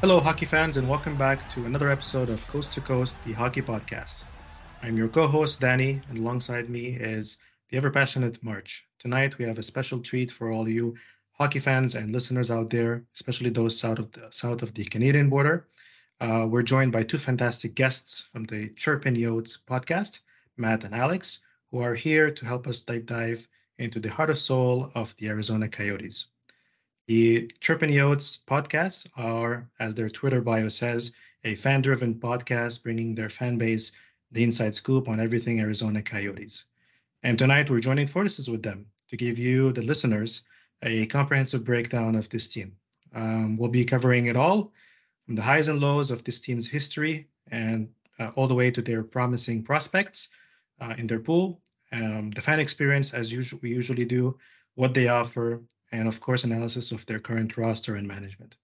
Hello, hockey fans, and welcome back to another episode of Coast to Coast, the hockey podcast. I'm your co-host, Danny, and alongside me is the ever-passionate March. Tonight, we have a special treat for all you hockey fans and listeners out there, especially those south of the Canadian border. We're joined by two fantastic guests from the Chirpin Yotes podcast, Matt and Alex, who are here to help us dive into the heart and soul of the Arizona Coyotes. The Chirpin Yotes podcasts are, as their Twitter bio says, a fan-driven podcast bringing their fan base the inside scoop on everything Arizona Coyotes. And tonight we're joining forces with them to give you, the listeners, a comprehensive breakdown of this team. We'll be covering it all, from the highs and lows of this team's history and all the way to their promising prospects in their pool, the fan experience as we usually do, what they offer, and of course, analysis of their current roster and management.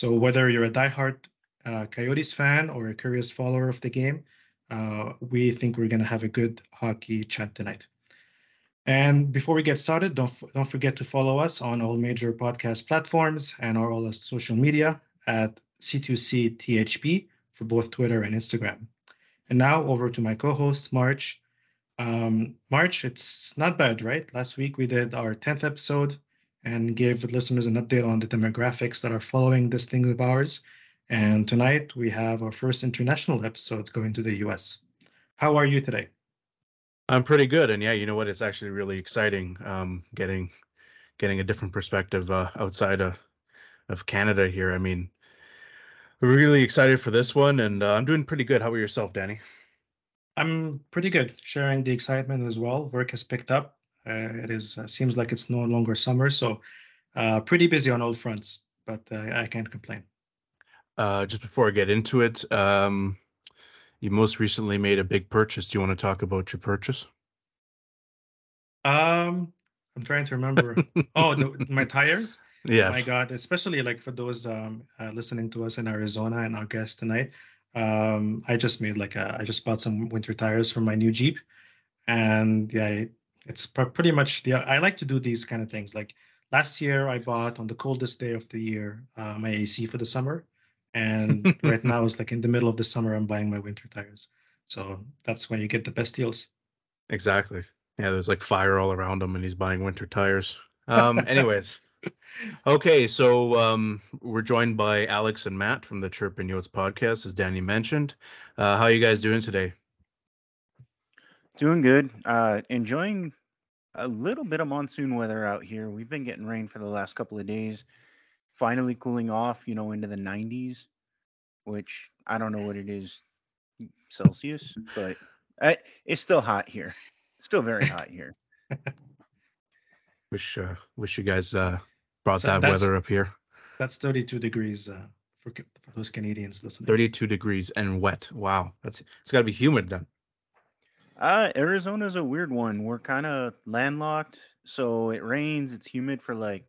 So whether you're a diehard Coyotes fan or a curious follower of the game, we think we're going to have a good hockey chat tonight. And before we get started, don't forget to follow us on all major podcast platforms and all our social media at C2CTHP for both Twitter and Instagram. And now over to my co-host, March. March, it's not bad, right? Last week we did our 10th episode and gave the listeners an update on the demographics that are following this thing of ours. And tonight we have our first international episode going to the US. How are you today? I'm pretty good. And yeah, you know what? It's actually really exciting getting a different perspective outside of Canada here. I mean, really excited for this one, and I'm doing pretty good. How about yourself, Danny? I'm pretty good, sharing the excitement as well. Work has picked up. It seems like it's no longer summer, so pretty busy on all fronts, but I can't complain. Just before I get into it, you most recently made a big purchase. Do you want to talk about your purchase? I'm trying to remember. My tires? Yes. Oh my God, especially like for those listening to us in Arizona and our guests tonight. I just bought some winter tires for my new Jeep, and yeah. It's pretty much I like to do these kind of things. Like last year, I bought on the coldest day of the year my AC for the summer, and right now it's like in the middle of the summer I'm buying my winter tires. So that's when you get the best deals. Exactly. Yeah, there's like fire all around him, and he's buying winter tires. Anyways, okay, so we're joined by Alex and Matt from the Chirpin Yotes podcast, as Danny mentioned. How are you guys doing today? Doing good. Enjoying a little bit of monsoon weather out here. We've been getting rain for the last couple of days. Finally cooling off, into the 90s, which I don't know what it is Celsius, but it's still hot here. Still very hot here. Wish you guys brought that weather up here. That's 32 degrees for those Canadians listening. 32 degrees and wet. Wow, it's got to be humid then. Arizona's a weird one. We're kind of landlocked, so it rains, it's humid for like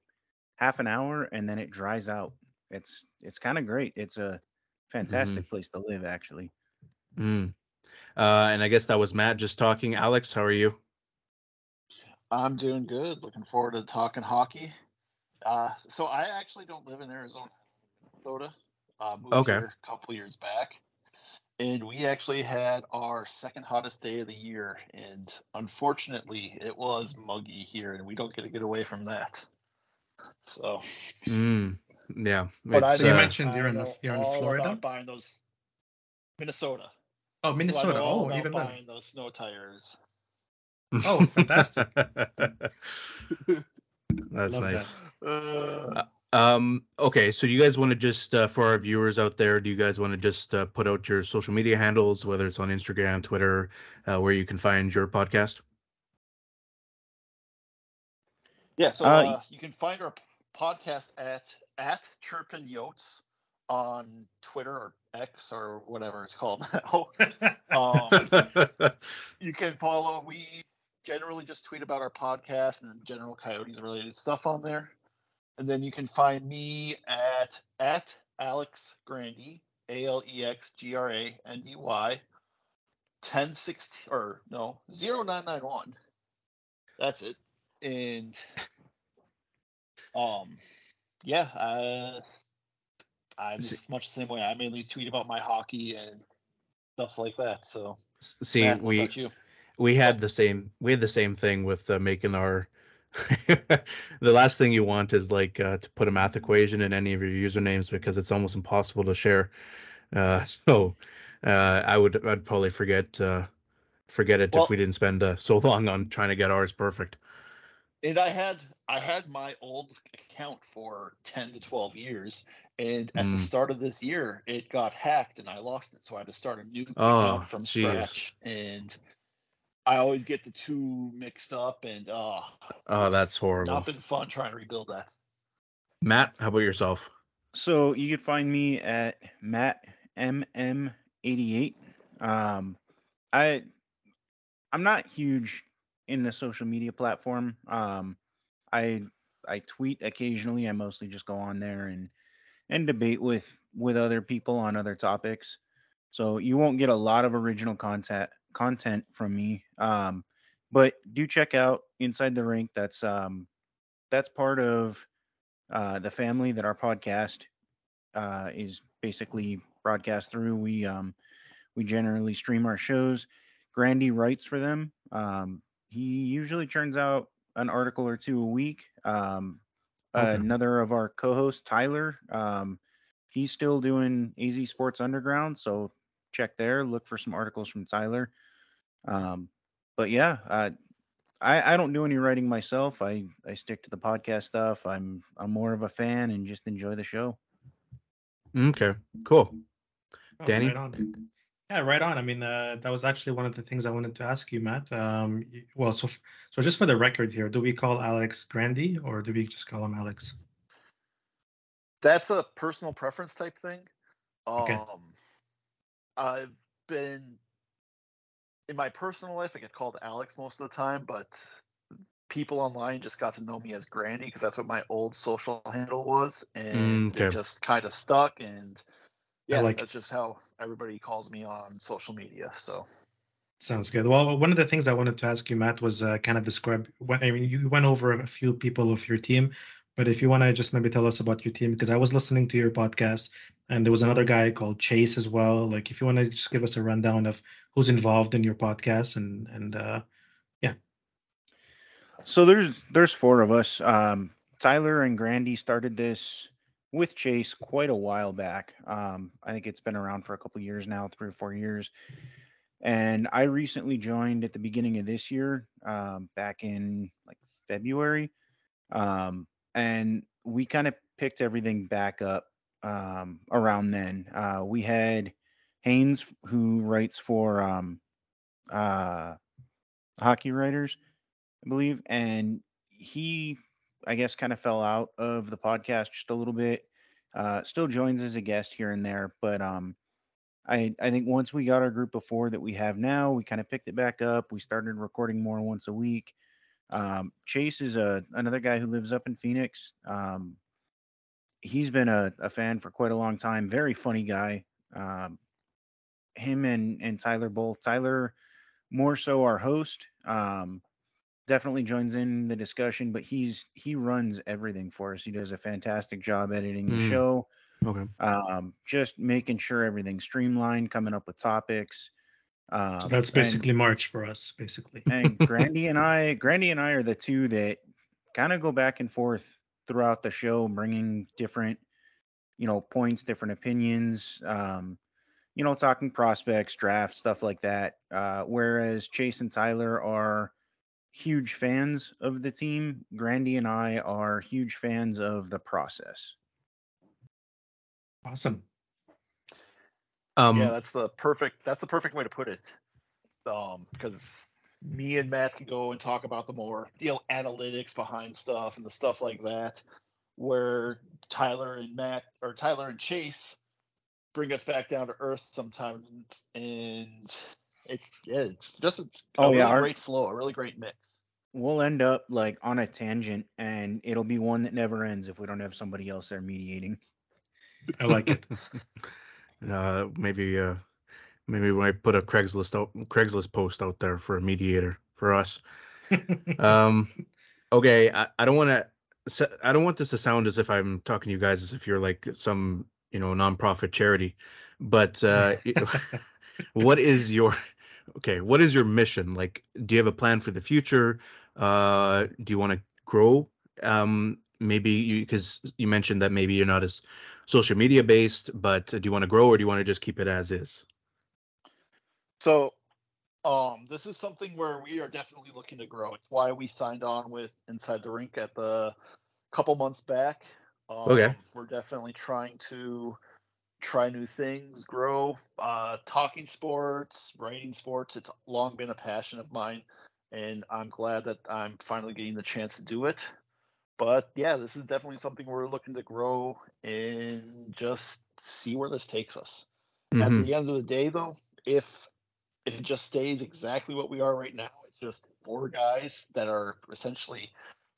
half an hour, and then it dries out. It's kind of great. It's a fantastic place to live, actually. And I guess that was Matt just talking. Alex, how are you? I'm doing good. Looking forward to talking hockey. So I actually don't live in Arizona, Minnesota. Moved here a couple years back. And we actually had our second hottest day of the year, and unfortunately, it was muggy here, and we don't get to get away from that. So, yeah. But you mentioned you're in Florida. Buying those Minnesota. Oh, Minnesota! So even buying those snow tires. Oh, fantastic! That's nice. That. Okay, so you guys want to just, for our viewers out there, do you guys want to just put out your social media handles, whether it's on Instagram, Twitter, where you can find your podcast? Yeah, so you can find our podcast at Chirpin Yotes on Twitter or X or whatever it's called now. You can follow. We generally just tweet about our podcast and general Coyotes-related stuff on there. And then you can find me at Alex Grandy, AlexGrandy, 0991. That's it. And yeah, I'm much the same way. I mainly tweet about my hockey and stuff like that. So see, Matt, we had the same thing with making our. The last thing you want is like to put a math equation in any of your usernames because it's almost impossible to share. I'd probably forget it if we didn't spend so long on trying to get ours perfect. And I had my old account for 10 to 12 years, and at the start of this year, it got hacked and I lost it. So I had to start a new account from scratch, and I always get the two mixed up, and that's horrible. Not been fun trying to rebuild that. Matt, how about yourself? So you can find me at MattMM88. I'm not huge in the social media platform. I tweet occasionally. I mostly just go on there and debate with other people on other topics. So you won't get a lot of original content from me. But do check out Inside the Rink. That's part of the family that our podcast is basically broadcast through. We generally stream our shows. Grandy writes for them. He usually churns out an article or two a week. Another of our co-hosts, Tyler, he's still doing AZ Sports Underground, so check there. Look for some articles from Tyler. I don't do any writing myself. I stick to the podcast stuff. I'm more of a fan and just enjoy the show. Okay, cool. Oh, Danny? Right on. Yeah, right on. I mean, that was actually one of the things I wanted to ask you, Matt. So just for the record here, do we call Alex Grandy or do we just call him Alex? That's a personal preference type thing. Okay. I've been in my personal life, I get called Alex most of the time, but people online just got to know me as Grandy because that's what my old social handle was, and it just kind of stuck. And yeah, that's just how everybody calls me on social media. So sounds good. Well, one of the things I wanted to ask you, Matt, was kind of describe. I mean, you went over a few people of your team, but if you want to just maybe tell us about your team, because I was listening to your podcast and there was another guy called Chase as well. Like, if you want to just give us a rundown of who's involved in your podcast and yeah. So there's four of us. Tyler and Grandy started this with Chase quite a while back. I think it's been around for a couple of years now, 3 or 4 years. And I recently joined at the beginning of this year, back in like February. And we kind of picked everything back up around then. We had Haynes, who writes for Hockey Writers, I believe, and he I guess kind of fell out of the podcast just a little bit, still joins as a guest here and there. But I think once we got our group of four that we have now, we kind of picked it back up. We started recording more once a week. Chase is another guy who lives up in Phoenix. He's been a fan for quite a long time. Very funny guy. Him and Tyler both. Tyler more so our host. Definitely joins in the discussion, but he runs everything for us. He does a fantastic job editing the show. Okay. Just making sure everything's streamlined, coming up with topics. So that's basically March for us, basically. And Grandy and I are the two that kind of go back and forth throughout the show, bringing different, points, different opinions, talking prospects, drafts, stuff like that. Whereas Chase and Tyler are huge fans of the team. Grandy and I are huge fans of the process. Awesome. That's the perfect way to put it. Because me and Matt can go and talk about the more analytics behind stuff and the stuff like that, where Tyler and Chase bring us back down to earth sometimes, and it's just a great flow, a really great mix. We'll end up like on a tangent, and it'll be one that never ends if we don't have somebody else there mediating. I like it. Maybe when I put a Craigslist post out there for a mediator for us. Okay, I don't want this to sound as if I'm talking to you guys as if you're like some you know, nonprofit charity. But what is your mission? Like, do you have a plan for the future? Do you want to grow? Maybe because you mentioned that maybe you're not as social media based, but do you want to grow or do you want to just keep it as is? So this is something where we are definitely looking to grow. It's why we signed on with Inside the Rink at the couple months back. Okay. We're definitely trying to try new things, grow, talking sports, writing sports. It's long been a passion of mine, and I'm glad that I'm finally getting the chance to do it. But yeah, this is definitely something we're looking to grow and just see where this takes us. Mm-hmm. At the end of the day, though, if it just stays exactly what we are right now, it's just four guys that are essentially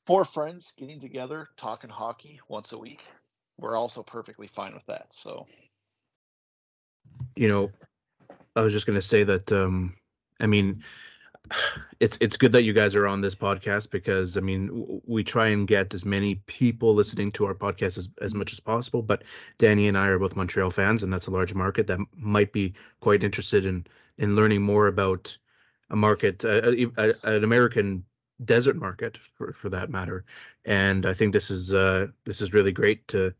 four friends getting together, talking hockey once a week. We're also perfectly fine with that. So, you know, I was just going to say that, I mean, it's good that you guys are on this podcast because, I mean, we try and get as many people listening to our podcast as much as possible. But Danny and I are both Montreal fans, and that's a large market that might be quite interested in learning more about a market, an American desert market for that matter. And I think this is really great to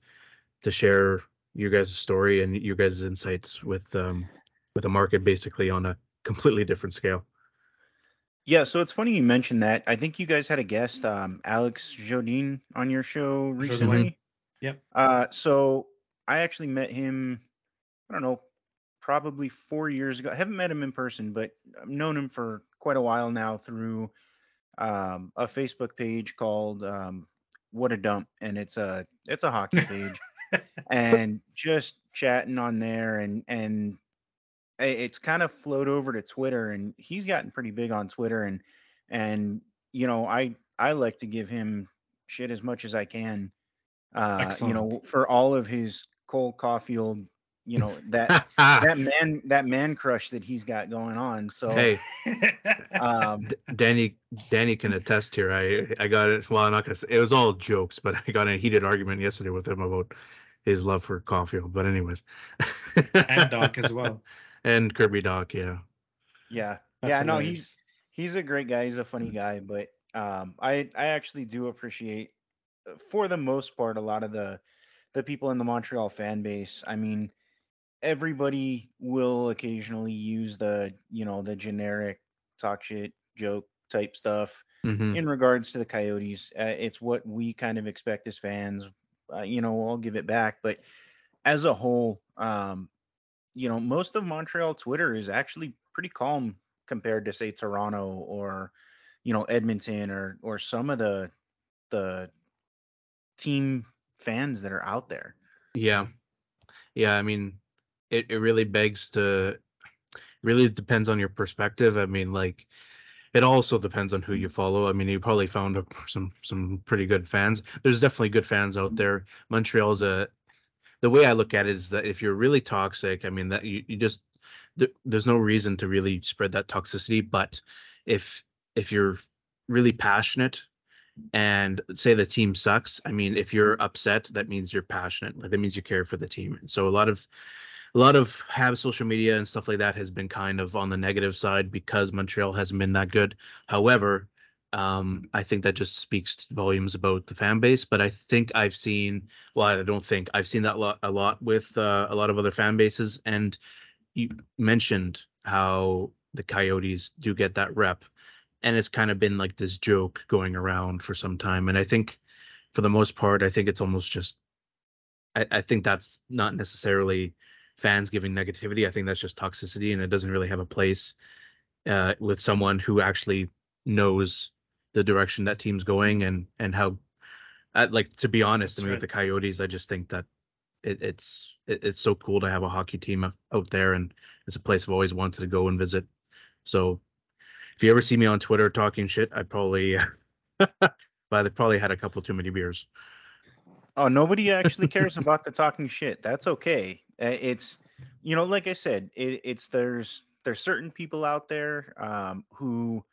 share your guys' story and your guys' insights with a market basically on a completely different scale. Yeah, so it's funny you mentioned that. I think you guys had a guest, Alex Jodin, on your show recently. Mm-hmm. Yep. So I actually met him, I don't know, probably 4 years ago. I haven't met him in person, but I've known him for quite a while now through a Facebook page called What a Dump, and it's a hockey page, and just chatting on there, and it's kind of flowed over to Twitter, and he's gotten pretty big on Twitter, and you know, I like to give him shit as much as I can, you know, for all of his Cole Caulfield, you know, that man crush that he's got going on. So hey, Danny can attest here. I got it. Well, I'm not gonna say it was all jokes, but I got in a heated argument yesterday with him about his love for Caulfield. But anyways, and Doc as well, and Kirby Doc, yeah. That's hilarious. No, he's a great guy. He's a funny guy, but I actually do appreciate, for the most part, a lot of the people in the Montreal fan base. I mean, everybody will occasionally use the, you know, the generic talk shit joke type stuff in regards to the Coyotes. It's what we kind of expect as fans. You know, I'll give it back. But as a whole, you know, most of Montreal Twitter is actually pretty calm compared to, say, Toronto or, you know, Edmonton or some of the team fans that are out there. Yeah. Yeah. I mean, It really really depends on your perspective. I mean, like, it also depends on who you follow. I mean, you probably found some pretty good fans. There's definitely good fans out there. Montreal's the way I look at it is that if you're really toxic, I mean, that you just, there's no reason to really spread that toxicity. But if you're really passionate and say the team sucks, I mean, if you're upset, that means you're passionate. Like, that means you care for the team. And so a lot of social media and stuff like that has been kind of on the negative side because Montreal hasn't been that good. However, I think that just speaks volumes about the fan base. But I think I've seen that a lot with a lot of other fan bases. And you mentioned how the Coyotes do get that rep. And it's kind of been like this joke going around for some time. And I think for the most part, I think it's almost just, I think that's not necessarily fans giving negativity. I think that's just toxicity, and it doesn't really have a place with someone who actually knows the direction that team's going and how. Like, to be honest, that's, I mean, right, with the Coyotes, I just think that it's so cool to have a hockey team out there, and it's a place I've always wanted to go and visit. So if you ever see me on Twitter talking shit, I probably probably had a couple too many beers. Oh, nobody actually cares about the talking shit. That's okay. It's, you know, like I said, there's certain people out there who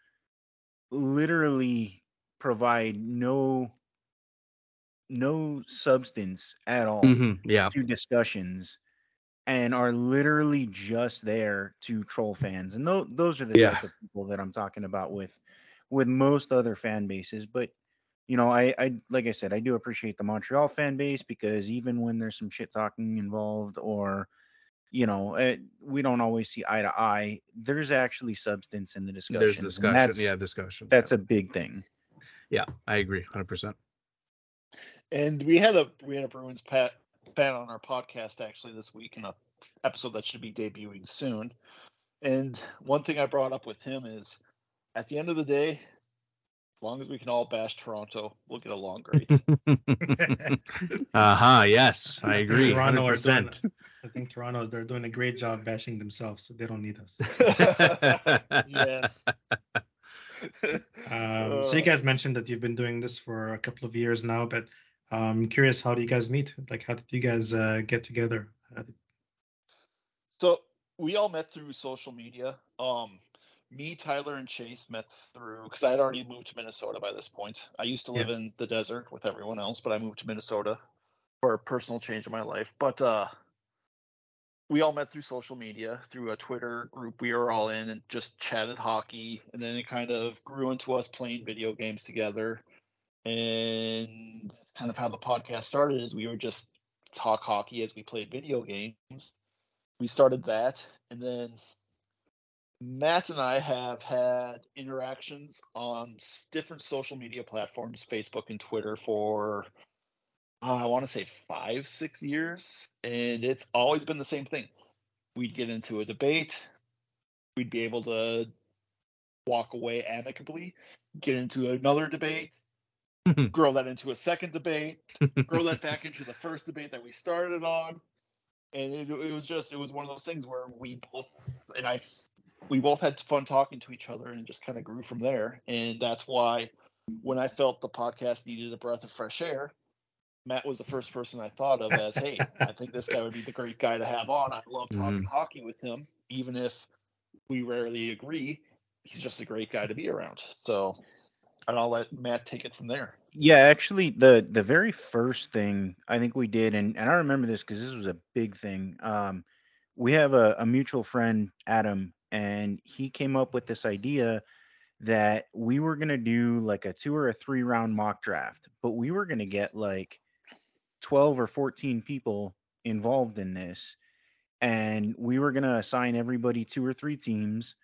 literally provide no no substance at all to discussions and are literally just there to troll fans. And those are the type of people that I'm talking about with most other fan bases. But, you know, I like I said, I do appreciate the Montreal fan base, because even when there's some shit talking involved, or, you know, we don't always see eye to eye, there's actually substance in the discussion. There's discussion. Discussion. That's a big thing. Yeah, I agree 100%. And we had a Bruins fan on our podcast actually this week, in an episode that should be debuting soon. And one thing I brought up with him is, at the end of the day, as long as we can all bash Toronto, we'll get along great. Yes, I agree. I think they're doing a great job bashing themselves, so they don't need us. Yes. So you guys mentioned that you've been doing this for a couple of years now, but I'm curious, how do you guys meet? Like, how did you guys get together? So we all met through social media. Me, Tyler, and Chase met through, because I had already moved to Minnesota by this point. I used to live in the desert with everyone else, but I moved to Minnesota for a personal change in my life. But we all met through social media, through a Twitter group we were all in, and just chatted hockey. And then it kind of grew into us playing video games together. And that's kind of how the podcast started, is we would just talk hockey as we played video games. We started that. And then Matt and I have had interactions on different social media platforms, Facebook and Twitter, for I want to say 5-6 years, and it's always been the same thing. We'd get into a debate, we'd be able to walk away amicably, get into another debate, grow that into a second debate, grow that back into the first debate that we started on, and it was one of those things where we both had fun talking to each other, and it just kind of grew from there. And that's why when I felt the podcast needed a breath of fresh air, Matt was the first person I thought of as, hey, I think this guy would be the great guy to have on. I love talking hockey with him, even if we rarely agree. He's just a great guy to be around. So, and I'll let Matt take it from there. Yeah, actually, the very first thing I think we did, and I remember this because this was a big thing. We have a mutual friend, Adam, and he came up with this idea that we were going to do like a 2 or 3 round mock draft, but we were going to get like 12 or 14 people involved in this, and we were going to assign everybody 2 or 3 teams,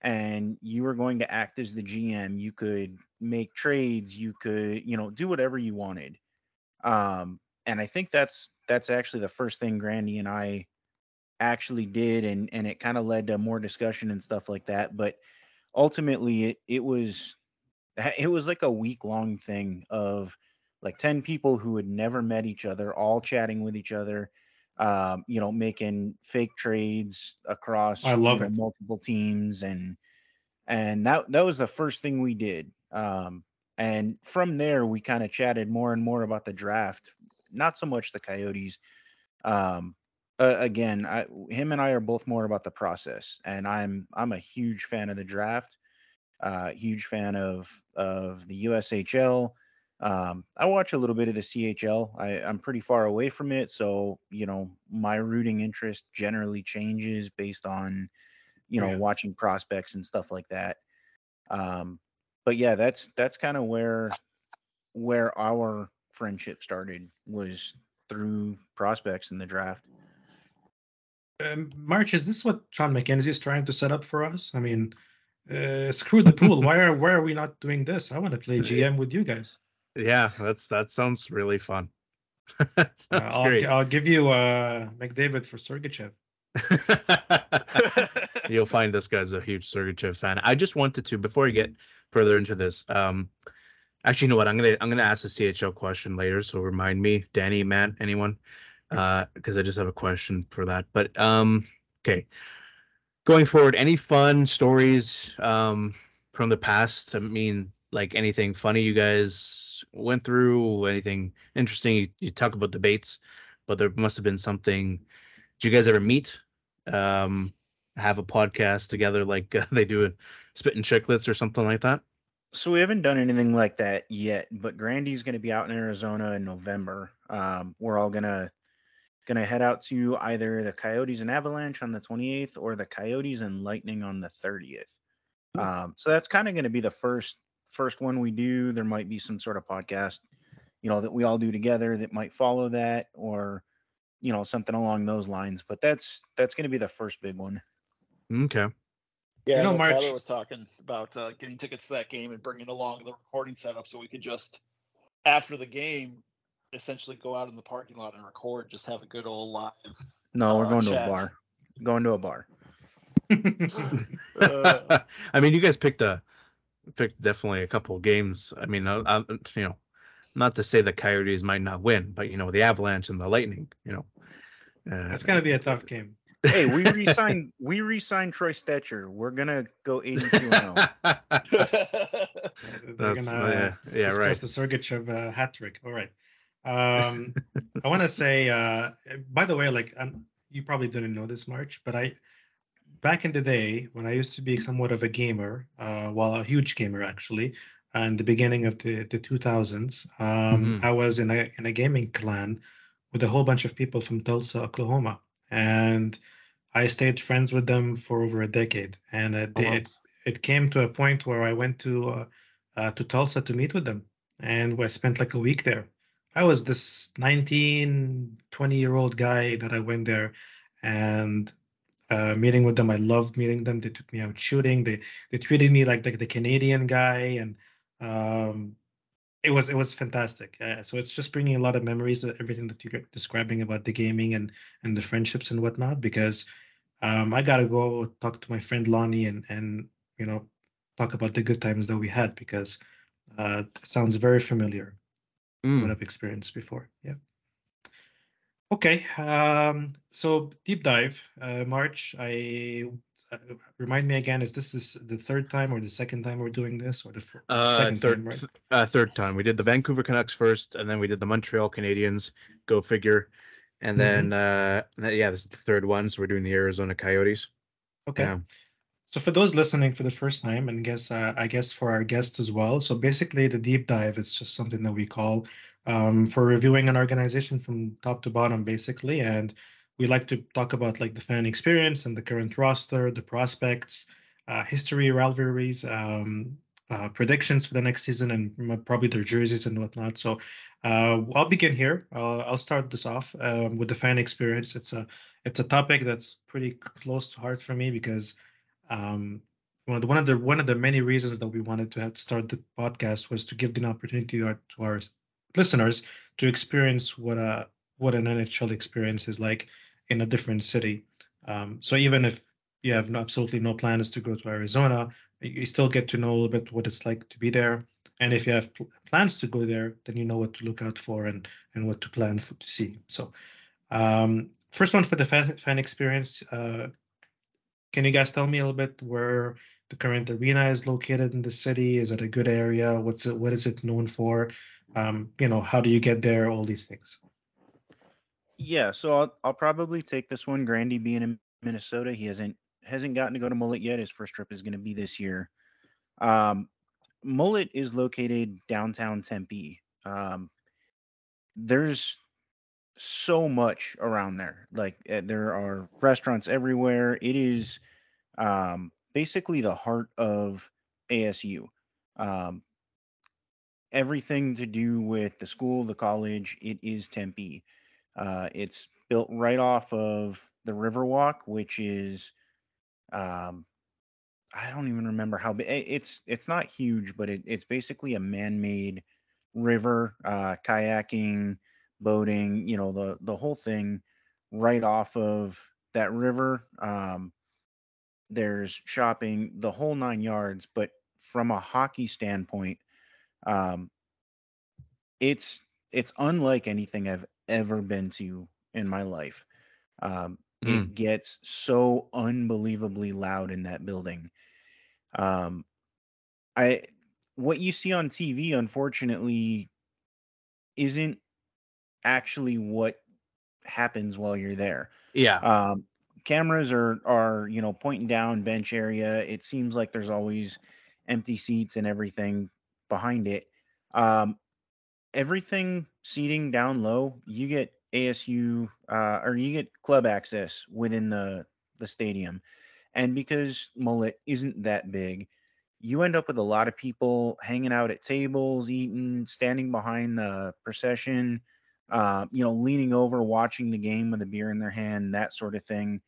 and you were going to act as the GM. You could make trades, you could, you know, do whatever you wanted. And I think that's actually the first thing Grandy and I actually did, and it kind of led to more discussion and stuff like that. But ultimately it was like a week long thing of like 10 people who had never met each other, all chatting with each other, you know, making fake trades across multiple teams. And that was the first thing we did. And from there, we kind of chatted more and more about the draft, not so much the Coyotes. Again, him and I are both more about the process, and I'm a huge fan of the draft, huge fan of the USHL. I watch a little bit of the CHL. I'm pretty far away from it, so you know my rooting interest generally changes based on watching prospects and stuff like that. But yeah, that's kind of where our friendship started, was through prospects in the draft. March, is this what Sean McKenzie is trying to set up for us? I mean, screw the pool. Why are we not doing this? I want to play GM with you guys. Yeah, that sounds really fun. Sounds great. I'll give you McDavid for Sergachev. You'll find this guy's a huge Sergachev fan. I just wanted to, before we get further into this, actually, you know what? I'm gonna ask the CHL question later, so remind me, Danny, Matt, anyone. Because I just have a question for that. But okay, going forward, any fun stories from the past? I mean, like anything funny you guys went through, anything interesting? You talk about debates, but there must have been something. Did you guys ever meet, have a podcast together like they do in Spit and Chicklets or something like that? So we haven't done anything like that yet, but Grandy's going to be out in Arizona in November. We're all gonna head out to either the Coyotes and Avalanche on the 28th or the Coyotes and Lightning on the 30th. So that's kind of going to be the first one we do. There might be some sort of podcast, you know, that we all do together that might follow that, or, you know, something along those lines. But that's going to be the first big one. Okay. Yeah, you know, Tyler was talking about getting tickets to that game and bringing along the recording setup so we could just, after the game, essentially go out in the parking lot and record, just have a good old live. No, we're going to a bar. Going to a bar. I mean, you guys picked definitely a couple of games. I mean, you know, not to say the Coyotes might not win, but, you know, the Avalanche and the Lightning, you know. That's going to be a tough game. Hey, we re-signed Troy Stetcher. We're gonna go 82-0. They're gonna discuss the circuit of hat trick. All right. I want to say, by the way, like you probably didn't know this, March, but back in the day when I used to be somewhat of a gamer, a huge gamer actually, in the beginning of the 2000s, I was in a gaming clan with a whole bunch of people from Tulsa, Oklahoma. And I stayed friends with them for over a decade. And it came to a point where I went to Tulsa to meet with them. And I spent like a week there. I was this 19, 20-year-old guy that I went there and meeting with them. I loved meeting them. They took me out shooting. They treated me like the Canadian guy. And It was fantastic. So it's just bringing a lot of memories of everything that you're describing about the gaming and the friendships and whatnot, because I got to go talk to my friend Lonnie and you know, talk about the good times that we had, because it sounds very familiar what I've experienced before. Yeah. Okay. So deep dive, March. Remind me again, is this the third time or the second time we're doing this, or the second time, right? Third time. We did the Vancouver Canucks first, and then we did the Montreal Canadiens, go figure. And then this is the third one, so we're doing the Arizona Coyotes. Okay. Yeah. So for those listening for the first time, and I guess for our guests as well, so basically the deep dive is just something that we call for reviewing an organization from top to bottom, basically, and we like to talk about like the fan experience and the current roster, the prospects, history, rivalries, predictions for the next season, and probably their jerseys and whatnot. So I'll begin here. I'll start this off with the fan experience. It's a topic that's pretty close to heart for me, because one of the many reasons that we wanted to have to start the podcast was to give the opportunity to our listeners to experience what an NHL experience is like in a different city. So even if you have absolutely no plans to go to Arizona, you still get to know a little bit what it's like to be there. And if you have plans to go there, then you know what to look out for and what to plan for, to see. So first one for the fan experience, can you guys tell me a little bit where the current arena is located in the city? Is it a good area? What is it known for? You know, how do you get there? All these things. Yeah, so I'll probably take this one. Grandy being in Minnesota, he hasn't gotten to go to Mullet yet. His first trip is going to be this year. Mullet is located downtown Tempe. There's so much around there. Like there are restaurants everywhere. It is basically the heart of ASU. Everything to do with the school, the college, it is Tempe. It's built right off of the Riverwalk, which is, I don't even remember how big. It's not huge, but it's basically a man-made river, kayaking, boating, you know, the whole thing right off of that river. There's shopping, the whole 9 yards, but from a hockey standpoint, it's unlike anything I've ever been to in my life. It gets so unbelievably loud in that building. What you see on TV, unfortunately, isn't actually what happens while you're there. Yeah. Cameras are, you know, pointing down bench area. It seems like there's always empty seats and everything behind it. Everything seating down low, you get ASU or you get club access within the stadium. And because Mullet isn't that big, you end up with a lot of people hanging out at tables, eating, standing behind the procession, leaning over, watching the game with a beer in their hand, that sort of thing.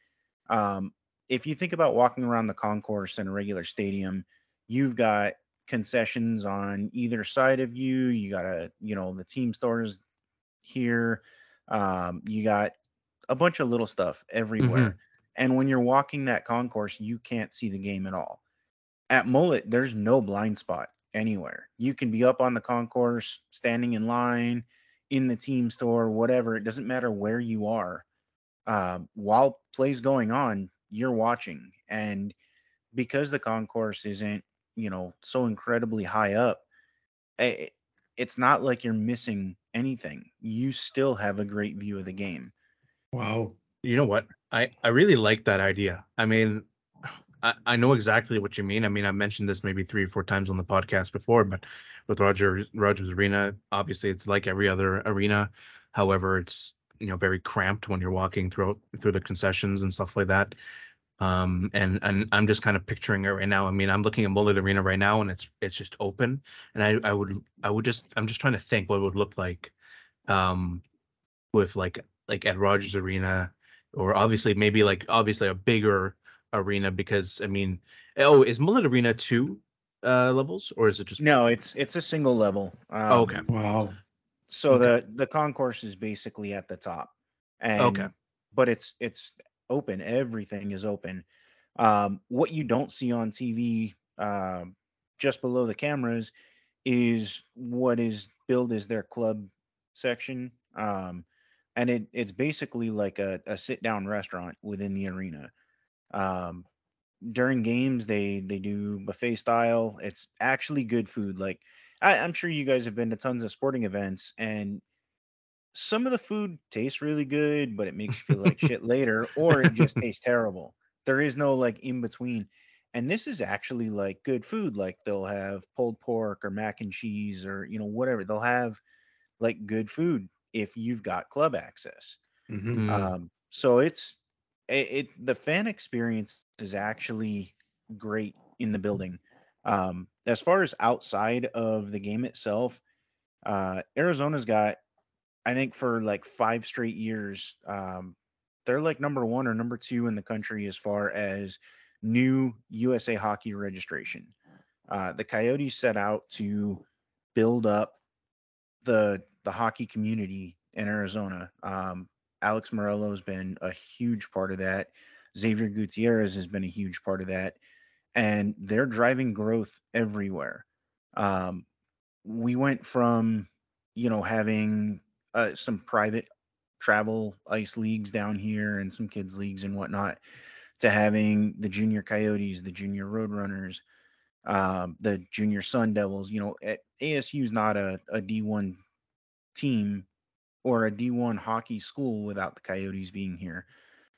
If you think about walking around the concourse in a regular stadium, you've got concessions on either side of you. You got the team stores here. You got a bunch of little stuff everywhere. Mm-hmm. And when you're walking that concourse, you can't see the game at all. At Mullet, there's no blind spot anywhere. You can be up on the concourse, standing in line, in the team store, whatever. It doesn't matter where you are. While play's going on, you're watching. And because the concourse isn't, so incredibly high up, it's not like you're missing anything. You still have a great view of the game. Wow. You know what? I really like that idea. I mean, I know exactly what you mean. I mean, I mentioned this maybe 3 or 4 times on the podcast before, but with Rogers Arena, obviously it's like every other arena. However, it's, very cramped when you're walking through the concessions and stuff like that. And I'm just kind of picturing it right now. I mean, I'm looking at Mullet Arena right now, and it's just open. And I'm just trying to think what it would look like with like at Rogers Arena, or obviously a bigger arena, because I mean, is Mullet Arena 2 levels, or is it just? No, it's a single level. Okay. Wow. So okay. The concourse is basically at the top. And, okay. But it's open. Everything is open. What you don't see on TV, just below the cameras, is what is billed as their club section. And it's basically like a sit-down restaurant within the arena. During games, they do buffet style. It's actually good food. Like, I'm sure you guys have been to tons of sporting events, and some of the food tastes really good, but it makes you feel like shit later, or it just tastes terrible. There is no, in-between. And this is actually, good food. Like, they'll have pulled pork or mac and cheese or, whatever. They'll have, good food if you've got club access. Mm-hmm. So the fan experience is actually great in the building. As far as outside of the game itself, Arizona's got, I think, for 5 straight years, they're number 1 or number 2 in the country as far as new USA Hockey registration. The Coyotes set out to build up the hockey community in Arizona. Alex Morello has been a huge part of that. Xavier Gutierrez has been a huge part of that. And they're driving growth everywhere. We went from, having some private travel ice leagues down here and some kids leagues and whatnot, to having the Junior Coyotes, the Junior Roadrunners, the Junior Sun Devils. ASU's not a D1 team or a D1 hockey school without the Coyotes being here.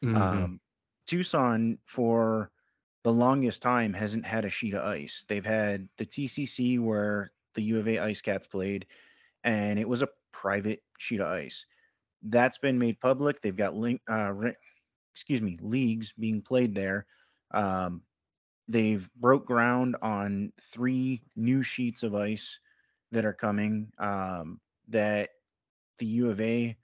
Mm-hmm. Tucson, for the longest time, hasn't had a sheet of ice. They've had the TCC, where the U of A Ice Cats played, and it was a private sheet of ice. That's been made public. They've got leagues being played there. They've broke ground on 3 new sheets of ice that are coming, that the U of A,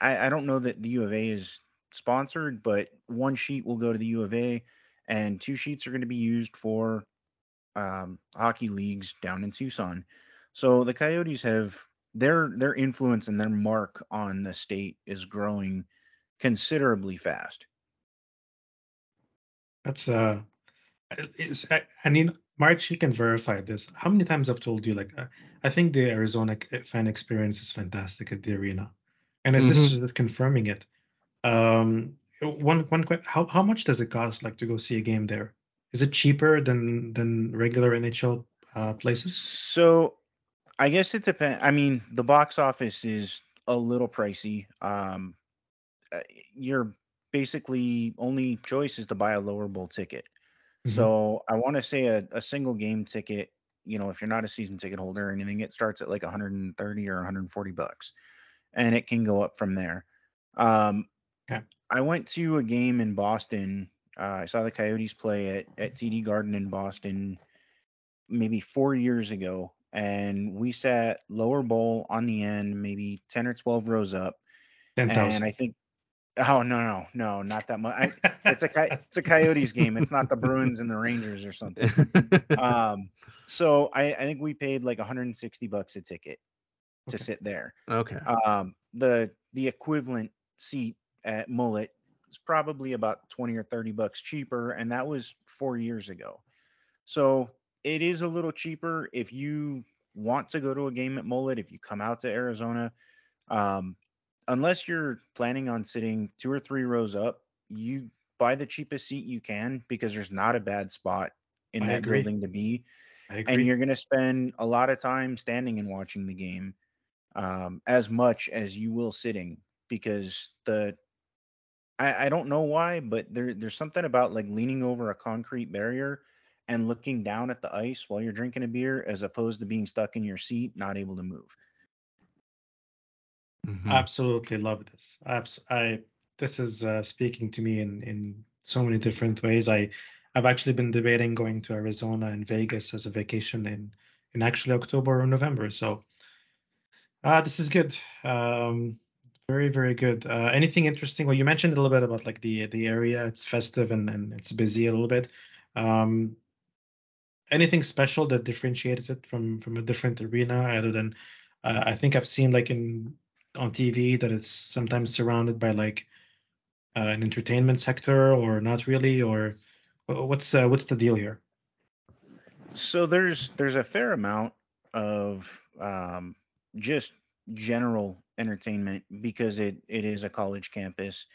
I don't know that the U of A is sponsored, but 1 sheet will go to the U of A, and 2 sheets are going to be used for hockey leagues down in Tucson. So the Coyotes have their influence and their mark on the state is growing considerably fast. That's March, you can verify this. How many times I've told you, I think the Arizona fan experience is fantastic at the arena, and mm-hmm. This is confirming it. One question: how much does it cost, to go see a game there? Is it cheaper than regular NHL places? So, I guess it depends. I mean, the box office is a little pricey. Your basically only choice is to buy a lower bowl ticket. Mm-hmm. So I want to say a single game ticket, you know, if you're not a season ticket holder or anything, it starts at like $130 or $140, and it can go up from there. Okay. I went to a game in Boston. I saw the Coyotes play at TD Garden in Boston maybe 4 years ago, and we sat lower bowl on the end, maybe 10 or 12 rows up. 10,000. And I think, oh, no, not that much. It's a Coyotes game. It's not the Bruins and the Rangers or something. So I think we paid like $160 a ticket to sit there. Okay. The equivalent seat at Mullet is probably about $20 or $30 cheaper, and that was 4 years ago. So it is a little cheaper if you want to go to a game at Mullet, if you come out to Arizona. Unless you're planning on sitting two or three rows up, you buy the cheapest seat you can, because there's not a bad spot in that building to be. I agree. And you're going to spend a lot of time standing and watching the game, as much as you will sitting, because I don't know why, but there's something about like leaning over a concrete barrier and looking down at the ice while you're drinking a beer, as opposed to being stuck in your seat, not able to move. Mm-hmm. Absolutely love this. This is speaking to me in so many different ways. I've actually been debating going to Arizona and Vegas as a vacation in actually October or November. So this is good. Very, very good. Anything interesting? Well, you mentioned a little bit about like the area. It's festive and it's busy a little bit. Anything special that differentiates it from a different arena, other than I think I've seen like on TV that it's sometimes surrounded by like an entertainment sector, or not really, or what's the deal here? So there's a fair amount of just general entertainment, because it is a college campus.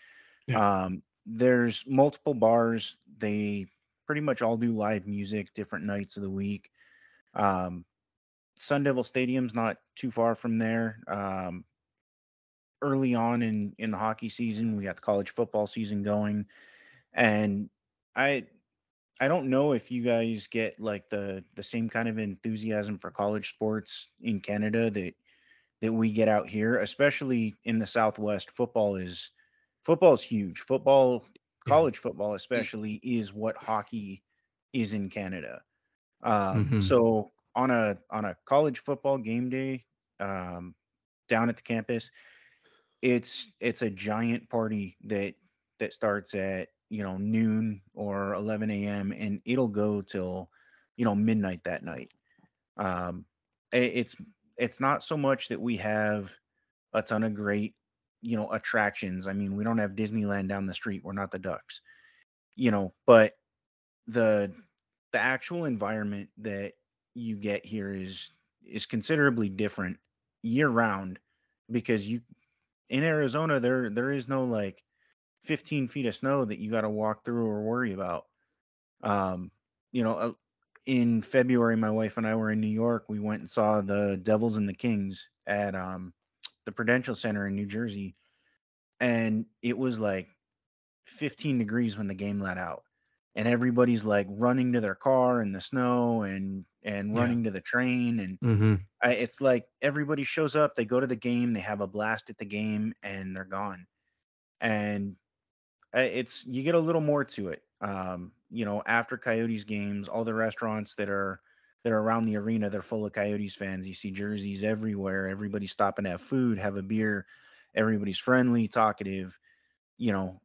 Yeah. There's multiple bars. They pretty much all do live music different nights of the week. Sun Devil Stadium's not too far from there. Early on in the hockey season, we got the college football season going, and I don't know if you guys get like the same kind of enthusiasm for college sports in Canada that we get out here, especially in the Southwest. Football's huge. College football especially is what hockey is in Canada. Mm-hmm. So on a college football game day, down at the campus, it's a giant party that starts at, you know, noon or 11 a.m. and it'll go till, you know, midnight that night. It's not so much that we have a ton of great, you know, attractions. I mean, we don't have Disneyland down the street. We're not the Ducks, you know, but the actual environment that you get here is considerably different year round, because in Arizona, there is no like 15 feet of snow that you got to walk through or worry about. You know, in February, my wife and I were in New York. We went and saw the Devils and the Kings at the Prudential Center in New Jersey, and it was like 15 degrees when the game let out, and everybody's like running to their car in the snow and running to the train, and mm-hmm. It's like everybody shows up, they go to the game, they have a blast at the game, and they're gone. And you get a little more to it. You know, after Coyotes games, all the restaurants that are around the arena, they're full of Coyotes fans. You see jerseys everywhere. Everybody's stopping to have food, have a beer. Everybody's friendly, talkative. You know,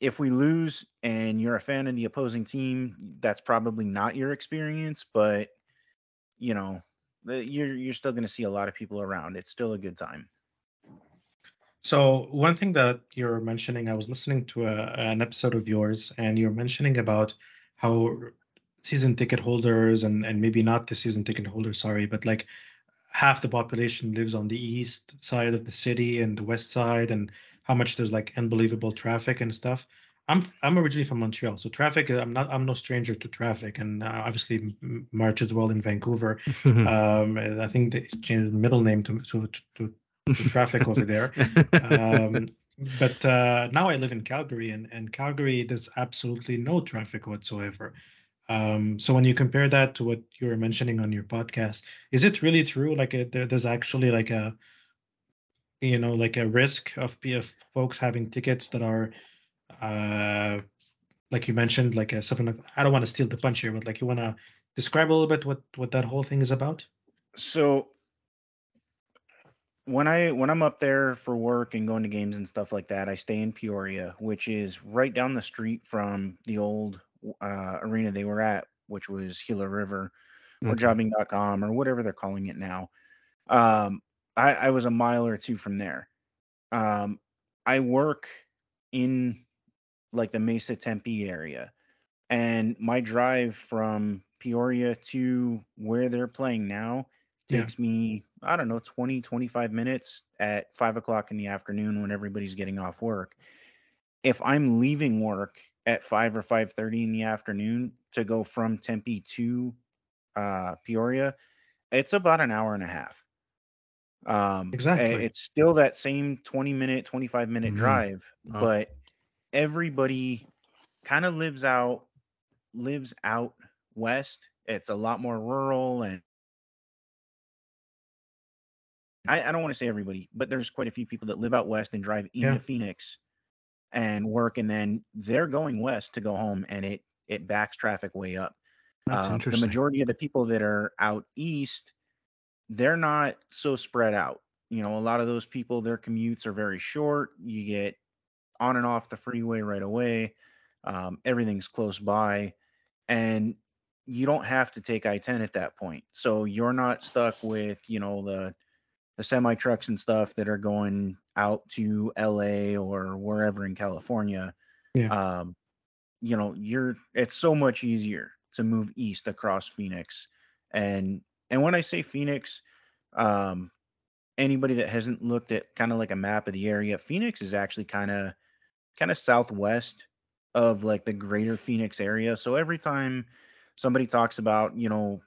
if we lose and you're a fan of the opposing team, that's probably not your experience, but, you know, you're still going to see a lot of people around. It's still a good time. So one thing that you're mentioning, I was listening to an episode of yours, and you're mentioning about how season ticket holders and maybe not the season ticket holders, sorry, but like half the population lives on the east side of the city and the west side, and how much there's like unbelievable traffic and stuff. I'm originally from Montreal, so traffic, I'm no stranger to traffic, and obviously March as well in Vancouver. I think they changed the middle name to traffic over there. But now I live in Calgary, and Calgary, there's absolutely no traffic whatsoever. So when you compare that to what you were mentioning on your podcast, is it really true? Like there's actually like a, you know, like a risk of folks having tickets that are, like you mentioned, like something like, I don't want to steal the punch here, but like you want to describe a little bit what that whole thing is about? So when I'm up there for work and going to games and stuff like that, I stay in Peoria, which is right down the street from the old arena they were at, which was Gila River or jobbing.com or whatever they're calling it now. I was a mile or two from there. I work in like the Mesa Tempe area, and my drive from Peoria to where they're playing now takes me, I don't know, 20, 25 minutes at 5 o'clock in the afternoon when everybody's getting off work. If I'm leaving work at 5 or 5:30 in the afternoon to go from Tempe to Peoria, it's about an hour and a half. Exactly. It's still that same 20-minute, 25-minute drive, but everybody kind of lives out west. It's a lot more rural, and I don't want to say everybody, but there's quite a few people that live out west and drive into Phoenix and work, and then they're going west to go home, and it backs traffic way up. That's interesting. The majority of the people that are out east, they're not so spread out. You know, a lot of those people, their commutes are very short. You get on and off the freeway right away. Everything's close by, and you don't have to take I-10 at that point. So you're not stuck with, you know, the semi trucks and stuff that are going out to LA or wherever in California. You know, it's so much easier to move east across Phoenix. And when I say Phoenix, anybody that hasn't looked at kind of like a map of the area, Phoenix is actually kind of southwest of like the greater Phoenix area. So every time somebody talks about, you know,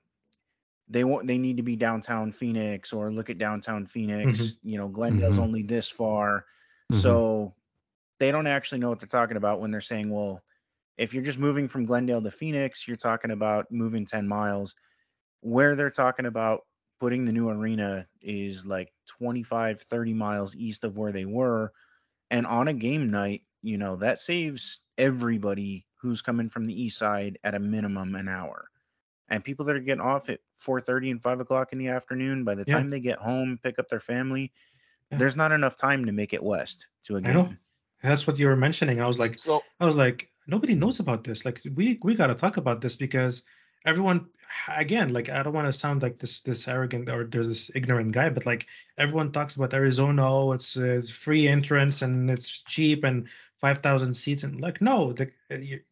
they need to be downtown Phoenix or look at downtown Phoenix, you know, Glendale's only this far. So they don't actually know what they're talking about when they're saying, well, if you're just moving from Glendale to Phoenix, you're talking about moving 10 miles. Where they're talking about putting the new arena is like 25, 30 miles east of where they were. And on a game night, you know, that saves everybody who's coming from the east side at a minimum an hour. And people that are getting off at 4:30 and 5 o'clock in the afternoon, by the time they get home, pick up their family, there's not enough time to make it west to a game. I know. That's what you were mentioning. I was like, nobody knows about this. Like, we got to talk about this, because everyone, again, like, I don't want to sound like this arrogant or there's this ignorant guy, but like everyone talks about Arizona. Oh, it's free entrance and it's cheap and 5,000 seats. And like, no,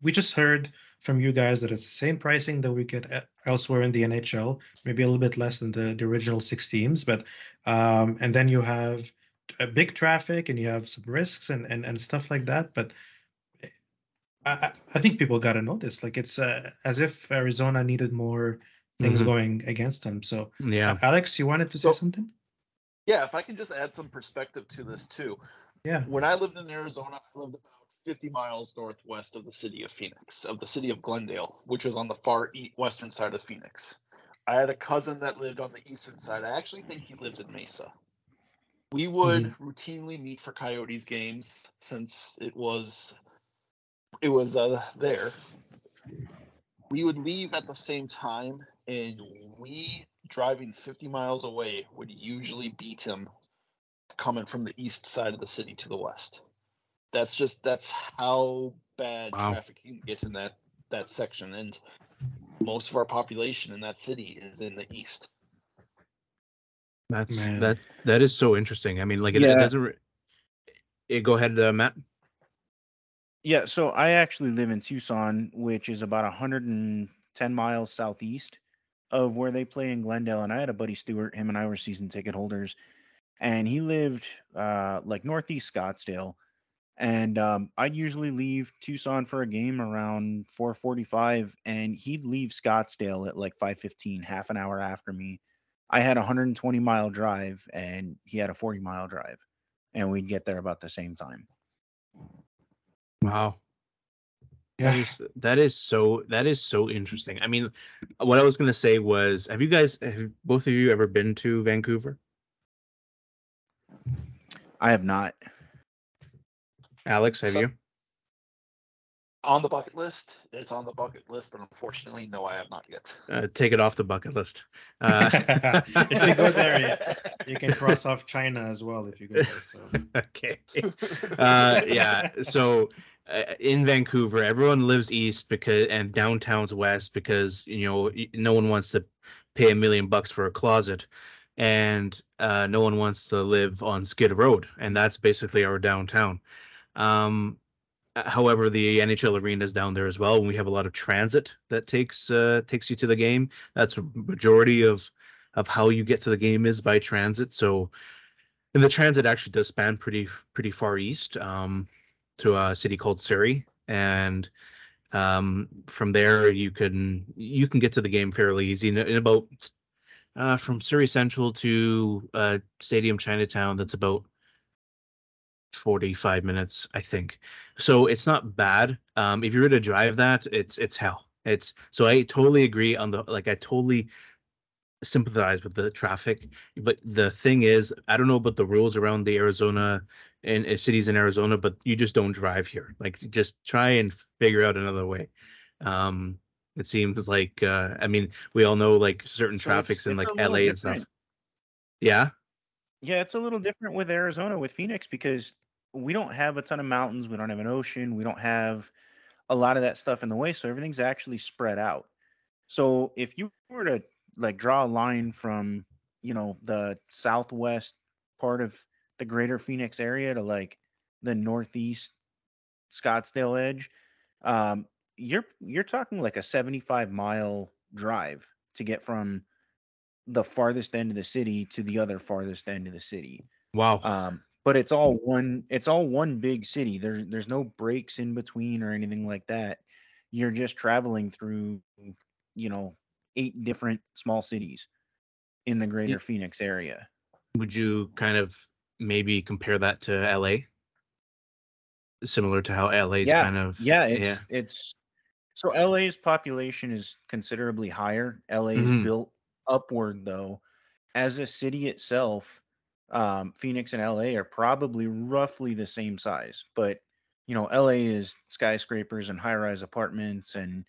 we just heard from you guys that it's the same pricing that we get elsewhere in the NHL, maybe a little bit less than the original six teams. But and then you have a big traffic and you have some risks and stuff like that. But I think people got to know this. Like, it's as if Arizona needed more things going against them. So, Alex, you wanted to say something? Yeah, if I can just add some perspective to this too. Yeah. When I lived in Arizona, I lived about 50 miles northwest of the city of Phoenix, of the city of Glendale, which was on the far western side of Phoenix. I had a cousin that lived on the eastern side. I actually think he lived in Mesa. We would routinely meet for Coyotes games, since it was there. We would leave at the same time, and we, driving 50 miles away, would usually beat him coming from the east side of the city to the west. That's how bad traffic you can get in that section. And most of our population in that city is in the east. That is so interesting. I mean, like, it doesn't. Go ahead, Matt. Yeah. So I actually live in Tucson, which is about 110 miles southeast of where they play in Glendale. And I had a buddy, Stewart, him and I were season ticket holders, and he lived like northeast Scottsdale. And I'd usually leave Tucson for a game around 4:45, and he'd leave Scottsdale at like 5:15, half an hour after me. I had a 120-mile drive, and he had a 40-mile drive. and we'd get there about the same time. Wow. Yeah. That is so interesting. I mean, what I was going to say was, have both of you ever been to Vancouver? I have not. Alex, have you? On the bucket list. It's on the bucket list, but unfortunately, no, I have not yet. Take it off the bucket list. If you go there, you can cross off China as well if you go there. So. Okay. Yeah. So in Vancouver, everyone lives east and downtown's west because, you know, no one wants to pay $1 million for a closet. And no one wants to live on Skid Road. And that's basically our downtown. However, the NHL arena is down there as well. We have a lot of transit that takes you to the game. That's a majority of how you get to the game is by transit. So, and the transit actually does span pretty far east to a city called Surrey, and from there you can get to the game fairly easy in about from Surrey Central to Stadium Chinatown. That's about 45 minutes, I think. So it's not bad. If you were to drive that, it's hell. So I totally agree I totally sympathize with the traffic. But the thing is, I don't know about the rules around the Arizona and cities in Arizona, but you just don't drive here. Like, just try and figure out another way. It seems like, I mean, we all know like certain traffics in like LA and stuff. Yeah. Yeah. It's a little different with Arizona, with Phoenix, because we don't have a ton of mountains. We don't have an ocean. We don't have a lot of that stuff in the way. So everything's actually spread out. So if you were to like draw a line from, you know, the southwest part of the greater Phoenix area to like the northeast Scottsdale edge, you're talking like a 75-mile drive to get from the farthest end of the city to the other farthest end of the city. Wow. But it's all one big city. There's no breaks in between or anything like that. You're just traveling through, you know, 8 different small cities in the greater Phoenix area. Would you kind of maybe compare that to LA? Similar to how LA's kind of So LA's population is considerably higher. LA's built upward, though. As a city itself, Phoenix and LA are probably roughly the same size. But, you know, LA is skyscrapers and high-rise apartments and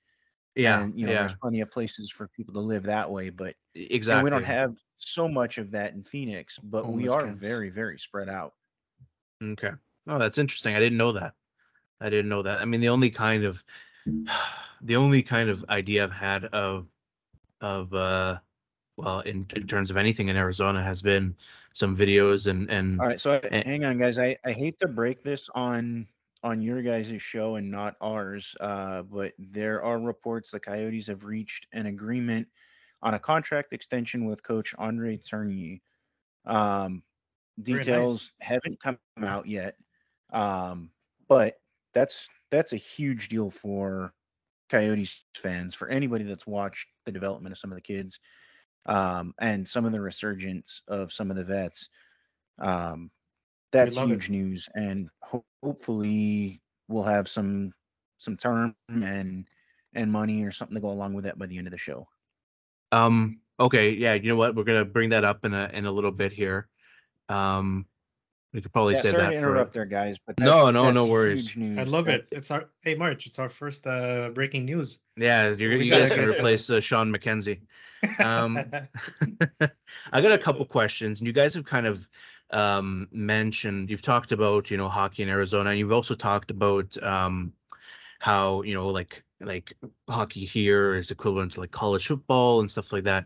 there's plenty of places for people to live that way. But exactly, we don't have so much of that in Phoenix, but we are very, very spread out. Okay. Oh, that's interesting. I didn't know that. I mean, the only kind of idea I've had in terms of anything in Arizona has been some videos and all right. So hang on, guys. I hate to break this on your guys' show and not ours, but there are reports the Coyotes have reached an agreement on a contract extension with Coach Andre Tourney. Details haven't come out yet. But that's a huge deal for Coyotes fans, for anybody that's watched the development of some of the kids, and some of the resurgence of some of the vets. That's huge news, and hopefully we'll have some term and money or something to go along with that by the end of the show. Okay. Yeah. You know what? We're gonna bring that up in a little bit here. We could probably say that. Sorry to interrupt there, guys, but no worries. Huge news. I love it. It's our first breaking news. Yeah, you guys can replace Sean McKenzie. I got a couple questions, and you guys have kind of mentioned. You've talked about, you know, hockey in Arizona, and you've also talked about how, you know, like hockey here is equivalent to like college football and stuff like that.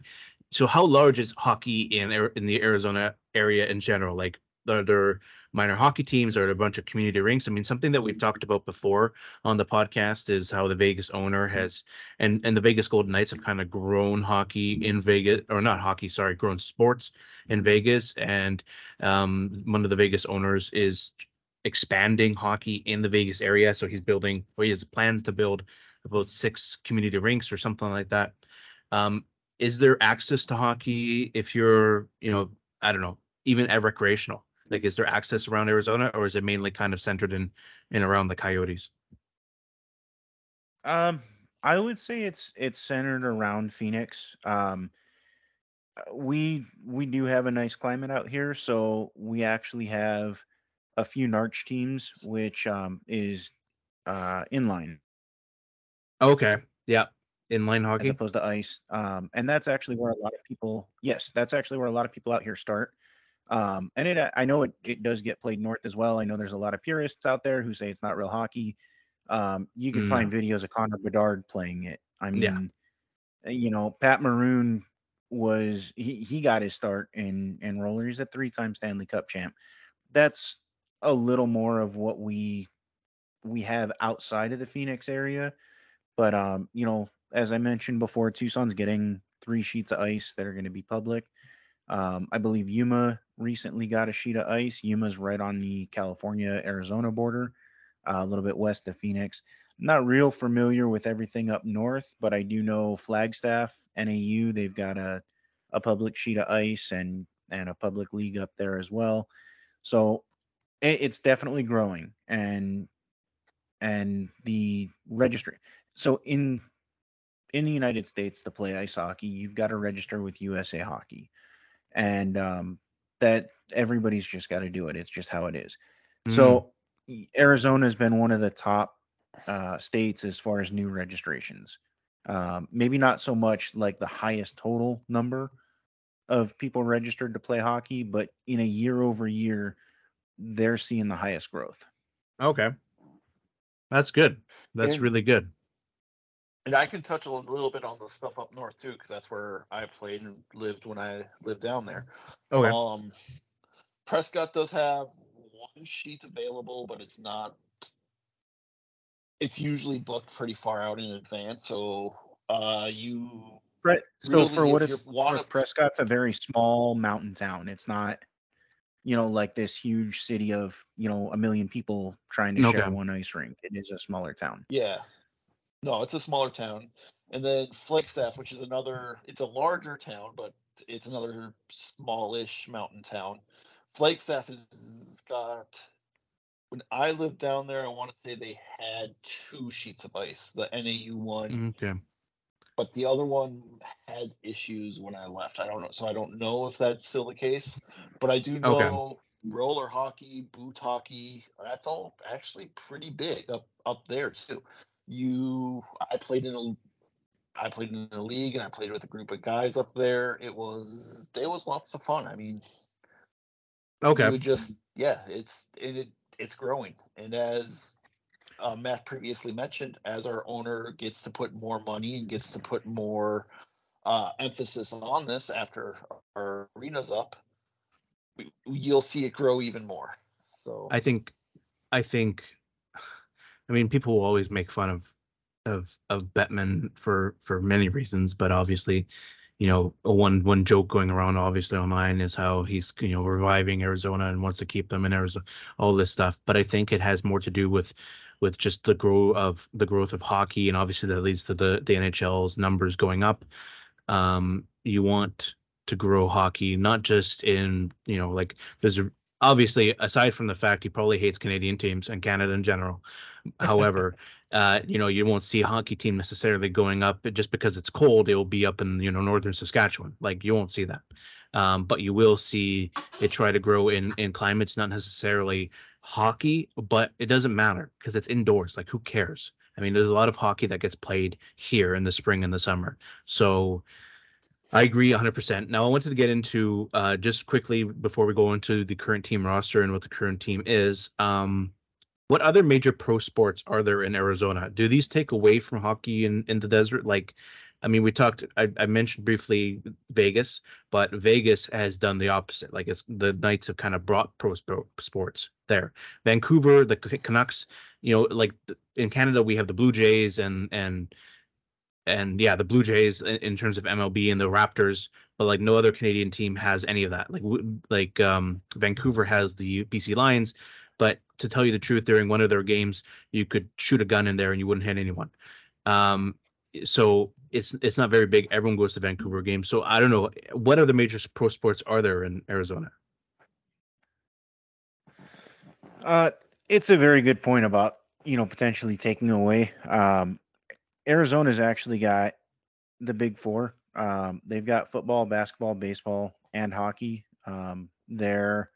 So how large is hockey in the Arizona area in general? Like, are there minor hockey teams or a bunch of community rinks? I mean, something that we've talked about before on the podcast is how the Vegas owner has and the Vegas Golden Knights have kind of grown hockey in Vegas, or not hockey, sorry, grown sports in Vegas. And one of the Vegas owners is expanding hockey in the Vegas area. So he has plans to build about 6 community rinks or something like that. Is there access to hockey if you're, you know, I don't know, even at recreational? Like, is there access around Arizona, or is it mainly kind of centered in around the Coyotes? I would say it's centered around Phoenix. We do have a nice climate out here, so we actually have a few NARCH teams, which is inline. Okay. Yeah. Inline hockey as opposed to ice. And that's actually where a lot of people, out here start. And I know it does get played north as well. I know there's a lot of purists out there who say it's not real hockey. You can find videos of Connor Bedard playing it. I mean, you know, Pat Maroon was, he got his start in roller. He's a 3-time Stanley Cup champ. That's a little more of what we have outside of the Phoenix area. But, you know, as I mentioned before, Tucson's getting 3 sheets of ice that are going to be public. I believe Yuma recently got a sheet of ice. Yuma's right on the California-Arizona border, a little bit west of Phoenix. I'm not real familiar with everything up north, but I do know Flagstaff, NAU, they've got a public sheet of ice and a public league up there as well. So it's definitely growing, and the registry. So in the United States to play ice hockey, you've got to register with USA Hockey, and that everybody's just got to do it. It's just how it is. Mm-hmm. So Arizona has been one of the top states as far as new registrations. Maybe not so much like the highest total number of people registered to play hockey, but in a year over year, they're seeing the highest growth. Okay. That's good. That's really good. And I can touch a little bit on the stuff up north too, because that's where I played and lived when I lived down there. Okay. Prescott does have 1 sheet available, but it's not. It's usually booked pretty far out in advance, so you. Right. So really, for what it's worth, Prescott's a very small mountain town. It's not, you know, like this huge city of, you know, 1 million people trying to share one ice rink. It is a smaller town. Yeah. No, it's a smaller town. And then Flagstaff, which is another, it's a larger town, but it's another smallish mountain town. Flagstaff has got, when I lived down there, I want to say they had 2 sheets of ice, the NAU one. Okay. But the other one had issues when I left. I don't know. So I don't know if that's still the case. But I do know roller hockey, boot hockey, that's all actually pretty big up there too. I played in a league, and I played with a group of guys up there. It was lots of fun. I mean, it's growing. And as Matt previously mentioned, as our owner gets to put more money and gets to put more emphasis on this after our arena's up, you'll see it grow even more. So I think, I mean, people will always make fun of Bettman for many reasons, but obviously, you know, one joke going around obviously online is how he's, you know, reviving Arizona and wants to keep them in Arizona, all this stuff. But I think it has more to do with just the growth of hockey, and obviously that leads to the NHL's numbers going up. You want to grow hockey, not just in, you know, like obviously aside from the fact he probably hates Canadian teams and Canada in general. However, you know, you won't see a hockey team necessarily going up just because it's cold. It will be up in, you know, northern Saskatchewan. Like, you won't see that. But you will see it try to grow in climates, not necessarily hockey, but it doesn't matter because it's indoors. Like, who cares? I mean, there's a lot of hockey that gets played here in the spring and the summer. So I agree 100%. Now, I wanted to get into just quickly before we go into the current team roster and what the current team is. What other major pro sports are there in Arizona? Do these take away from hockey in the desert? Like, I mean, I mentioned briefly Vegas, but Vegas has done the opposite. Like, it's the Knights have kind of brought pro sports there. Vancouver, the Canucks, you know, like in Canada, we have the Blue Jays and the Blue Jays in terms of MLB and the Raptors, but like no other Canadian team has any of that. Like Vancouver has the BC Lions, but to tell you the truth, during one of their games, you could shoot a gun in there and you wouldn't hit anyone. So it's not very big. Everyone goes to Vancouver games. So I don't know, what other major pro sports are there in Arizona? It's a very good point about, you know, potentially taking away. Arizona's actually got the big four. They've got football, basketball, baseball, and hockey. They're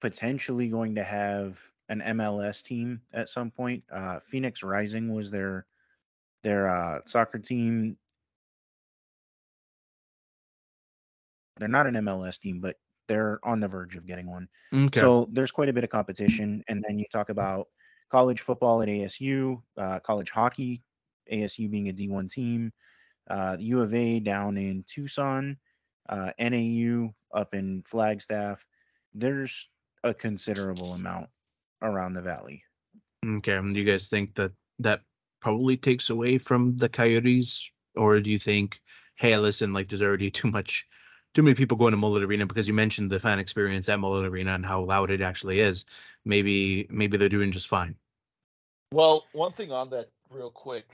potentially going to have an MLS team at some point. Phoenix Rising was their soccer team. They're not an MLS team, but they're on the verge of getting one. Okay. So there's quite a bit of competition. And then you talk about college football at ASU, college hockey, ASU being a D1 team, U of A down in Tucson, NAU up in Flagstaff. There's a considerable amount around the valley. Okay. And do you guys think that probably takes away from the Coyotes, or do you think, hey, listen, like there's already too many people going to Mullet Arena, because you mentioned the fan experience at Mullet Arena and how loud it actually is. Maybe they're doing just fine. Well, one thing on that real quick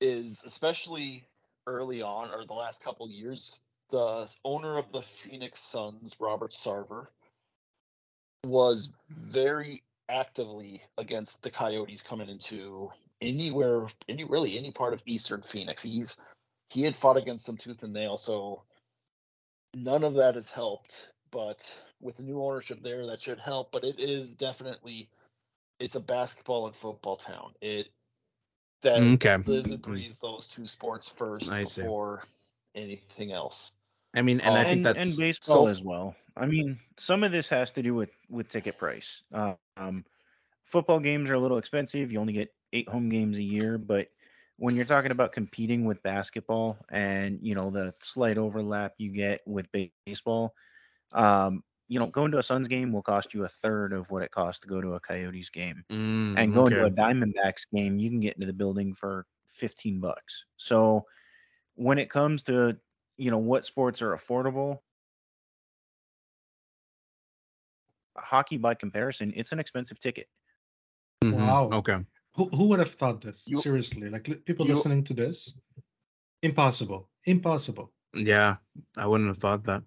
is, especially early on or the last couple of years, the owner of the Phoenix Suns, Robert Sarver, was very actively against the Coyotes coming into any part of Eastern Phoenix. He had fought against them tooth and nail, so none of that has helped. But with new ownership there, that should help. But it is definitely, it's a basketball and football town. Lives and breathes those two sports first before anything else. I mean, and I think that's and baseball as well. I mean, some of this has to do with ticket price. Football games are a little expensive. You only get 8 home games a year, but when you're talking about competing with basketball and, you know, the slight overlap you get with baseball, you know, going to a Suns game will cost you a third of what it costs to go to a Coyotes game. And going to a Diamondbacks game, you can get into the building for $15. So when it comes to, you know, what sports are affordable, hockey by comparison, it's an expensive ticket. Mm-hmm. Wow. Okay. Who would have thought this? Seriously, like people listening to this, impossible. Yeah, I wouldn't have thought that.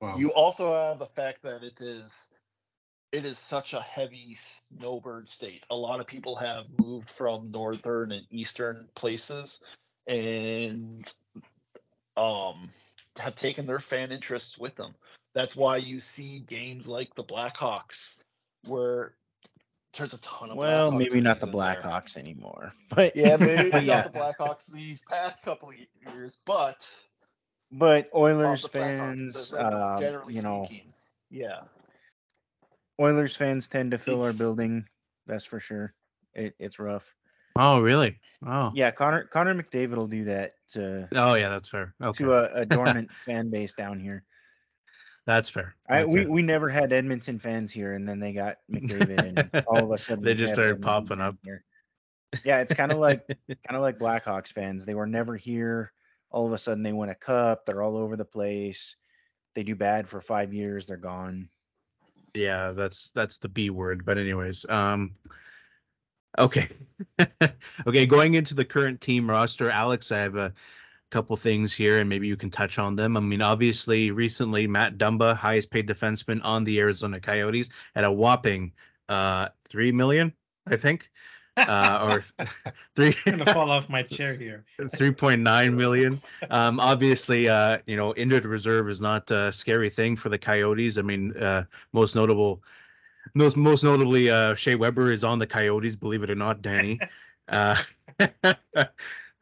Wow. You also have the fact that it is such a heavy snowbird state. A lot of people have moved from northern and eastern places, and have taken their fan interests with them. That's why you see games like the Blackhawks, where there's a ton of Blackhawks. Well, maybe not the Blackhawks anymore. But yeah, maybe not the Blackhawks these past couple of years, but Oilers fans, you know, speaking. Yeah. Oilers fans tend to fill our building, that's for sure. It's rough. Oh, really? Oh. Yeah, Connor McDavid will do that to. Oh yeah, that's fair. Okay. To a dormant fan base down here. That's fair. We never had Edmonton fans here, and then they got McDavid, and all of a sudden they just started popping up. Here. Yeah, it's kind of like Blackhawks fans. They were never here. All of a sudden, they win a cup. They're all over the place. They do bad for 5 years. They're gone. Yeah, that's the B word. But anyways, okay, okay. Going into the current team roster, Alex, I have a couple things here, and maybe you can touch on them. I mean, obviously, recently, Matt Dumba, highest paid defenseman on the Arizona Coyotes, at a whopping $3 million, I think, or three. I'm gonna fall off my chair here. $3.9 million. Obviously, you know, injured reserve is not a scary thing for the Coyotes. I mean, most notably, Shea Weber is on the Coyotes, believe it or not, Danny.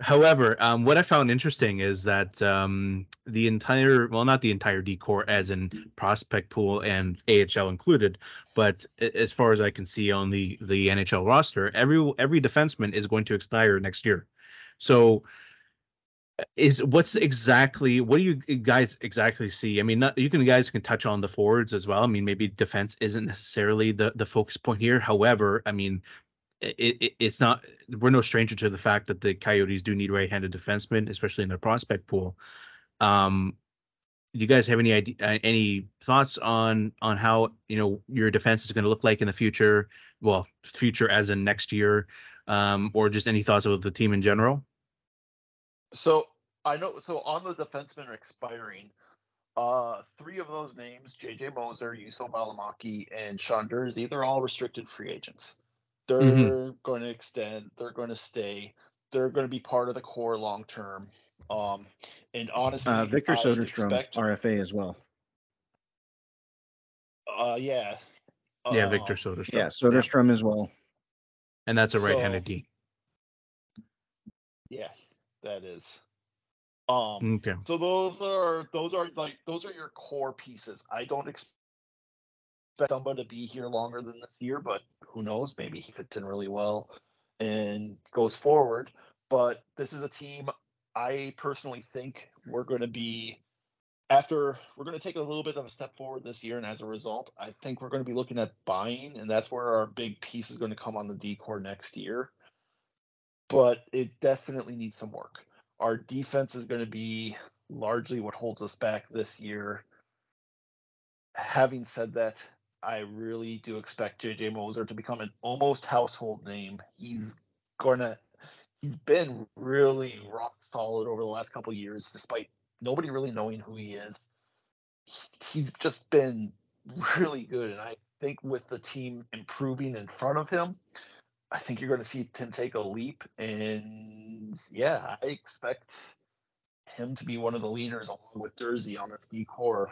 However, what I found interesting is that the entire, well, not the entire D-core as in prospect pool and AHL included, but as far as I can see on the NHL roster, every defenseman is going to expire next year. So what do you guys exactly see? I mean, you guys can touch on the forwards as well. I mean, maybe defense isn't necessarily the focus point here. However, I mean, it's not, we're no stranger to the fact that the Coyotes do need right-handed defensemen, especially in their prospect pool. Do you guys have any thoughts on how, you know, your defense is going to look like in the future? Well, future as in next year, or just any thoughts about the team in general? So on the defensemen expiring, Three of those names, J.J. Moser, Yuso Balamaki, and Sean Durzi, they're all restricted free agents. They're going to extend. They're going to stay. They're going to be part of the core long term. And honestly, Victor Soderstrom, RFA as well. Yeah, Victor Soderstrom. Yeah, Soderstrom as well. And that's a right-handed D. Yeah, that is. Okay. So those are your core pieces. I don't expect somebody to be here longer than this year, but who knows? Maybe he fits in really well and goes forward. But this is a team I personally think we're going to be after. We're going to take a little bit of a step forward this year, and as a result, I think we're going to be looking at buying, and that's where our big piece is going to come on the D-core next year. But it definitely needs some work. Our defense is going to be largely what holds us back this year. Having said that, I really do expect J.J. Moser to become an almost household name. He's been really rock solid over the last couple of years, despite nobody really knowing who he is. He's just been really good, and I think with the team improving in front of him, I think you're going to see him take a leap, and yeah, I expect him to be one of the leaders along with Durzi on this D core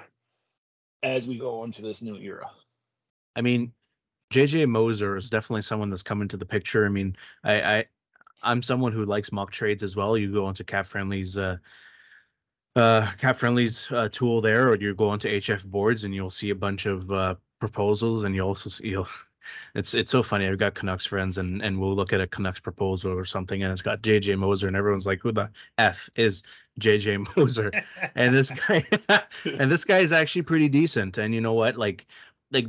as we go into this new era. I mean, J.J. Moser is definitely someone that's come into the picture. I mean, I'm someone who likes mock trades as well. You go onto Cap Friendly's tool there, or you go onto HF boards, and you'll see a bunch of proposals, and It's so funny. I've got Canucks friends, and we'll look at a Canucks proposal or something, and it's got J.J. Moser, and everyone's like, who the F is J.J. Moser? And this guy is actually pretty decent. And you know what? Like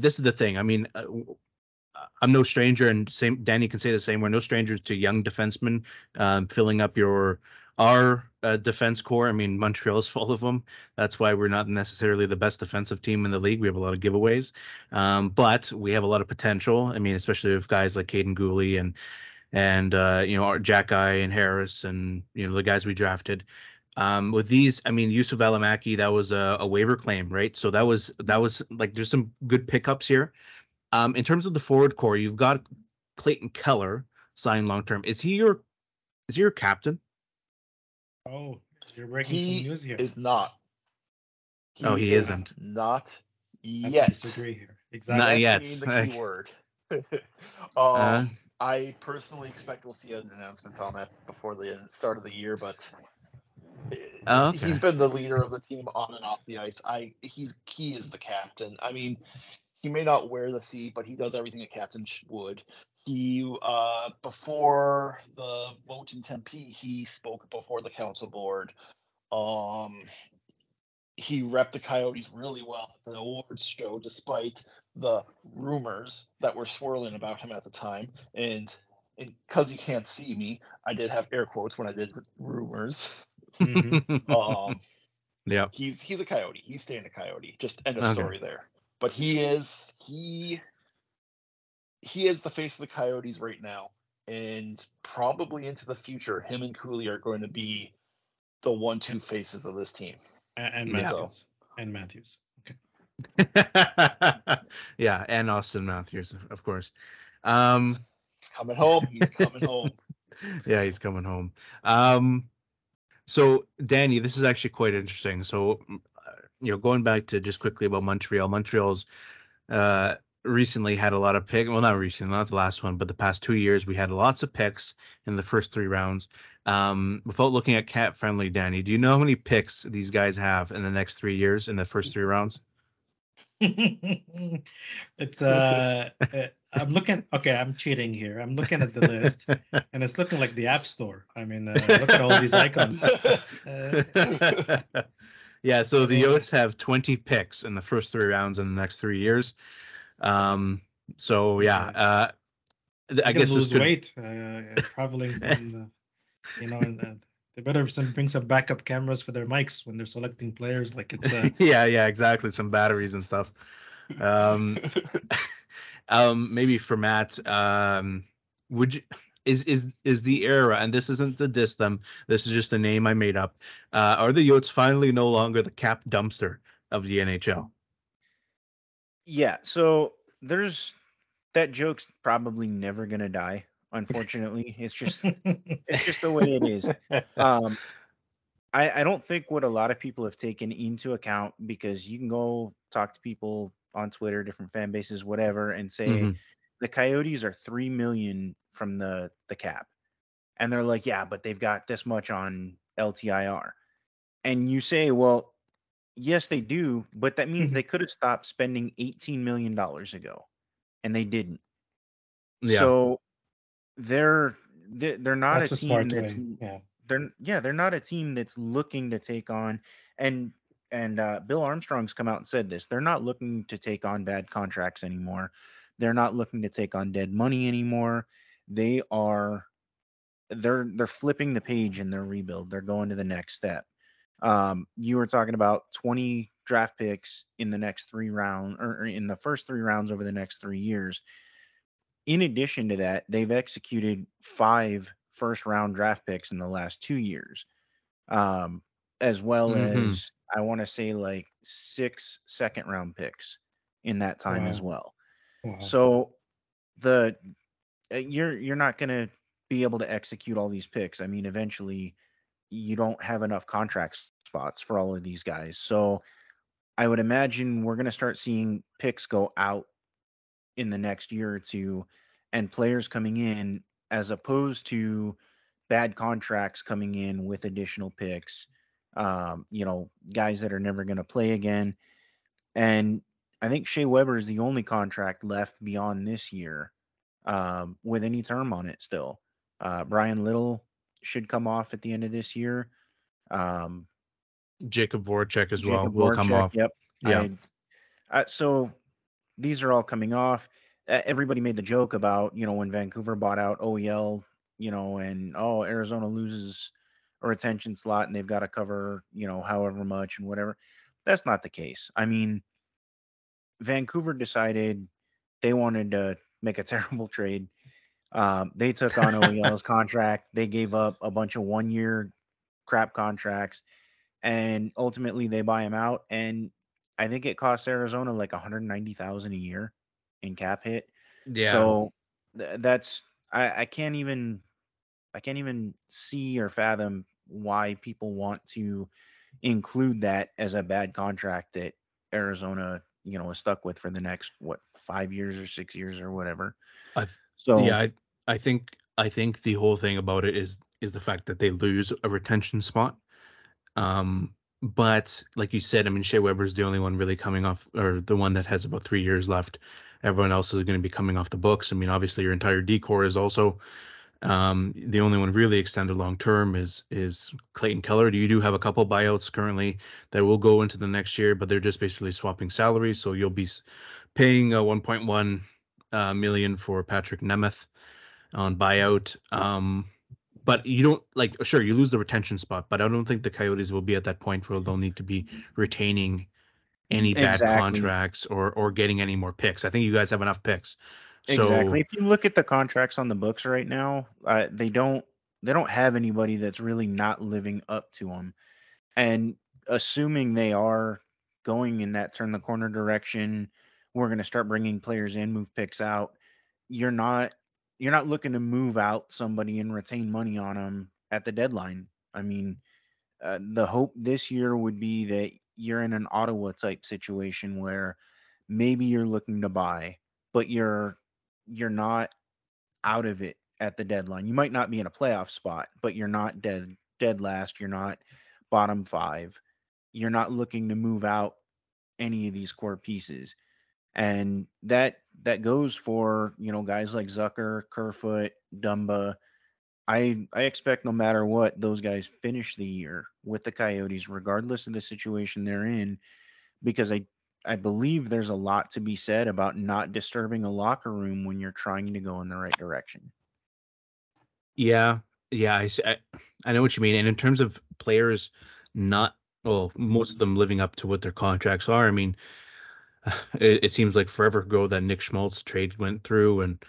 this is the thing. I mean, I'm no stranger, and same Danny can say the same. We're no strangers to young defensemen filling up our defense core. I mean, Montreal's full of them. That's why we're not necessarily the best defensive team in the league. We have a lot of giveaways, but we have a lot of potential. I mean, especially with guys like Caden Gooley and Jack Guy and Harris and, you know, the guys we drafted. With these, I mean, Yusuf Alamaki, that was a waiver claim, right? So that was like, there's some good pickups here. In terms of the forward core, you've got Clayton Keller signed long-term. Is he your captain? Oh, you're breaking some news here. He is not. No, he isn't. Not yet. I disagree here. Exactly. Not yet. That's the key word. I personally expect we'll see an announcement on that before the start of the year, but he's been the leader of the team on and off the ice. He is the captain. I mean, he may not wear the C, but he does everything a captain would. He, before the vote in Tempe, he spoke before the council board. He repped the Coyotes really well at the awards show, despite the rumors that were swirling about him at the time. And because you can't see me, I did have air quotes when I did rumors. Mm-hmm. Yeah, he's a Coyote. He's staying a Coyote. Just end of story there. But he is the face of the Coyotes right now, and probably into the future, him and Cooley are going to be the 1-2 faces of this team. And Matthews. Yeah. And Matthews. Okay. Yeah, and Austin Matthews, of course. He's coming home. He's coming home. Yeah, he's coming home. So, Danny, this is actually quite interesting. So, going back to just quickly about Montreal. Montreal's recently had a lot of picks. Well, not recently, not the last one, but the past 2 years, we had lots of picks in the first three rounds. Without looking at Cap Friendly, Danny, do you know how many picks these guys have in the next 3 years in the first three rounds? It's I'm cheating here. I'm looking at the list, and it's looking like the App Store. I mean, look at all these icons. Yeah, so the Yotes have 20 picks in the first three rounds in the next 3 years. I guess lose weight traveling. From, they better bring some backup cameras for their mics when they're selecting players. Like it's yeah, exactly, some batteries and stuff. Maybe for Matt, would you? Is the era, and this isn't to diss them, this is just a name I made up, are the Yotes finally no longer the cap dumpster? of the NHL. Yeah, so there's that joke's probably never going to die, unfortunately. It's just the way it is. I don't think what a lot of people have taken into account, because you can go talk to people on Twitter, different fan bases, whatever, and say the Coyotes are $3 million from the cap. And they're like, yeah, but they've got this much on LTIR. And you say, well, yes, they do, but that means they could have stopped spending $18 million ago, and they didn't. Yeah. So they're not that's a team that's, they're not a team that's looking to take on, and Bill Armstrong's come out and said this, they're not looking to take on bad contracts anymore. They're not looking to take on dead money anymore. They are they're flipping the page in their rebuild. They're going to the next step. You were talking about 20 draft picks in the next three rounds, or in the first three rounds over the next 3 years. In addition to that, they've executed 5 first round draft picks in the last 2 years, as well as I want to say like 6 second round picks in that time as well. Wow. So you're not going to be able to execute all these picks. I mean, eventually you don't have enough contract spots for all of these guys. So I would imagine we're going to start seeing picks go out in the next year or two and players coming in, as opposed to bad contracts coming in with additional picks, guys that are never going to play again. And I think Shea Weber is the only contract left beyond this year with any term on it still. Brian Little should come off at the end of this year. Jacob Voracek will come off. Yep. Yeah. So these are all coming off. Everybody made the joke about, when Vancouver bought out OEL, and Arizona loses a retention slot and they've got to cover, however much and whatever. That's not the case. I mean, Vancouver decided they wanted to make a terrible trade. They took on OEL's contract. They gave up a bunch of 1-year crap contracts, and ultimately they buy him out. And I think it costs Arizona like $190,000 a year in cap hit. Yeah. So that's, I can't even see or fathom why people want to include that as a bad contract that Arizona, is stuck with for the next, 5 years or 6 years or whatever. I think the whole thing about it is the fact that they lose a retention spot. But like you said, I mean, Shea Weber's the only one really coming off, or the one that has about 3 years left. Everyone else is going to be coming off the books. I mean, obviously your entire decor is also the only one really extended long term is Clayton Keller. You do have a couple buyouts currently that will go into the next year, but they're just basically swapping salaries. So you'll be paying $1.1 million for Patrick Nemeth on buyout. But you don't, sure, you lose the retention spot, but I don't think the Coyotes will be at that point where they'll need to be retaining any bad contracts or getting any more picks. I think you guys have enough picks. Exactly. So, if you look at the contracts on the books right now, they don't have anybody that's really not living up to them. And assuming they are going in that turn the corner direction, we're going to start bringing players in, move picks out. You're not looking to move out somebody and retain money on them at the deadline. I mean, the hope this year would be that you're in an Ottawa type situation where maybe you're looking to buy, but you're not out of it at the deadline. You might not be in a playoff spot, but you're not dead last. You're not bottom 5. You're not looking to move out any of these core pieces. And that goes for, guys like Zucker, Kerfoot, Dumba. I expect no matter what, those guys finish the year with the Coyotes, regardless of the situation they're in, because I believe there's a lot to be said about not disturbing a locker room when you're trying to go in the right direction. Yeah, I know what you mean. And in terms of players most of them living up to what their contracts are, I mean, it seems like forever ago that Nick Schmaltz trade went through, and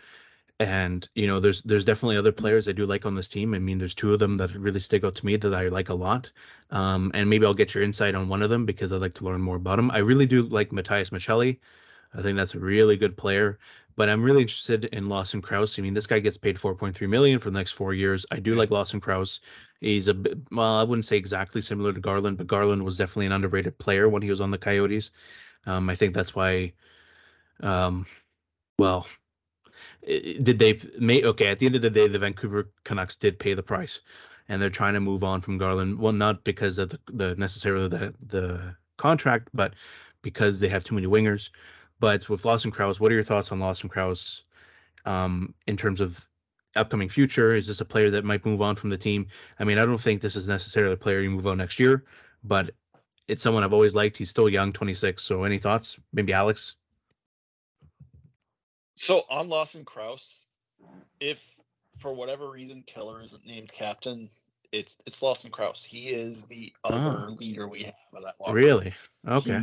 And, you know, there's definitely other players I do like on this team. I mean, there's two of them that really stick out to me that I like a lot. And maybe I'll get your insight on one of them because I'd like to learn more about him. I really do like Matthias Michelli. I think that's a really good player. But I'm really interested in Lawson Krause. I mean, this guy gets paid $4.3 million for the next 4 years. I do like Lawson Krause. He's a bit, well, I wouldn't say exactly similar to Garland, but Garland was definitely an underrated player when he was on the Coyotes. I think that's why, well... at the end of the day, the Vancouver Canucks did pay the price, and they're trying to move on from Garland. Well, not because of necessarily the contract, but because they have too many wingers. But with Lawson Krause, what are your thoughts on Lawson Krause in terms of upcoming future? Is this a player that might move on from the team? I mean, I don't think this is necessarily a player you move on next year, but it's someone I've always liked. He's still young, 26. So any thoughts? Maybe Alex? So on Lawson Krause, if for whatever reason Keller isn't named captain, it's Lawson Krause. He is the other leader we have in that locker. Really? Okay.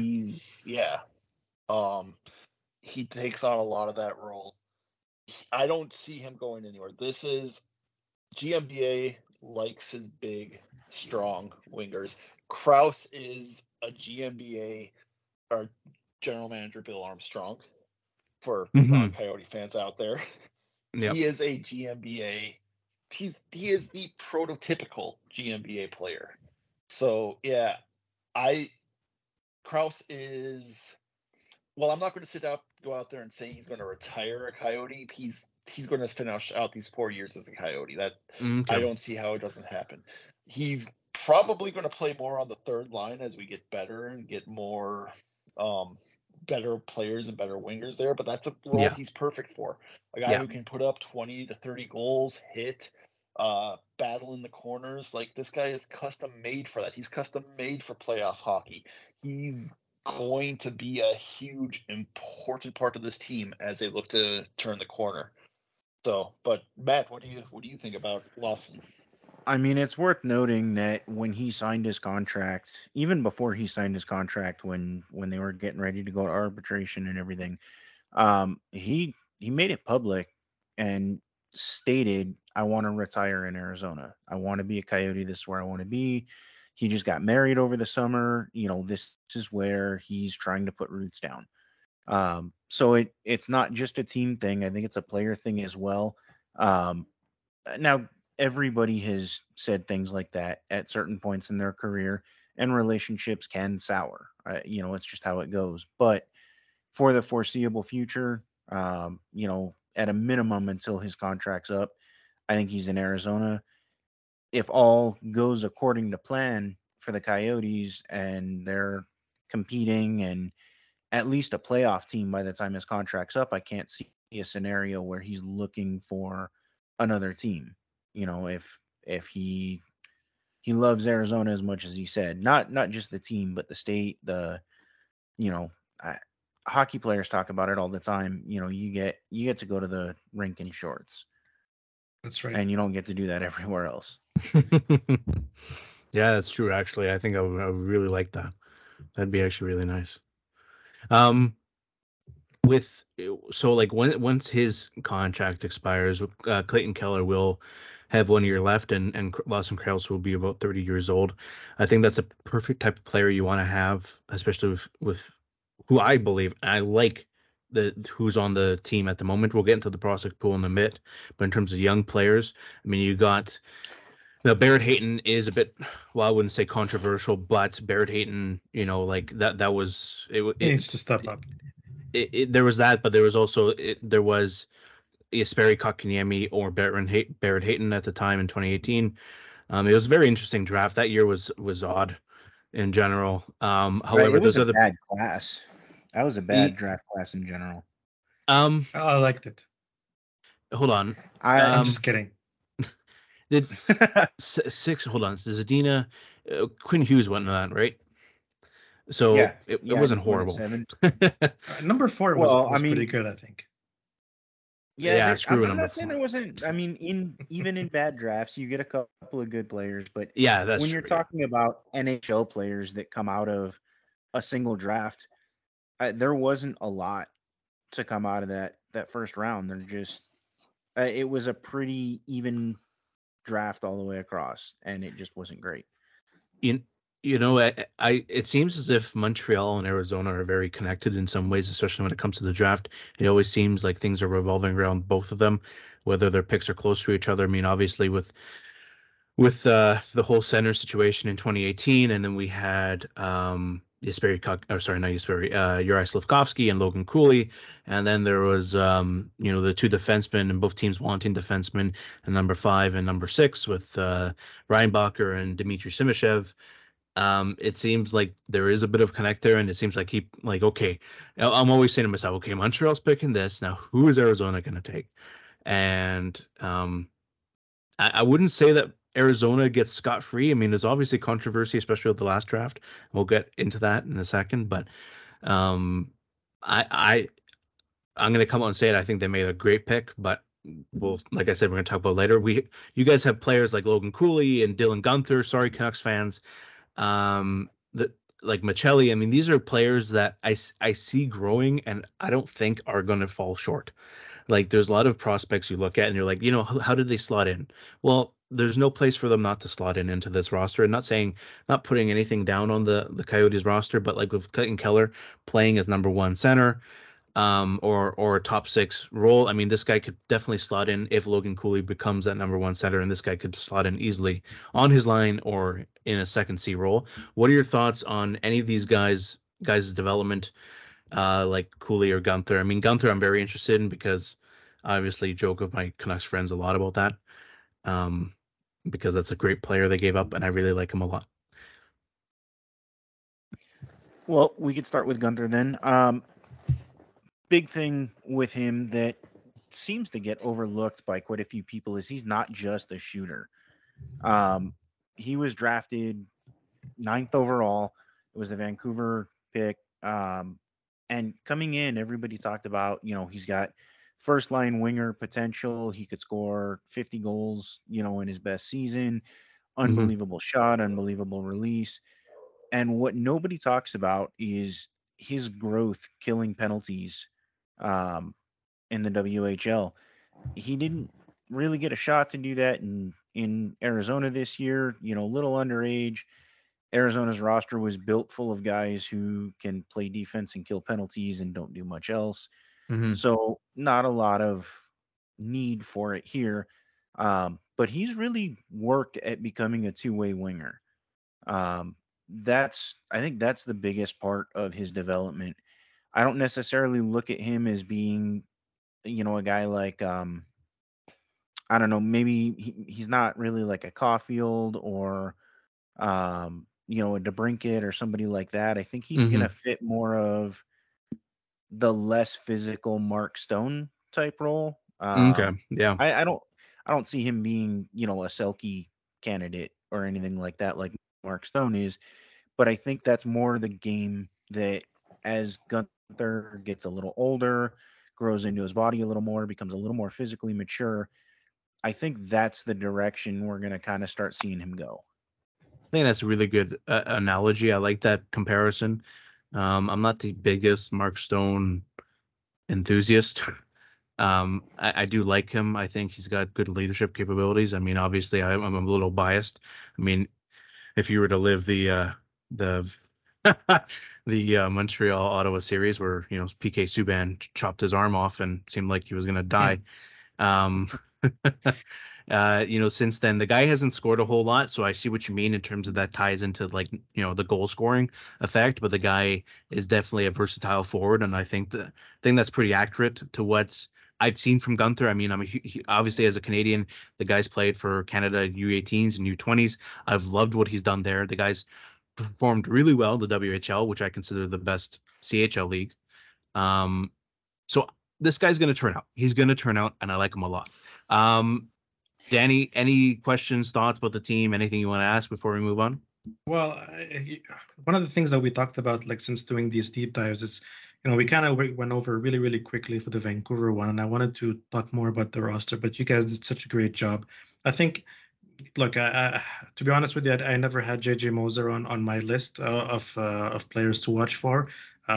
He takes on a lot of that role. I don't see him going anywhere. This is GMBA likes his big, strong wingers. Krause is a GMBA or general manager Bill Armstrong. For non-Coyote fans out there, yep. He is a GMBA. He is the prototypical GMBA player. So yeah, Krause is. Well, I'm not going to go out there and say he's going to retire a Coyote. He's going to finish out these 4 years as a Coyote. I don't see how it doesn't happen. He's probably going to play more on the third line as we get better and get more. Better players and better wingers there, but that's a role he's perfect for. A guy who can put up 20 to 30 goals, hit, battle in the corners. Like, this guy is custom made for that. He's custom made for playoff hockey. He's going to be a huge, important part of this team as they look to turn the corner. So, but Matt, what do you think about Lawson? I mean, it's worth noting that when he signed his contract, even before he signed his contract, when they were getting ready to go to arbitration and everything, he made it public and stated, I want to retire in Arizona. I want to be a Coyote. This is where I want to be. He just got married over the summer. You know, this is where he's trying to put roots down. So it's not just a team thing. I think it's a player thing as well. Now, everybody has said things like that at certain points in their career, and relationships can sour. You know, it's just how it goes. But for the foreseeable future, you know, at a minimum until his contract's up, I think he's in Arizona. If all goes according to plan for the Coyotes and they're competing and at least a playoff team by the time his contract's up, I can't see a scenario where he's looking for another team. You know, if he loves Arizona as much as he said, not just the team, but the state, hockey players talk about it all the time. You know, you get to go to the rink in shorts. That's right. And you don't get to do that everywhere else. Yeah, that's true. Actually, I think I would really like that. That'd be actually really nice. Once his contract expires, Clayton Keller will have 1 year left, and Lawson Krause will be about 30 years old. I think that's a perfect type of player you want to have, especially with who I believe I like, who's on the team at the moment. We'll get into the prospect pool in a bit, but in terms of young players, I mean, you got now Barrett Hayton is a bit, well, I wouldn't say controversial, but Barrett Hayton, you know, like that was it needs to step up. There was that, but there was also Jesperi Kotkaniemi or Barrett Hayton at the time in 2018. It was a very interesting draft. That year was odd in general. However, those other bad class. That was a bad draft class in general. I liked it. Hold on. I'm just kidding. Zadina, Quinn Hughes went in that, right? So it wasn't horrible. Number four was pretty good, I think. Yeah, I'm not saying there wasn't. I mean, even in bad drafts, you get a couple of good players. But yeah, that's when you're talking about NHL players that come out of a single draft, there wasn't a lot to come out of that first round. They're just it was a pretty even draft all the way across, and it just wasn't great. You know, I it seems as if Montreal and Arizona are very connected in some ways, especially when it comes to the draft. It always seems like things are revolving around both of them, whether their picks are close to each other. I mean, obviously with the whole center situation in 2018, and then we had Juraj Slafkovský and Logan Cooley, and then there was the two defensemen, and both teams wanting defensemen, and number 5 and number 6 with Reinbacher and Dmitry Simishev. It seems like there is a bit of connect there, and it seems like okay, I'm always saying to myself, okay, Montreal's picking this now. Who is Arizona going to take? And I wouldn't say that Arizona gets scot-free. I mean, there's obviously controversy, especially with the last draft. We'll get into that in a second, but I'm going to come out and say it. I think they made a great pick, but we'll, like I said, we're going to talk about it later. You guys have players like Logan Cooley and Dylan Gunther. Sorry, Canucks fans. Like Michelli. I mean, these are players that I see growing, and I don't think are going to fall short. Like, there's a lot of prospects you look at and you're like, how did they slot in? Well, there's no place for them not to slot into this roster. And not putting anything down on the Coyotes roster, but like with Clayton Keller playing as number 1 center, or a top 6 role. I mean, this guy could definitely slot in if Logan Cooley becomes that number 1 center, and this guy could slot in easily on his line or in a second C role. What are your thoughts on any of these guys' development? Like Cooley or Gunther. I mean, Gunther I'm very interested in because I obviously joke with my Canucks friends a lot about that, because that's a great player they gave up, and I really like him a lot. Well, we could start with Gunther then. Big thing with him that seems to get overlooked by quite a few people is he's not just a shooter. He was drafted 9th overall. It was the Vancouver pick. And coming in, everybody talked about, he's got first-line winger potential. He could score 50 goals, in his best season. Unbelievable shot, unbelievable release. And what nobody talks about is his growth killing penalties in the WHL. He didn't really get a shot to do that in Arizona this year, little underage. Arizona's roster was built full of guys who can play defense and kill penalties and don't do much else. Mm-hmm. So not a lot of need for it here. But he's really worked at becoming a two-way winger. I think that's the biggest part of his development. I don't necessarily look at him as being, a guy like, I don't know, maybe he's not really like a Caulfield or, a DeBrincat or somebody like that. I think he's going to fit more of the less physical Mark Stone type role. Okay. Yeah. I don't see him being, a Selke candidate or anything like that, like Mark Stone is, but I think that's more the game that as Gunther gets a little older, grows into his body a little more, becomes a little more physically mature. I think that's the direction we're going to kind of start seeing him go. I think that's a really good analogy. I like that comparison. I'm not the biggest Mark Stone enthusiast. I do like him. I think he's got good leadership capabilities. I mean, obviously, I'm a little biased. I mean, if you were to live the Montreal Ottawa series where PK Subban chopped his arm off and seemed like he was gonna die. Since then the guy hasn't scored a whole lot, so I see what you mean in terms of that ties into like the goal scoring effect. But the guy is definitely a versatile forward, and I think that's pretty accurate to what I've seen from Gunther. I mean, he, obviously as a Canadian, the guy's played for Canada U18s and U20s. I've loved what he's done there. The guy's performed really well in the WHL, which I consider the best CHL league. So this guy's going to turn out. He's going to turn out, and I like him a lot. Danny, any questions, thoughts about the team, anything you want to ask before we move on? Well, one of the things that we talked about, like since doing these deep dives, is we kind of went over really, really quickly for the Vancouver one, and I wanted to talk more about the roster, but you guys did such a great job. I think look, to be honest with you, I never had JJ Moser on my list of players to watch for.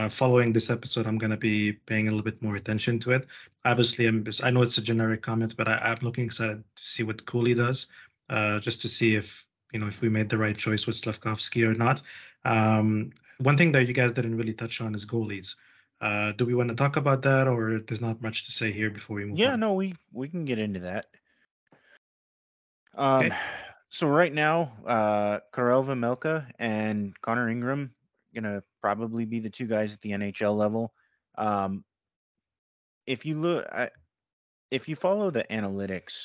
Following this episode, I'm going to be paying a little bit more attention to it. Obviously, I know it's a generic comment, but I'm looking excited to see what Cooley does, just to see if we made the right choice with Slavkovsky or not. One thing that you guys didn't really touch on is goalies. Do we want to talk about that, or there's not much to say here before we move on? Yeah, no, we can get into that. Okay. So right now, Karel Vemelka and Connor Ingram are going to probably be the two guys at the NHL level. If you follow the analytics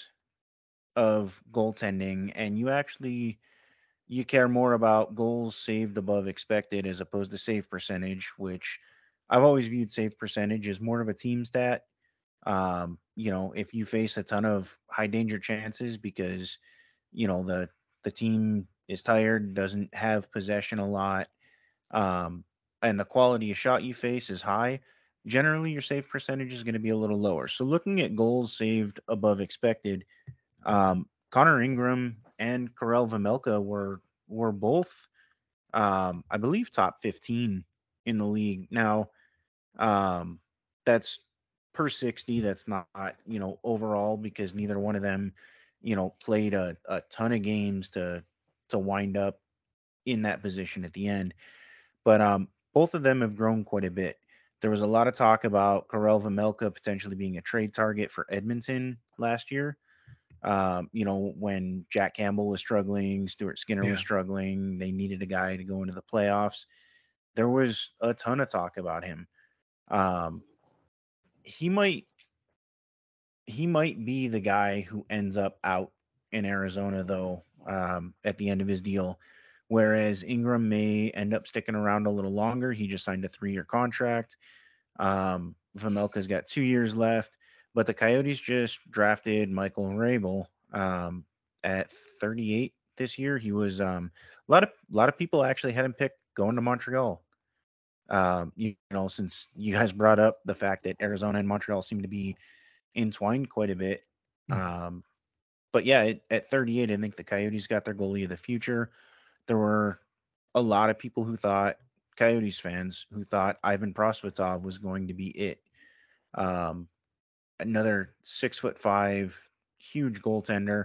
of goaltending and you care more about goals saved above expected as opposed to save percentage, which I've always viewed save percentage as more of a team stat. If you face a ton of high danger chances because, the team is tired, doesn't have possession a lot, and the quality of shot you face is high, generally your save percentage is going to be a little lower. So looking at goals saved above expected, Connor Ingram and Karel Vemelka were both, I believe, top 15 in the league. Now, that's per 60. That's not, overall, because neither one of them, played a ton of games to wind up in that position at the end. But both of them have grown quite a bit. There was a lot of talk about Karel Vemelka potentially being a trade target for Edmonton last year. When Jack Campbell was struggling, Stuart Skinner was struggling, they needed a guy to go into the playoffs. There was a ton of talk about him. He might be the guy who ends up out in Arizona, though, at the end of his deal, whereas Ingram may end up sticking around a little longer. He just signed a 3-year contract. Vemelka's got 2 years left. But the Coyotes just drafted Michael Rabel at 38 this year. He was a lot of people actually had him picked going to Montreal. Since you guys brought up the fact that Arizona and Montreal seem to be entwined quite a bit. But yeah, at 38, I think the Coyotes got their goalie of the future. There were a lot of people Coyotes fans who thought Ivan Prosvetov was going to be it. Another 6'5", huge goaltender,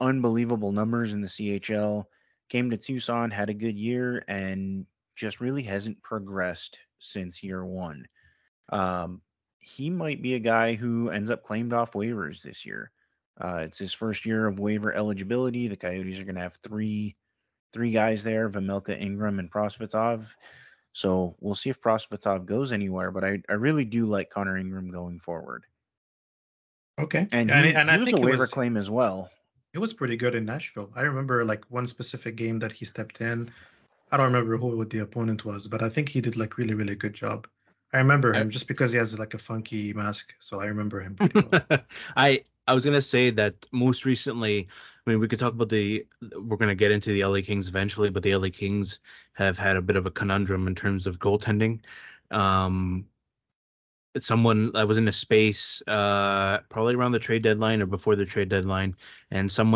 unbelievable numbers in the CHL, came to Tucson, had a good year, and just really hasn't progressed since year one. He might be a guy who ends up claimed off waivers this year. It's his first year of waiver eligibility. The Coyotes are going to have three guys there, Vemelka, Ingram, and Prosvetov. So we'll see if Prosvetov goes anywhere, but I really do like Connor Ingram going forward. Okay. And he was a waiver claim as well. It was pretty good in Nashville. I remember one specific game that he stepped in. I don't remember who the opponent was, but I think he did really, really good job. I remember him just because he has a funky mask. So I remember him pretty well. I was going to say that most recently, I mean, we could talk about we're going to get into the LA Kings eventually, but the LA Kings have had a bit of a conundrum in terms of goaltending. Someone I was in a space probably around the trade deadline or before the trade deadline, and some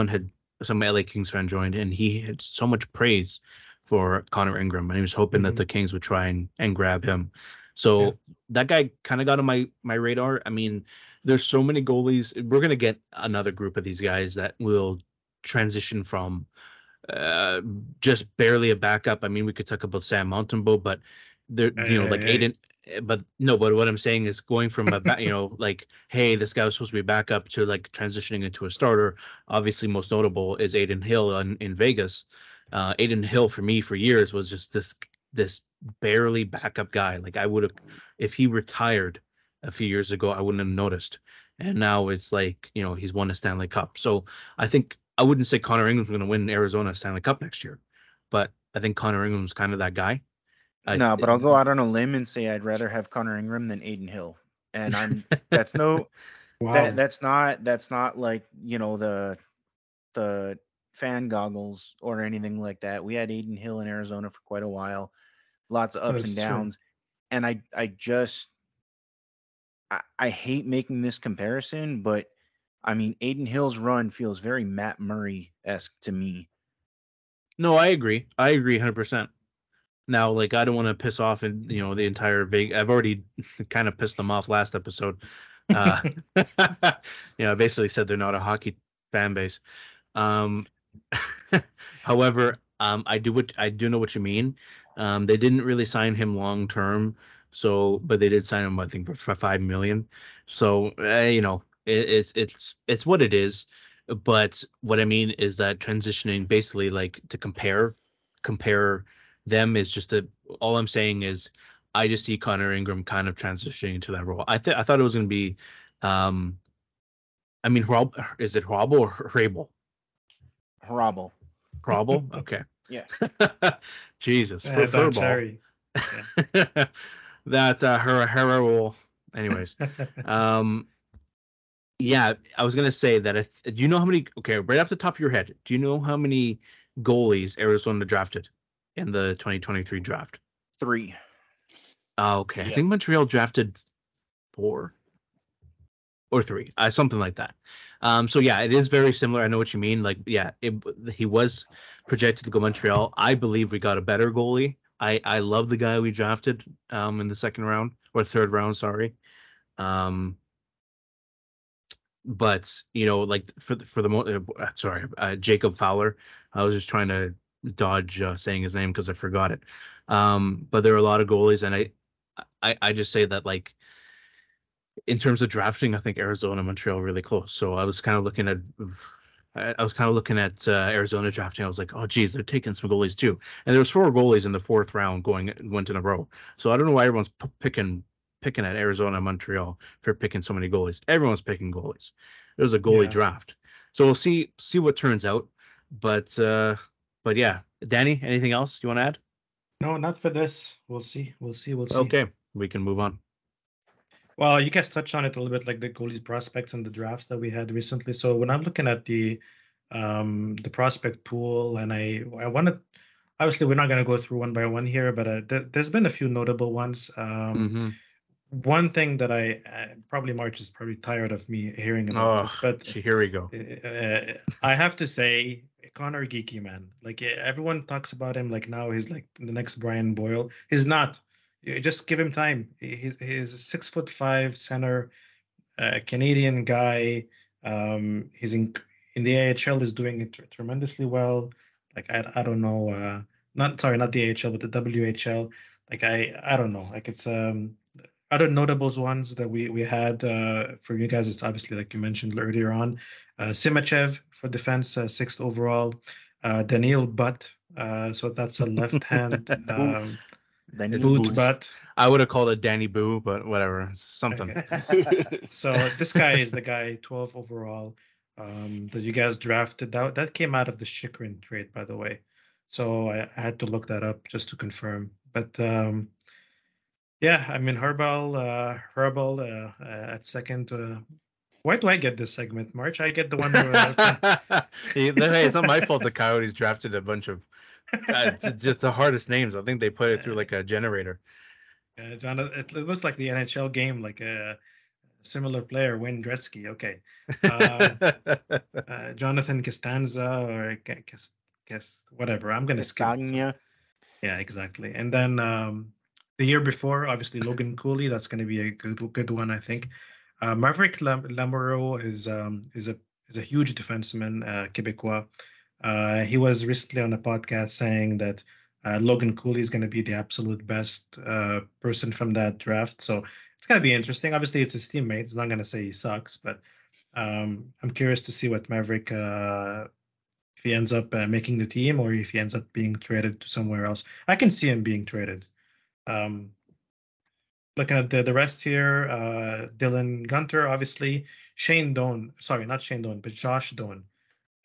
LA Kings fan joined, and he had so much praise for Connor Ingram, and he was hoping that the Kings would try and grab him. So that guy kind of got on my radar. I mean, there's so many goalies. We're going to get another group of these guys that will transition from just barely a backup. I mean, we could talk about Sam Montembeault, but they're Aiden. But what I'm saying is going from hey, this guy was supposed to be back up to transitioning into a starter. Obviously, most notable is Adin Hill in Vegas. Adin Hill for me for years was just this barely backup guy. I would have, if he retired a few years ago, I wouldn't have noticed. And now it's he's won a Stanley Cup. So I think I wouldn't say Connor Ingram's going to win Arizona Stanley Cup next year, but I think Connor Ingram's kind of that guy. But I'll go out on a limb and say I'd rather have Connor Ingram than Adin Hill, and that's not the fan goggles or anything like that. We had Adin Hill in Arizona for quite a while, lots of ups and downs, and I hate making this comparison, but I mean, Aiden Hill's run feels very Matt Murray-esque to me. No, I agree. I agree 100%. Now, like, I don't want to piss off and, you know, the entire Vegas. I've already kind of pissed them off last episode. You know, I basically said they're not a hockey fan base. However, I do know what you mean. They didn't really sign him long term, so but they did sign him, I think, for $5 million. So you know, it's what it is. But what I mean is that transitioning, basically, like, to compare them is just that. All I'm saying is, I just see Connor Ingram kind of transitioning into that role. I thought it was going to be, I mean, is it Hrabal or Hrabal? Hrabal? Okay. Yeah. Jesus. Yeah, Cherry. Yeah. That Hrabal. Anyways. Yeah, I was going to say that. Do you know how many? Okay, right off the top of your head, do you know how many goalies Arizona drafted in the 2023 draft? 3. Okay, yeah. I think Montreal drafted 4 or 3, something like that. So yeah, it is very similar. I know what you mean. Like, yeah, he was projected to go Montreal. I believe we got a better goalie. I love the guy we drafted in the third round. Sorry. But you know, like Jacob Fowler. I was just trying to dodge saying his name because I forgot it. But there are a lot of goalies, and I just say that, like, in terms of drafting, I think Arizona and Montreal are really close. So I was kind of looking at Arizona drafting. I was like, oh geez, they're taking some goalies too. And there's 4 goalies in the 4th round went in a row. So I don't know why everyone's picking at Arizona and Montreal for picking so many goalies. Everyone's picking goalies. It was a goalie draft. So we'll see what turns out. But yeah, Danny, anything else you want to add? No, not for this. We'll see. Okay, we can move on. Well, you guys touched on it a little bit, like the goalies prospects and the drafts that we had recently. So when I'm looking at the prospect pool, and I wanted, obviously we're not going to go through one by one here, but there's been a few notable ones. One thing that probably March is probably tired of me hearing about this, but here we go. I have to say, Connor Geekie, man, like, everyone talks about him like now he's like the next Brian Boyle. He's not. Just give him time. He's a 6'5" center, Canadian guy. He's in the AHL is doing it tremendously well. Like, I don't know. Not the AHL, but the WHL. Like, I don't know. Like, it's other notables ones that we had for you guys, it's obviously, like you mentioned earlier on, Simachev for defense, 6th overall, Daniil Butt, so that's a left hand Butt. I would have called it Danny Boo, but whatever, something. Okay. So this guy is the guy, 12th overall, that you guys drafted. That came out of the Chychrun trade, by the way. So I had to look that up just to confirm. But yeah, I mean, Hrabal at second. Why do I get this segment, March? I get the one. Hey, it's not my fault the Coyotes drafted a bunch of just the hardest names. I think they put it through like a generator. John, it looks like the NHL game, like a similar player, Wayne Gretzky. Okay. Jonathan Costanza or whatever. I'm going to skip. Yeah, exactly. And then the year before, obviously, Logan Cooley. That's going to be a good one, I think. Maverick Lamoureux is a huge defenseman, Quebecois. He was recently on a podcast saying that Logan Cooley is going to be the absolute best person from that draft. So it's going to be interesting. Obviously, it's his teammate. It's not going to say he sucks, but I'm curious to see what Maverick, if he ends up making the team or if he ends up being traded to somewhere else. I can see him being traded. Looking at the rest here, Dylan Gunter, obviously, Josh Doan.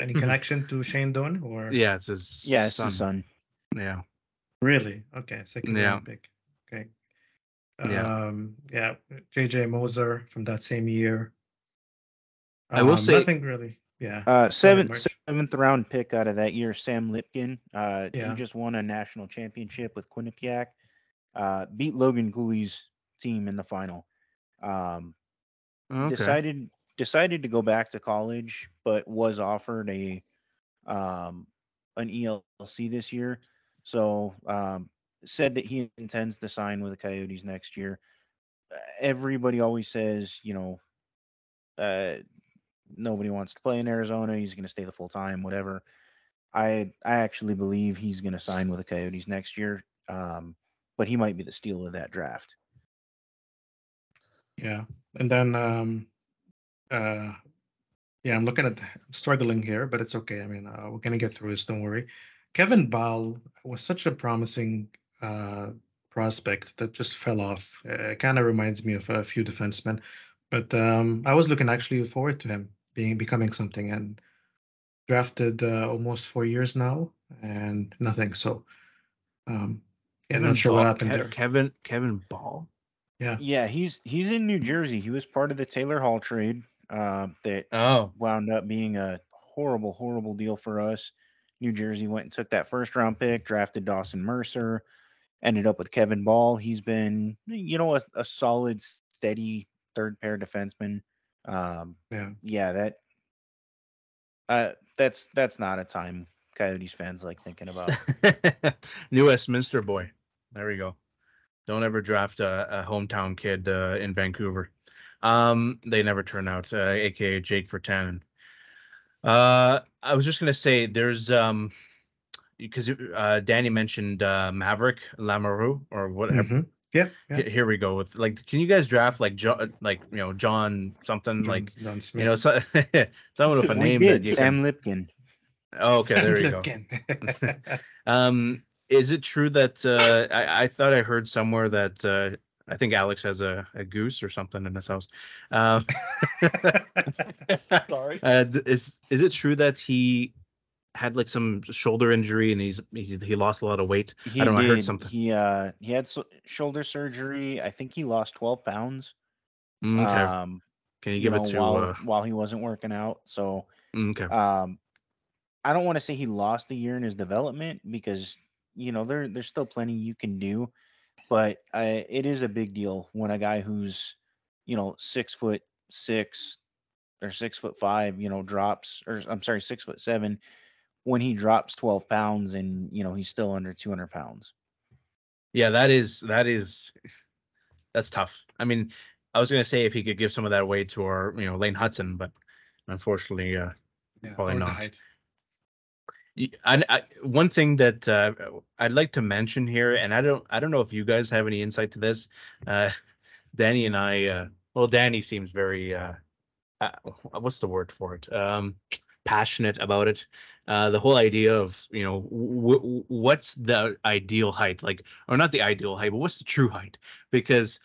Any connection to Shane Doan? Or yeah, it's his son. Yeah. Really? Okay, second round pick. Okay. JJ Moser from that same year. I will say nothing really. Yeah. Seventh round pick out of that year, Sam Lipkin. He just won a national championship with Quinnipiac. Beat Logan Cooley's team in the final. Okay. Decided decided to go back to college, but was offered a an ELC this year. So said that he intends to sign with the Coyotes next year. Everybody always says, you know, nobody wants to play in Arizona. He's going to stay the full time, whatever. I actually believe he's going to sign with the Coyotes next year, but he might be the steal of that draft. Yeah, and then I'm looking at struggling here, but it's okay. I mean, we're going to get through this. Don't worry. Kevin Ball was such a promising prospect that just fell off. It kind of reminds me of a few defensemen, but I was looking actually forward to him becoming something, and drafted almost 4 years now and nothing. So I'm not sure what happened there. Kevin Ball. Yeah. Yeah. He's in New Jersey. He was part of the Taylor Hall trade that wound up being a horrible, horrible deal for us. New Jersey went and took that first round pick, drafted Dawson Mercer, ended up with Kevin Ball. He's been, you know, a solid, steady third pair defenseman. That's not a time Coyotes fans like thinking about. New Westminster boy. There we go. Don't ever draft a hometown kid in Vancouver. They never turn out, a.k.a. Jake Virtanen. I was just going to say there's because Danny mentioned Maverick Lamoureux or whatever. Mm-hmm. Yeah. Here we go with like, can you guys draft like John something John Smith. Someone with a name that you Sam Lipkin. Oh, okay, there you go. Is it true that I thought I heard somewhere that I think Alex has a goose or something in his house. Sorry. Is it true that he had like some shoulder injury and he lost a lot of weight? I heard something. He had shoulder surgery. I think he lost 12 pounds. Okay. Can you give it to while he wasn't working out? So okay. I don't want to say he lost a year in his development because you know there's still plenty you can do. But it is a big deal when a guy who's, you know, 6'6" or 6'5", you know, drops, or I'm sorry, 6'7", when he drops 12 pounds and, you know, he's still under 200 pounds. Yeah, that's tough. I mean, I was going to say if he could give some of that away to our, you know, Lane Hudson, but unfortunately, probably not. One thing that I'd like to mention here, and I don't know if you guys have any insight to this. Danny and I, Danny seems very, what's the word for it? Passionate about it. The whole idea of, you know, what's the ideal height, like, or not the ideal height, but what's the true height? Because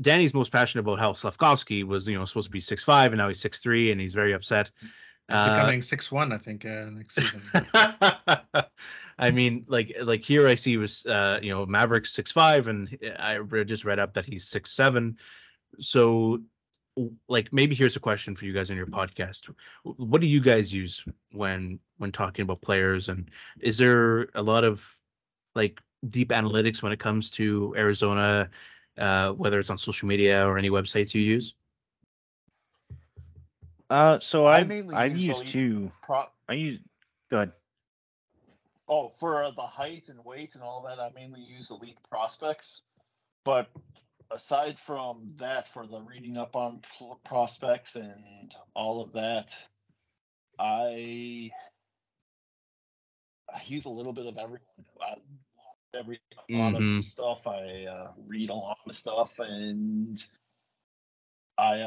Danny's most passionate about how Slafkovsky was, you know, supposed to be 6'5", and now he's 6'3", and he's very upset. Becoming 6'1", I think, next season. I mean, like here I see was, you know, Maverick 6'5", and I just read up that he's 6'7". So, like, maybe here's a question for you guys on your podcast. What do you guys use when talking about players? And is there a lot of, like, deep analytics when it comes to Arizona, whether it's on social media or any websites you use? Go ahead. Oh, for the height and weight and all that, I mainly use Elite Prospects. But aside from that, for the reading up on prospects and all of that, I use a little bit of everything. A lot of stuff. I read a lot of stuff and. I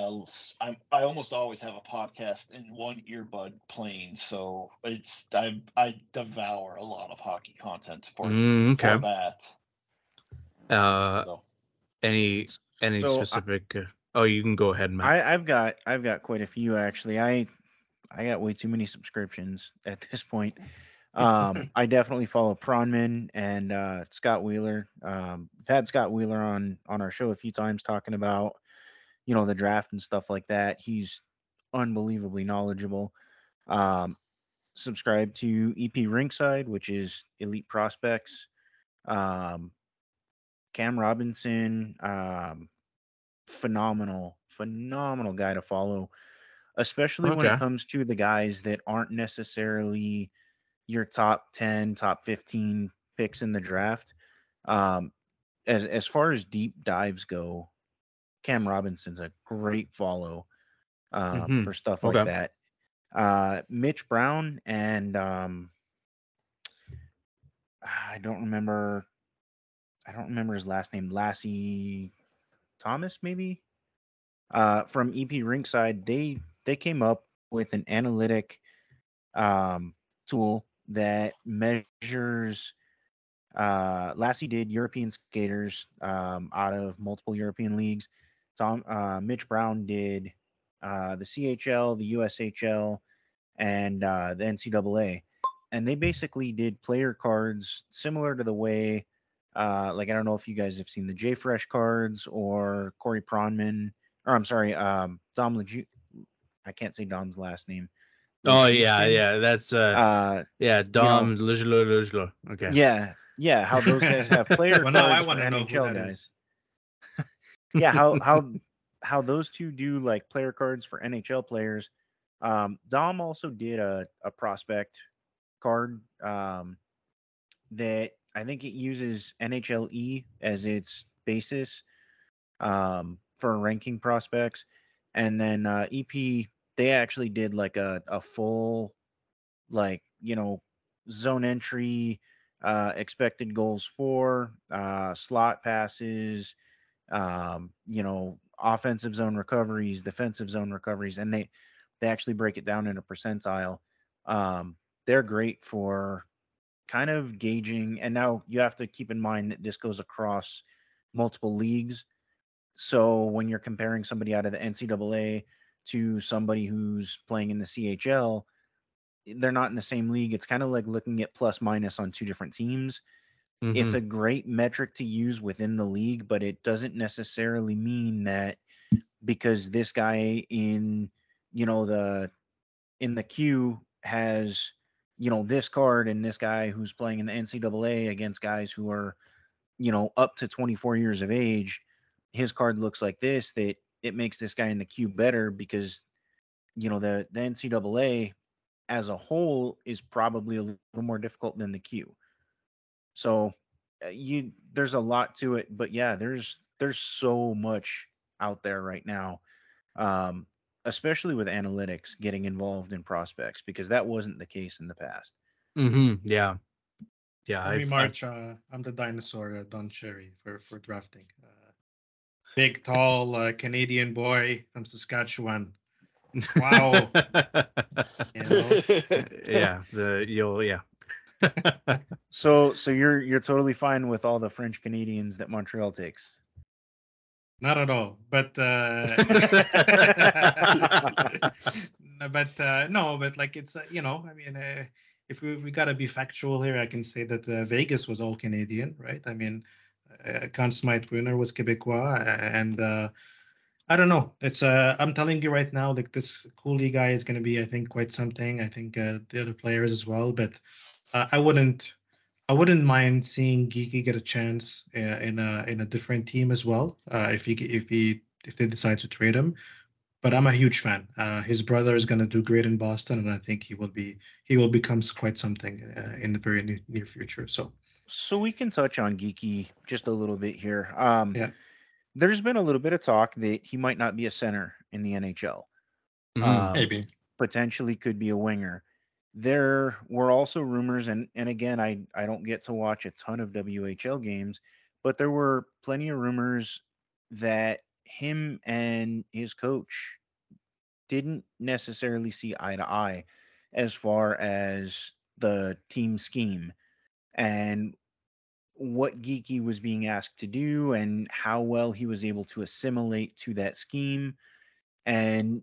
almost always have a podcast in one earbud playing, so it's I devour a lot of hockey content for that. Any specific? You can go ahead, Matt. I've got quite a few actually. I got way too many subscriptions at this point. I definitely follow Pronman and Scott Wheeler. We've had Scott Wheeler on our show a few times talking about, you know, the draft and stuff like that. He's unbelievably knowledgeable. Subscribe to EP Rinkside, which is Elite Prospects. Cam Robinson, phenomenal guy to follow. especially when it comes to the guys that aren't necessarily your top 10, top 15 picks in the draft. As far as deep dives go, Cam Robinson's a great follow for stuff like that. Mitch Brown and I don't remember his last name. Lassie Thomas, maybe, from EP Rinkside. They came up with an analytic tool that measures. Lassie did European skaters out of multiple European leagues. Mitch Brown did the CHL, the USHL, and the NCAA. And they basically did player cards similar to the way, I don't know if you guys have seen the JFresh cards or Corey Pronman, or I'm sorry, Dom LeJeune. I can't say Dom's last name. That's Dom Lejlo. Okay. Yeah, how those guys have player cards for NHL guys. Yeah, how those two do like player cards for NHL players. Dom also did a prospect card that I think it uses NHLE as its basis for ranking prospects, and then EP they actually did like a full zone entry. Expected goals for, slot passes, offensive zone recoveries, defensive zone recoveries, and they actually break it down in a percentile. They're great for kind of gauging, and now you have to keep in mind that this goes across multiple leagues. So when you're comparing somebody out of the NCAA to somebody who's playing in the CHL, they're not in the same league. It's kind of like looking at plus minus on two different teams. Mm-hmm. It's a great metric to use within the league, but it doesn't necessarily mean that because this guy in the queue has, this card and this guy who's playing in the NCAA against guys who are, up to 24 years of age, his card looks like this, that it makes this guy in the queue better because, the NCAA as a whole is probably a little more difficult than the queue. So there's a lot to it, but yeah, there's so much out there right now, especially with analytics getting involved in prospects, because that wasn't the case in the past. Mm-hmm. Yeah. Yeah. I'm the dinosaur, Don Cherry for drafting. Big, tall Canadian boy from Saskatchewan. Wow. Yeah. So you're totally fine with all the French Canadians that Montreal takes? Not at all. But if we gotta be factual here, I can say that Vegas was all Canadian, right? I mean, Conn Smythe-Brunner was Quebecois, and I don't know. It's I'm telling you right now, like this Cooley guy is going to be, I think, quite something. I think the other players as well, but I wouldn't mind seeing Geekie get a chance in a different team as well, if they decide to trade him. But I'm a huge fan. His brother is going to do great in Boston, and I think he will become quite something in the very near future. So we can touch on Geekie just a little bit here. Yeah. There's been a little bit of talk that he might not be a center in the NHL. Maybe. Potentially could be a winger. There were also rumors, and again, I don't get to watch a ton of WHL games, but there were plenty of rumors that him and his coach didn't necessarily see eye to eye as far as the team scheme and what Geekie was being asked to do and how well he was able to assimilate to that scheme. And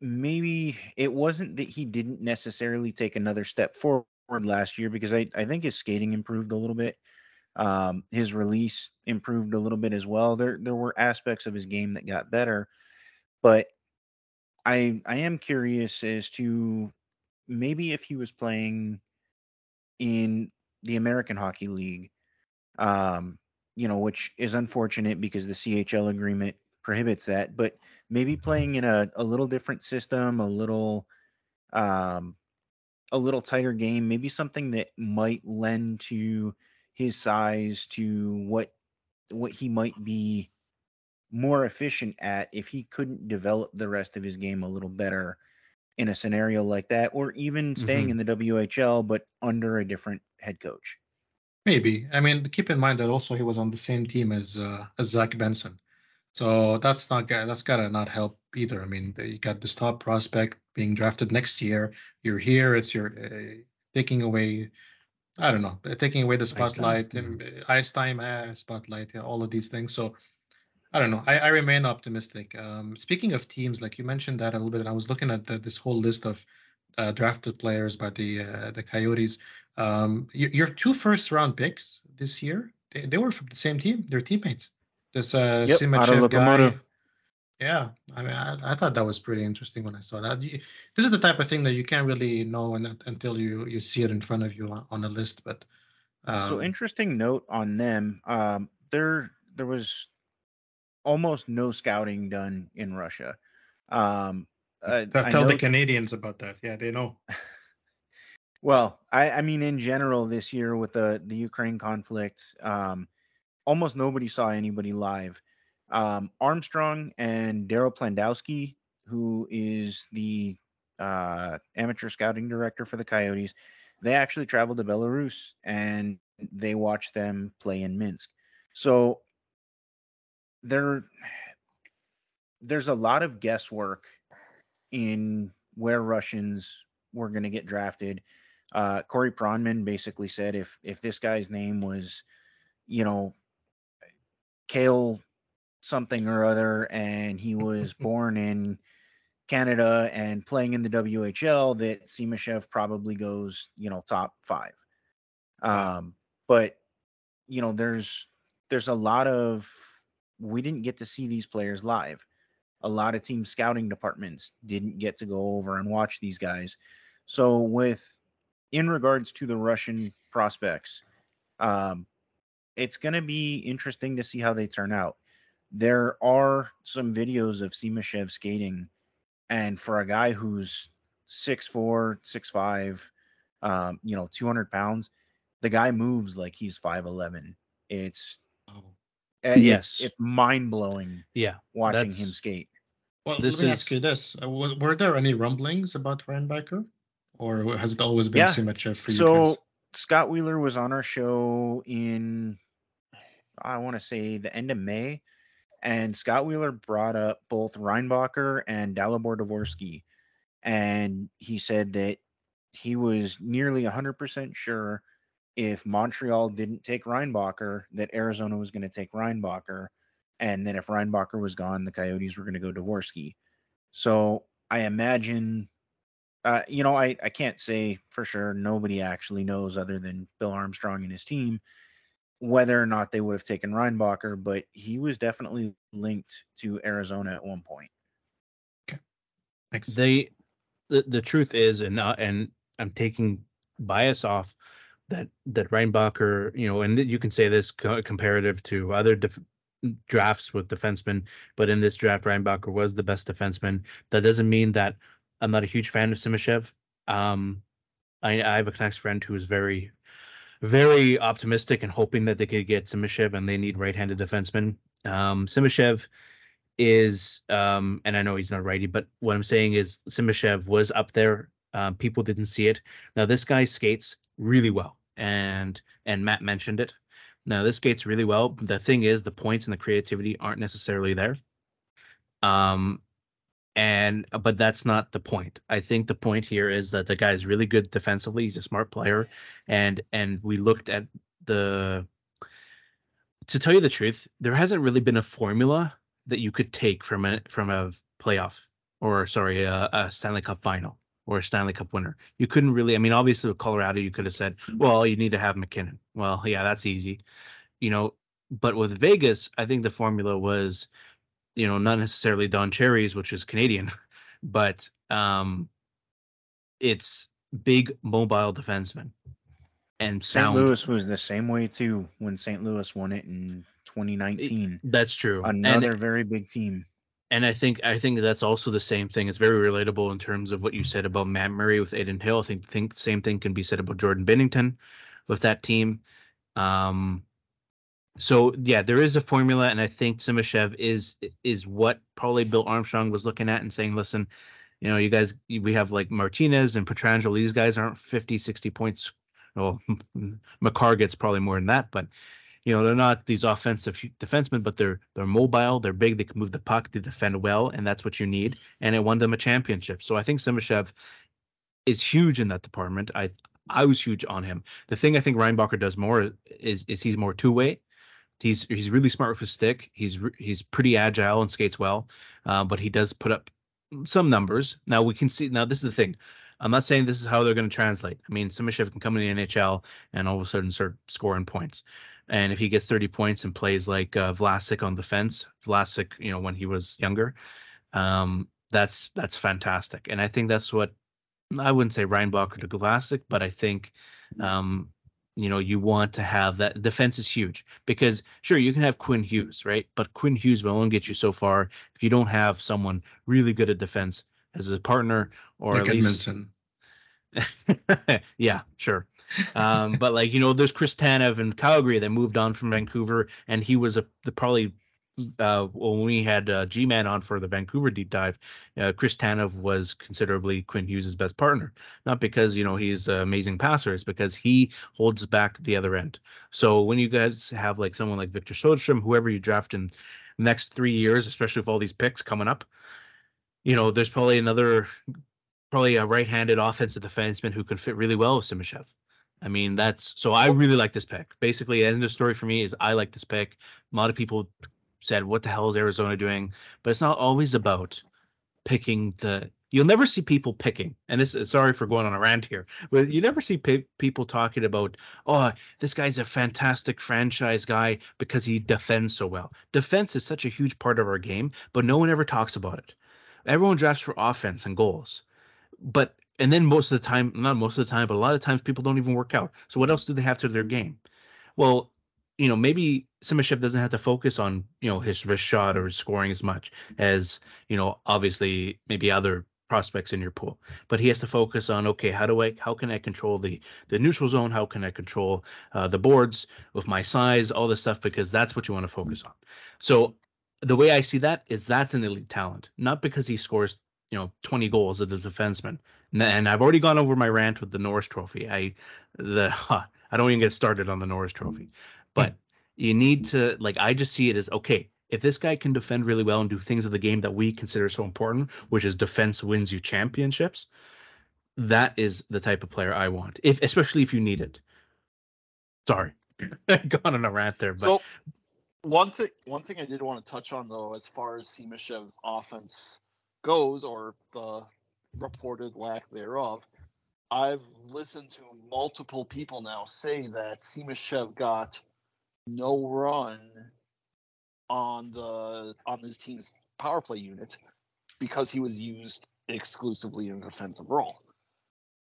maybe it wasn't that he didn't necessarily take another step forward last year, because I think his skating improved a little bit. His release improved a little bit as well. There were aspects of his game that got better, but I am curious as to maybe if he was playing in the American Hockey League, which is unfortunate because the CHL agreement prohibits that, but maybe playing in a little different system, a little tighter game, maybe something that might lend to his size, to what he might be more efficient at if he couldn't develop the rest of his game a little better in a scenario like that, or even staying in the WHL, but under a different head coach. Maybe. I mean, keep in mind that also he was on the same team as Zach Benson. So that's gotta not help either. I mean, you got this top prospect being drafted next year. You're here. It's your taking away. I don't know, taking away the spotlight, ice time, spotlight, yeah, all of these things. So I don't know. I remain optimistic. Speaking of teams, like you mentioned that a little bit, and I was looking at this whole list of drafted players by the Coyotes. Your two first round picks this year, they were from the same team. They're teammates. This Simachev guy. Yeah, I mean, I thought that was pretty interesting when I saw that. This is the type of thing that you can't really know until you see it in front of you on a list. But so interesting note on them. There was almost no scouting done in Russia. Tell the Canadians about that. Yeah, they know. Well, I mean, in general, this year with the Ukraine conflict, almost nobody saw anybody live. Armstrong and Daryl Plandowski, who is the amateur scouting director for the Coyotes, they actually traveled to Belarus and they watched them play in Minsk. So there's a lot of guesswork in where Russians were going to get drafted. Corey Pronman basically said if this guy's name was, Kale something or other, and he was born in Canada and playing in the WHL, that Simashev probably goes, top five. But there's a lot of, we didn't get to see these players live. A lot of team scouting departments didn't get to go over and watch these guys. So in regards to the Russian prospects, it's going to be interesting to see how they turn out. There are some videos of Simashev skating, and for a guy who's 6'4", 6'5", 200 pounds, the guy moves like he's 5'11". It's mind-blowing. Yeah, watching him skate. Well, let me ask you this: were there any rumblings about Reinbacher, or has it always been Simashev for you guys? Scott Wheeler was on our show in, I want to say, the end of May. And Scott Wheeler brought up both Reinbacher and Dalibor Dvorsky. And he said that he was nearly 100% sure if Montreal didn't take Reinbacher, that Arizona was going to take Reinbacher. And then if Reinbacher was gone, the Coyotes were going to go Dvorsky. So I imagine, I can't say for sure. Nobody actually knows other than Bill Armstrong and his team whether or not they would have taken Reinbacher, but he was definitely linked to Arizona at one point. Okay. Thanks. The truth is, and I'm taking bias off that Reinbacher, and you can say this comparative to other drafts with defensemen, but in this draft, Reinbacher was the best defenseman. That doesn't mean that I'm not a huge fan of Simashev. I have a Canucks friend who is very, very optimistic and hoping that they could get Simashev, and they need right-handed defensemen. Simashev is, and I know he's not righty, but what I'm saying is Simashev was up there. People didn't see it. Now this guy skates really well, and Matt mentioned it. Now this skates really well. The thing is, the points and the creativity aren't necessarily there. But that's not the point. I think the point here is that the guy is really good defensively. He's a smart player, and we looked at to tell you the truth, there hasn't really been a formula that you could take from a playoff a Stanley Cup final or a Stanley Cup winner. You couldn't really. I mean, obviously with Colorado, you could have said, well, you need to have McKinnon. Well, yeah, that's easy, But with Vegas, I think the formula was, not necessarily Don Cherry's, which is Canadian, but it's big mobile defensemen. And St. Louis was the same way too when St. Louis won it in 2019. That's true. Another very big team. And I think that's also the same thing. It's very relatable in terms of what you said about Matt Murray with Aiden Hill. I think same thing can be said about Jordan Binnington with that team. So, yeah, there is a formula, and I think Simashev is what probably Bill Armstrong was looking at and saying, listen, you know, you guys, we have like Martinez and Pietrangelo. These guys aren't 50, 60 points. Well, McCarr gets probably more than that, but, you know, they're not these offensive defensemen, but they're mobile, they're big, they can move the puck, they defend well, and that's what you need. And it won them a championship. So I think Simashev is huge in that department. I was huge on him. The thing I think Reinbacher does more is he's more two-way. He's really smart with his stick. He's pretty agile and skates well, but he does put up some numbers. Now we can see. Now this is the thing. I'm not saying this is how they're going to translate. I mean, Simashev can come in the NHL and all of a sudden start scoring points. And if he gets 30 points and plays like Vlasic on defense, Vlasic, you know, when he was younger, that's fantastic. And I think that's what I wouldn't say Reinbacher to Vlasic, but I think. You know, you want to have that defense is huge because sure you can have Quinn Hughes, right? But Quinn Hughes will only get you so far if you don't have someone really good at defense as a partner or like at least. Yeah, sure. But like, you know, there's Chris Tanev in Calgary that moved on from Vancouver, and he was when we had G-Man on for the Vancouver deep dive, Chris Tanev was considerably Quinn Hughes' best partner. Not because, you know, he's an amazing passer. It's because he holds back the other end. So when you guys have like someone like Victor Sjöström, whoever you draft in the next 3 years, especially with all these picks coming up, you know, there's probably a right-handed offensive defenseman who can fit really well with Simashev. I mean, I really like this pick. Basically, the end of the story for me is I like this pick. A lot of people said, what the hell is Arizona doing? But it's not always about picking you'll never see people picking. And this is sorry for going on a rant here, but you never see people talking about, oh, this guy's a fantastic franchise guy because he defends so well. Defense is such a huge part of our game, but no one ever talks about it. Everyone drafts for offense and goals, and then most of the time, not most of the time, but a lot of times people don't even work out. So what else do they have to their game? Well, you know, maybe Simashev doesn't have to focus on, you know, his wrist shot or his scoring as much as, you know, obviously maybe other prospects in your pool. But he has to focus on, okay, how can I control the neutral zone? How can I control the boards with my size, all this stuff, because that's what you want to focus on. So the way I see that is that's an elite talent, not because he scores, you know, 20 goals as a defenseman. And I've already gone over my rant with the Norris Trophy. I don't even get started on the Norris Trophy. But you need to, like, I just see it as, okay, if this guy can defend really well and do things of the game that we consider so important, which is defense wins you championships, that is the type of player I want, especially if you need it. Sorry, gone on a rant there. But so one thing I did want to touch on, though, as far as Simashev's offense goes, or the reported lack thereof, I've listened to multiple people now say that Simashev got no run on his team's power play unit because he was used exclusively in a defensive role.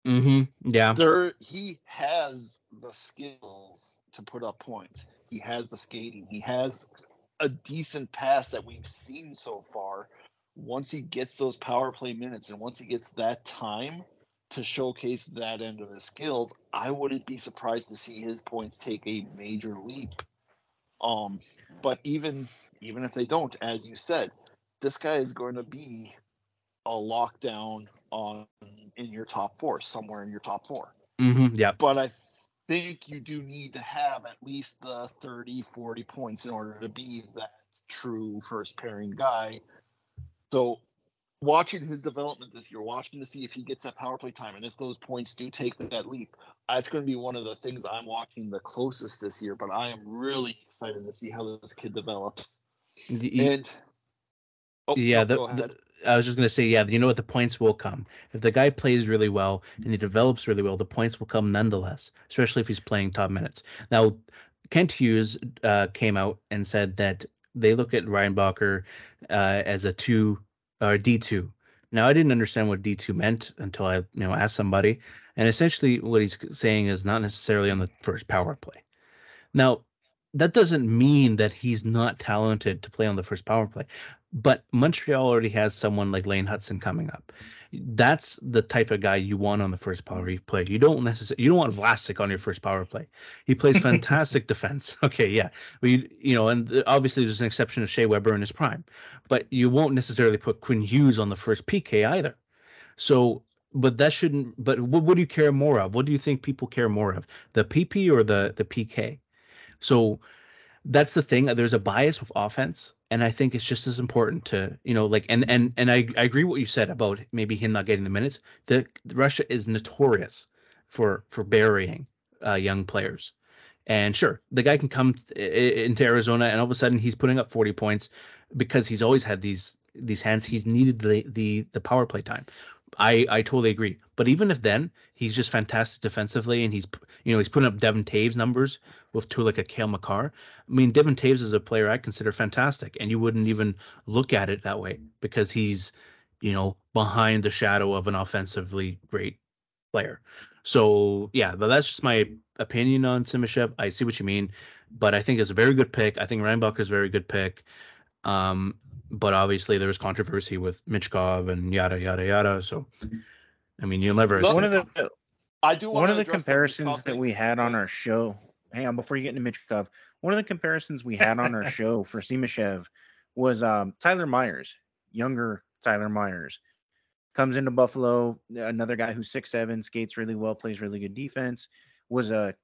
Mm-hmm. Yeah. He has the skills to put up points. He has the skating. He has a decent pass that we've seen so far. Once he gets those power play minutes and once he gets that time to showcase that end of his skills, I wouldn't be surprised to see his points take a major leap. But even if they don't, as you said, this guy is going to be a lockdown in your top four, somewhere in your top four. Mm-hmm, yeah. But I think you do need to have at least the 30, 40 points in order to be that true first pairing guy. So watching his development this year, watching to see if he gets that power play time, and if those points do take that leap, it's going to be one of the things I'm watching the closest this year. But I am really excited to see how this kid develops. Go ahead. I was just going to say, yeah, you know what? The points will come. If the guy plays really well and he develops really well, the points will come nonetheless, especially if he's playing top minutes. Now, Kent Hughes came out and said that they look at Reinbacher as a two or D2. Now, I didn't understand what D2 meant until I, you know, asked somebody. And essentially what he's saying is not necessarily on the first power play. Now, that doesn't mean that he's not talented to play on the first power play. But Montreal already has someone like Lane Hudson coming up. That's the type of guy you want on the first power play. You don't want Vlasic on your first power play. He plays fantastic defense. Okay, yeah. Well, and obviously there's an exception of Shea Weber in his prime. But you won't necessarily put Quinn Hughes on the first PK either. So, but that shouldn't. But what do you care more of? What do you think people care more of? The PP or the PK? So that's the thing. There's a bias with offense. And I think it's just as important to, I agree what you said about maybe him not getting the minutes. Russia is notorious for burying young players. And sure, the guy can come into Arizona and all of a sudden he's putting up 40 points because he's always had these hands. He's needed the power play time. I totally agree. But even if then, he's just fantastic defensively, and he's putting up Devin Taves numbers with two like a Cale Makar. I mean, Devin Taves is a player I consider fantastic, and you wouldn't even look at it that way because he's, behind the shadow of an offensively great player. So yeah, but that's just my opinion on Simashev. I see what you mean, but I think it's a very good pick. I think Reinbuck is a very good pick. But obviously there was controversy with Michkov and yada yada yada. So, I mean, you'll never. One of the comparisons that we had on our show. Hang on, before you get into Michkov, one of the comparisons we had on our show for Simashev was Tyler Myers, younger Tyler Myers, comes into Buffalo, another guy who's 6'7", skates really well, plays really good defense, was a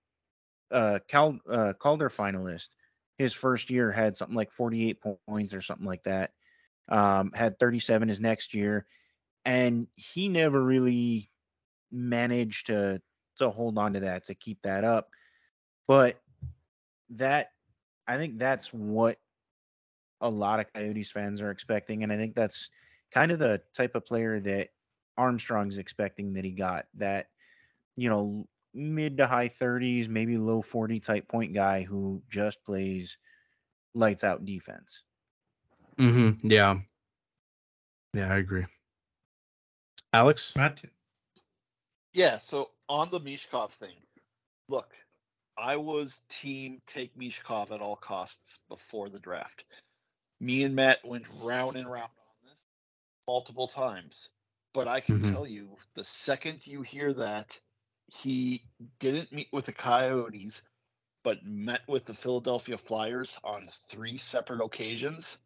Calder finalist. His first year had something like 48 points or something like that. Had 37 his next year, and he never really managed to hold on to that, to keep that up. But I think that's what a lot of Coyotes fans are expecting, and I think that's kind of the type of player that Armstrong's expecting that he got, that mid to high 30s, maybe low 40 type point guy who just plays lights out defense. Mm-hmm. Yeah, I agree. Alex? Matt? Yeah, so on the Mishkov thing, look, I was team take Mishkov at all costs before the draft. Me and Matt went round and round on this multiple times, but I can tell you the second you hear that, he didn't meet with the Coyotes, but met with the Philadelphia Flyers on 3 separate occasions.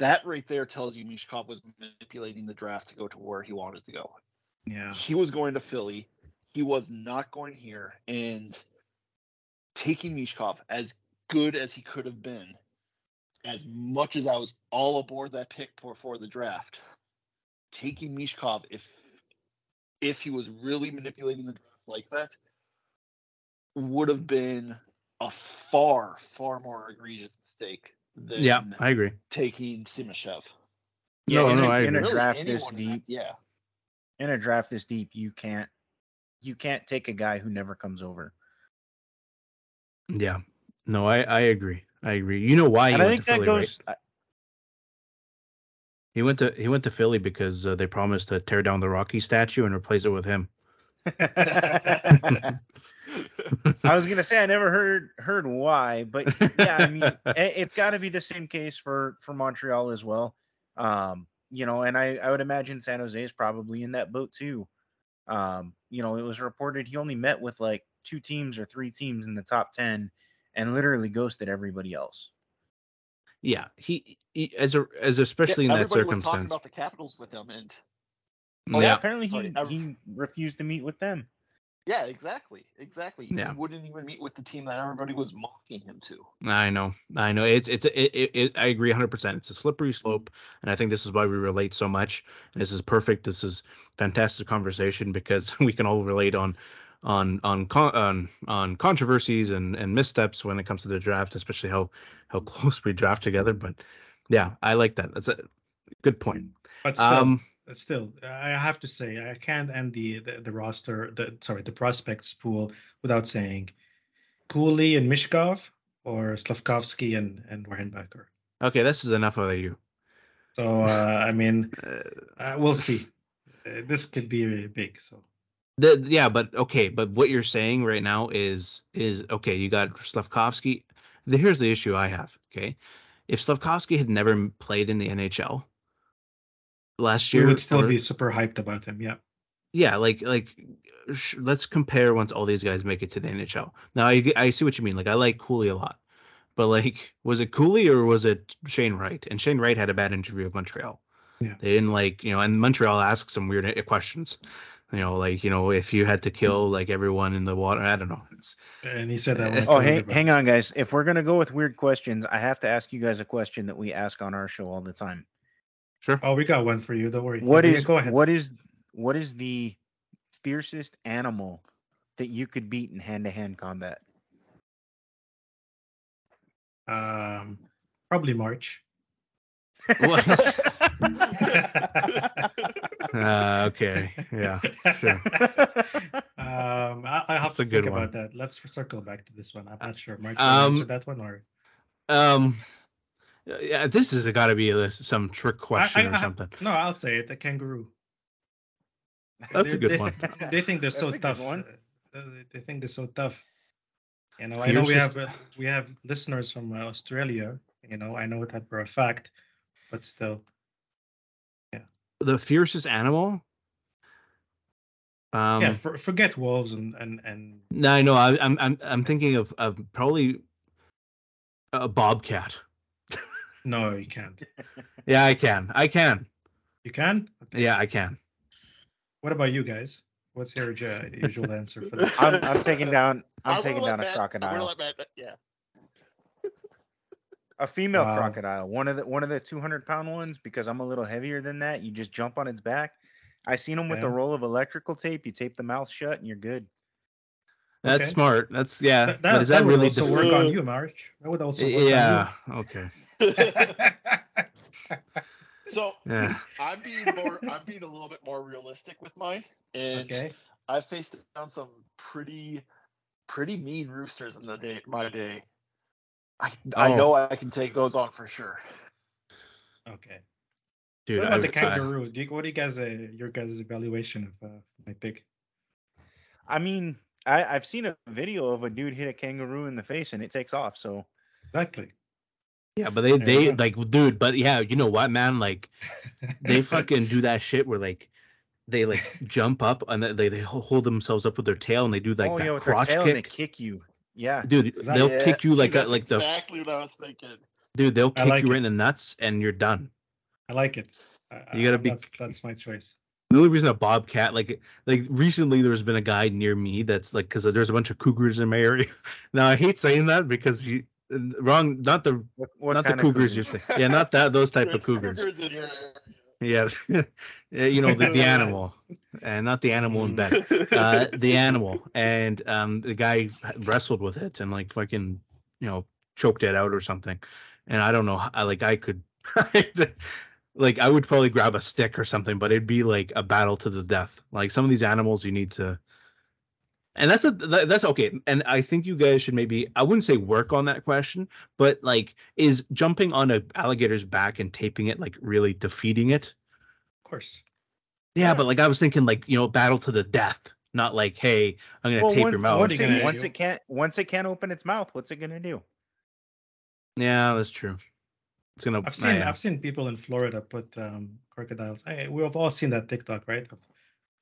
That right there tells you Mishkov was manipulating the draft to go to where he wanted to go. Yeah. He was going to Philly. He was not going here. And taking Mishkov, as good as he could have been, as much as I was all aboard that pick before the draft, taking Mishkov, if he was really manipulating the draft like that, would have been a far, far more egregious mistake than I agree. Taking Simashev. Yeah, I agree. In a draft this deep, you can't take a guy who never comes over. Yeah, no, I agree. I agree. You know why? And I think that goes. Right? He went to Philly because they promised to tear down the Rocky statue and replace it with him. I was gonna say I never heard why, but yeah, I mean it's got to be the same case for Montreal as well. And I would imagine San Jose is probably in that boat too. It was reported he only met with like 2 teams or 3 teams in the top 10 and literally ghosted everybody else. Yeah, he as especially in that circumstance. Everybody was talking about the Capitals with him, and apparently he refused to meet with them. Yeah, exactly. Yeah. He wouldn't even meet with the team that everybody was mocking him to. I know. It's I agree 100%. It's a slippery slope, and I think this is why we relate so much. This is perfect. This is fantastic conversation because we can all relate on controversies and missteps when it comes to the draft, especially how close we draft together. But yeah, I like that. That's a good point. But still, I have to say I can't end the roster, the prospects pool without saying Cooley and Mishkov or Slavkovsky and Wernbacher. Okay, this is enough of you. So we'll see. This could be big. So. But what you're saying right now is okay. You got Slavkovsky. Here's the issue I have. Okay, if Slavkovsky had never played in the NHL last year, we would still be super hyped about him. Yeah. Yeah, let's compare once all these guys make it to the NHL. Now I see what you mean. Like I like Cooley a lot, but like was it Cooley or was it Shane Wright? And Shane Wright had a bad interview with Montreal. Yeah. They didn't and Montreal asked some weird questions. If you had to kill everyone in the water, I don't know. And he said that. Hang on, guys. If we're gonna go with weird questions, I have to ask you guys a question that we ask on our show all the time. Sure. Oh, we got one for you. Don't worry. Go ahead. What is the fiercest animal that you could beat in hand-to-hand combat? Probably March. Okay. Yeah. Sure. I have to think about that. Let's circle back to this one. I'm not sure. March, answer that one or. Yeah, this has got to be some trick question or something. No, I'll say it. A kangaroo. That's a good one. They think they're so tough. They think they're so tough. You know, I know we have listeners from Australia. You know, I know that for a fact, but still, yeah. The fiercest animal. Forget wolves and. No, I know. I'm thinking of probably a bobcat. No, you can't. Yeah, I can. You can? Okay. Yeah, I can. What about you guys? What's your usual answer for that? I'm taking down. I'm taking down a crocodile. A female crocodile. One of the 200-pound ones, because I'm a little heavier than that. You just jump on its back. I seen them with a roll of electrical tape. You tape the mouth shut, and you're good. That's smart. That's But that would really also work on you, March? That would also work on you. Yeah. Okay. So I'm being a little bit more realistic with mine, and I faced down some pretty mean roosters in my day. I know I can take those on for sure. Okay. Dude, what about the kangaroo? What do you guys your guys' evaluation of my pick? I mean, I've seen a video of a dude hit a kangaroo in the face and it takes off. So exactly. Yeah, but they dude, but yeah, you know what, man? Like, they fucking do that shit where they jump up and they hold themselves up with their tail and they do that crotch kick. And they kick you. Yeah, dude, they'll kick you exactly what I was thinking. Dude, they'll kick you right in the nuts and you're done. I like it. You gotta be. That's my choice. The only reason a bobcat, recently there's been a guy near me that's because there's a bunch of cougars in my area. Now I hate saying that because you. Wrong, not the not the cougars you think. Yeah, not that those type of cougars. Yeah, the animal, and not the animal in bed. The animal, and the guy wrestled with it and fucking choked it out or something. And I don't know, I could, I would probably grab a stick or something, but it'd be a battle to the death. Some of these animals you need to. And that's okay. And I think you guys should maybe, I wouldn't say work on that question, but is jumping on an alligator's back and taping it really defeating it? Of course. Yeah. But I was thinking battle to the death, not hey, I'm gonna tape your mouth. Once it can't open its mouth, what's it gonna do? Yeah, that's true. It's gonna. I've seen people in Florida put crocodiles. We've all seen that TikTok, right? Of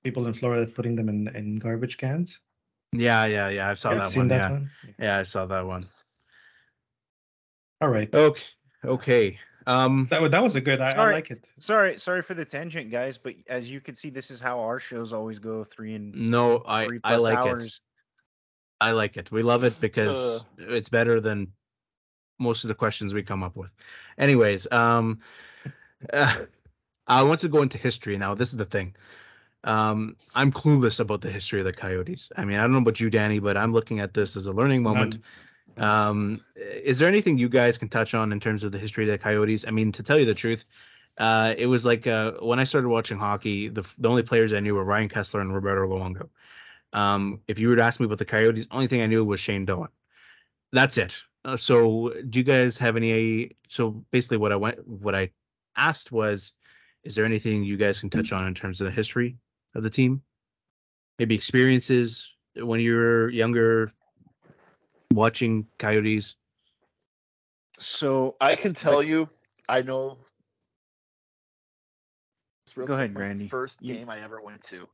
people in Florida putting them in garbage cans. Yeah. I saw that one. Yeah, I saw that one. All right. Okay. That was a good. I like it. Sorry for the tangent, guys. But as you can see, this is how our shows always go. I like hours. It. I like it. We love it because it's better than most of the questions we come up with. Anyways, I want to go into history now. This is the thing. I'm clueless about the history of the Coyotes. I mean, I don't know about you, Danny, but I'm looking at this as a learning moment. Is there anything you guys can touch on in terms of the history of the Coyotes? I mean, to tell you the truth, it was when I started watching hockey, the only players I knew were Ryan Kessler and Roberto Luongo. If you were to ask me about the Coyotes, the only thing I knew was Shane Doan. That's it. So do you guys have any? So basically what I asked was, is there anything you guys can touch on in terms of the history of the team? maybe experiences when you were younger watching Coyotes? So I can tell you, I know. Go ahead, Randy. First game I ever went to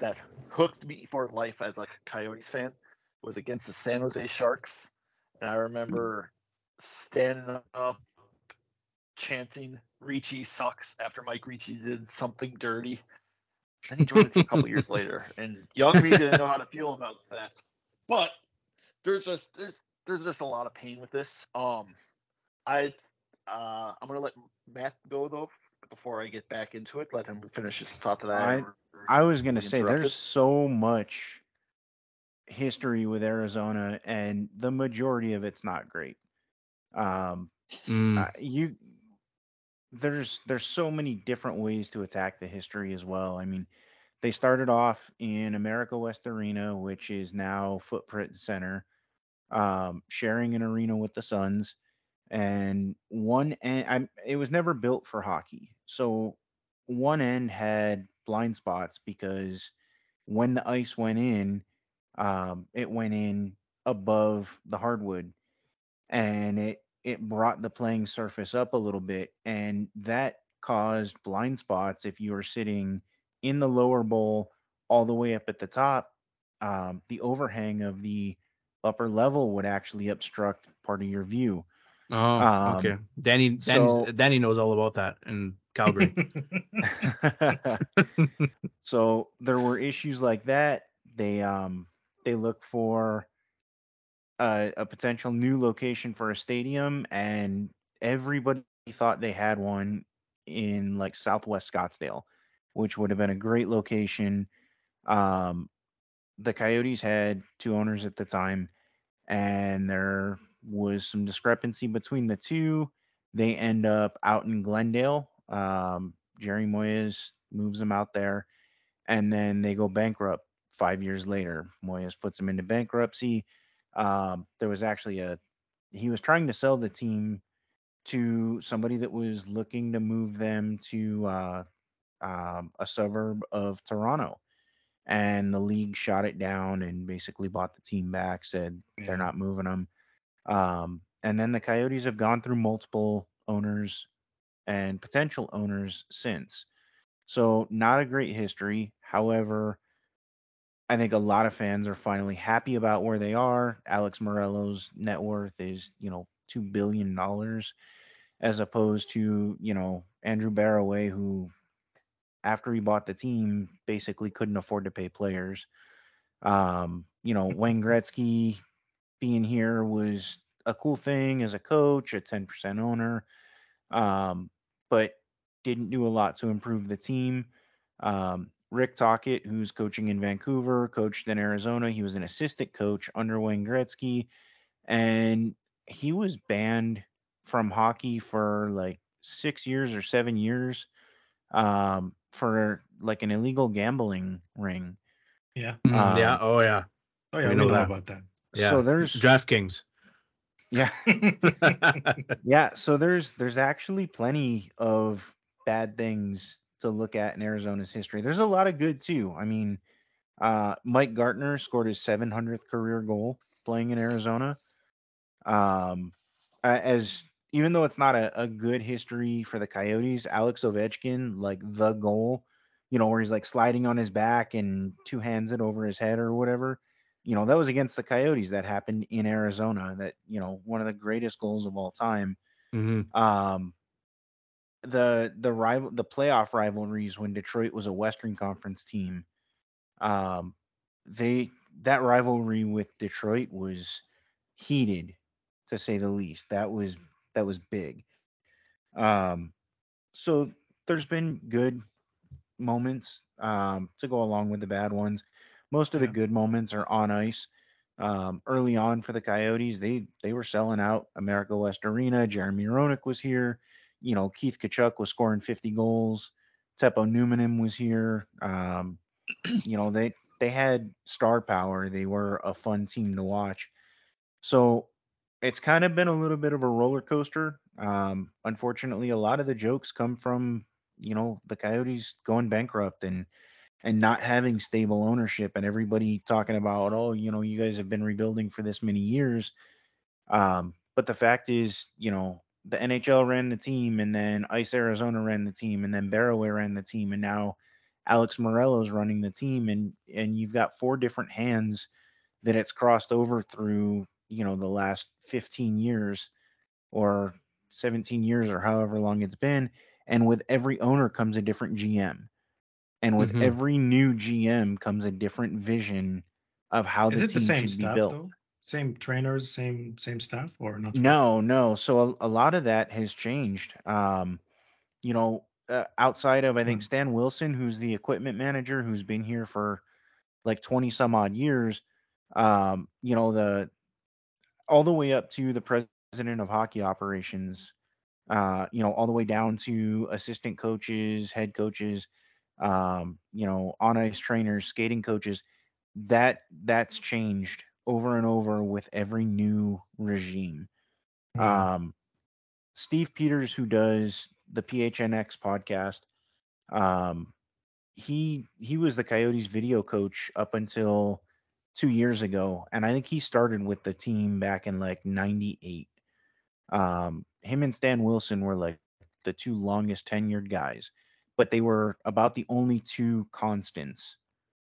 that hooked me for life as a Coyotes fan was against the San Jose Sharks. And I remember standing up, chanting, "Ricci sucks," after Mike Ricci did something dirty. Then he joined the team a couple years later. And young me didn't know how to feel about that. But there's just a lot of pain with this. I'm going to let Matt go, though, before I get back into it. Let him finish his thought that I was going to say, there's so much history with Arizona, and the majority of it's not great. There's so many different ways to attack the history as well. I mean, they started off in America West Arena, which is now Footprint Center, sharing an arena with the Suns. And one end, it was never built for hockey. So one end had blind spots because when the ice went in, it went in above the hardwood, and it brought the playing surface up a little bit, and that caused blind spots. If you were sitting in the lower bowl all the way up at the top, the overhang of the upper level would actually obstruct part of your view. Oh, okay. Danny knows all about that in Calgary. So there were issues like that. They look for a potential new location for a stadium, and everybody thought they had one in like Southwest Scottsdale, which would have been a great location. The Coyotes had two owners at the time, and they're was some discrepancy between the two. They end up out in Glendale. Jerry Moyes moves them out there, and then they go bankrupt 5 years later. Moyes puts them into bankruptcy. There was actually he was trying to sell the team to somebody that was looking to move them to a suburb of Toronto. And the league shot it down and basically bought the team back, said they're not moving them. And then the Coyotes have gone through multiple owners and potential owners since. So not a great history. However, I think a lot of fans are finally happy about where they are. Alex Morello's net worth is, $2 billion, as opposed to, Andrew Barraway, who after he bought the team basically couldn't afford to pay players. Wayne Gretzky being here was a cool thing as a coach, a 10% owner, but didn't do a lot to improve the team. Rick Tocchet, who's coaching in Vancouver, coached in Arizona. He was an assistant coach under Wayne Gretzky, and he was banned from hockey for like 6 years or 7 years for like an illegal gambling ring. Yeah. Yeah. Oh, yeah. Oh, yeah. I know about that. Yeah. So there's DraftKings. Yeah. Yeah. So there's actually plenty of bad things to look at in Arizona's history. There's a lot of good too. I mean, Mike Gartner scored his 700th career goal playing in Arizona. Even though it's not a good history for the Coyotes, Alex Ovechkin, like the goal, where he's like sliding on his back and two hands it over his head or whatever. That was against the Coyotes. That happened in Arizona. That, one of the greatest goals of all time. Mm-hmm. The playoff rivalries when Detroit was a Western Conference team. That rivalry with Detroit was heated, to say the least. That was big. So there's been good moments to go along with the bad ones. Most of the good moments are on ice. Early on for the Coyotes, they were selling out America West Arena. Jeremy Roenick was here. Keith Tkachuk was scoring 50 goals. Teppo Nuumanen was here. They had star power. They were a fun team to watch. So it's kind of been a little bit of a roller coaster. Unfortunately, a lot of the jokes come from, the Coyotes going bankrupt and and not having stable ownership and everybody talking about, oh, you know, you guys have been rebuilding for this many years. But the fact is, you know, the NHL ran the team, and then Ice Arizona ran the team, and then Barraway ran the team, and now Alex Morello's running the team, and you've got four different hands that it's crossed over through, you know, the last 15 years or 17 years or however long it's been. And with every owner comes a different GM. And with every new GM comes a different vision of how the team should be built. Is it the same stuff, though? Same trainers, same staff, or not? No. So a lot of that has changed. You know, outside of, I think, Stan Wilson, who's the equipment manager, who's been here for like 20 some odd years, you know, all the way up to the president of hockey operations, you know, all the way down to assistant coaches, head coaches, you know, on ice trainers, skating coaches, that's changed over and over with every new regime. Steve Peters, who does the PHNX podcast, he was the Coyotes video coach up until 2 years ago, and I think he started with the team back in like 98. Him and Stan Wilson were like the two longest tenured guys, but they were about the only two constants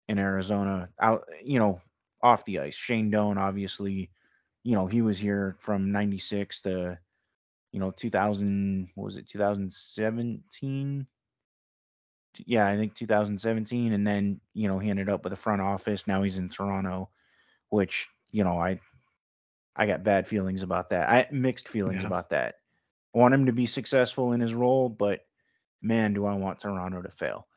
in Arizona out, you know, off the ice. Shane Doan, obviously, you know, he was here from 96 to, you know, 2017? Yeah, I think 2017. And then, you know, he ended up with a front office. Now he's in Toronto, which, you know, I got bad feelings about that. Mixed feelings about that. I want him to be successful in his role, but man, do I want Toronto to fail.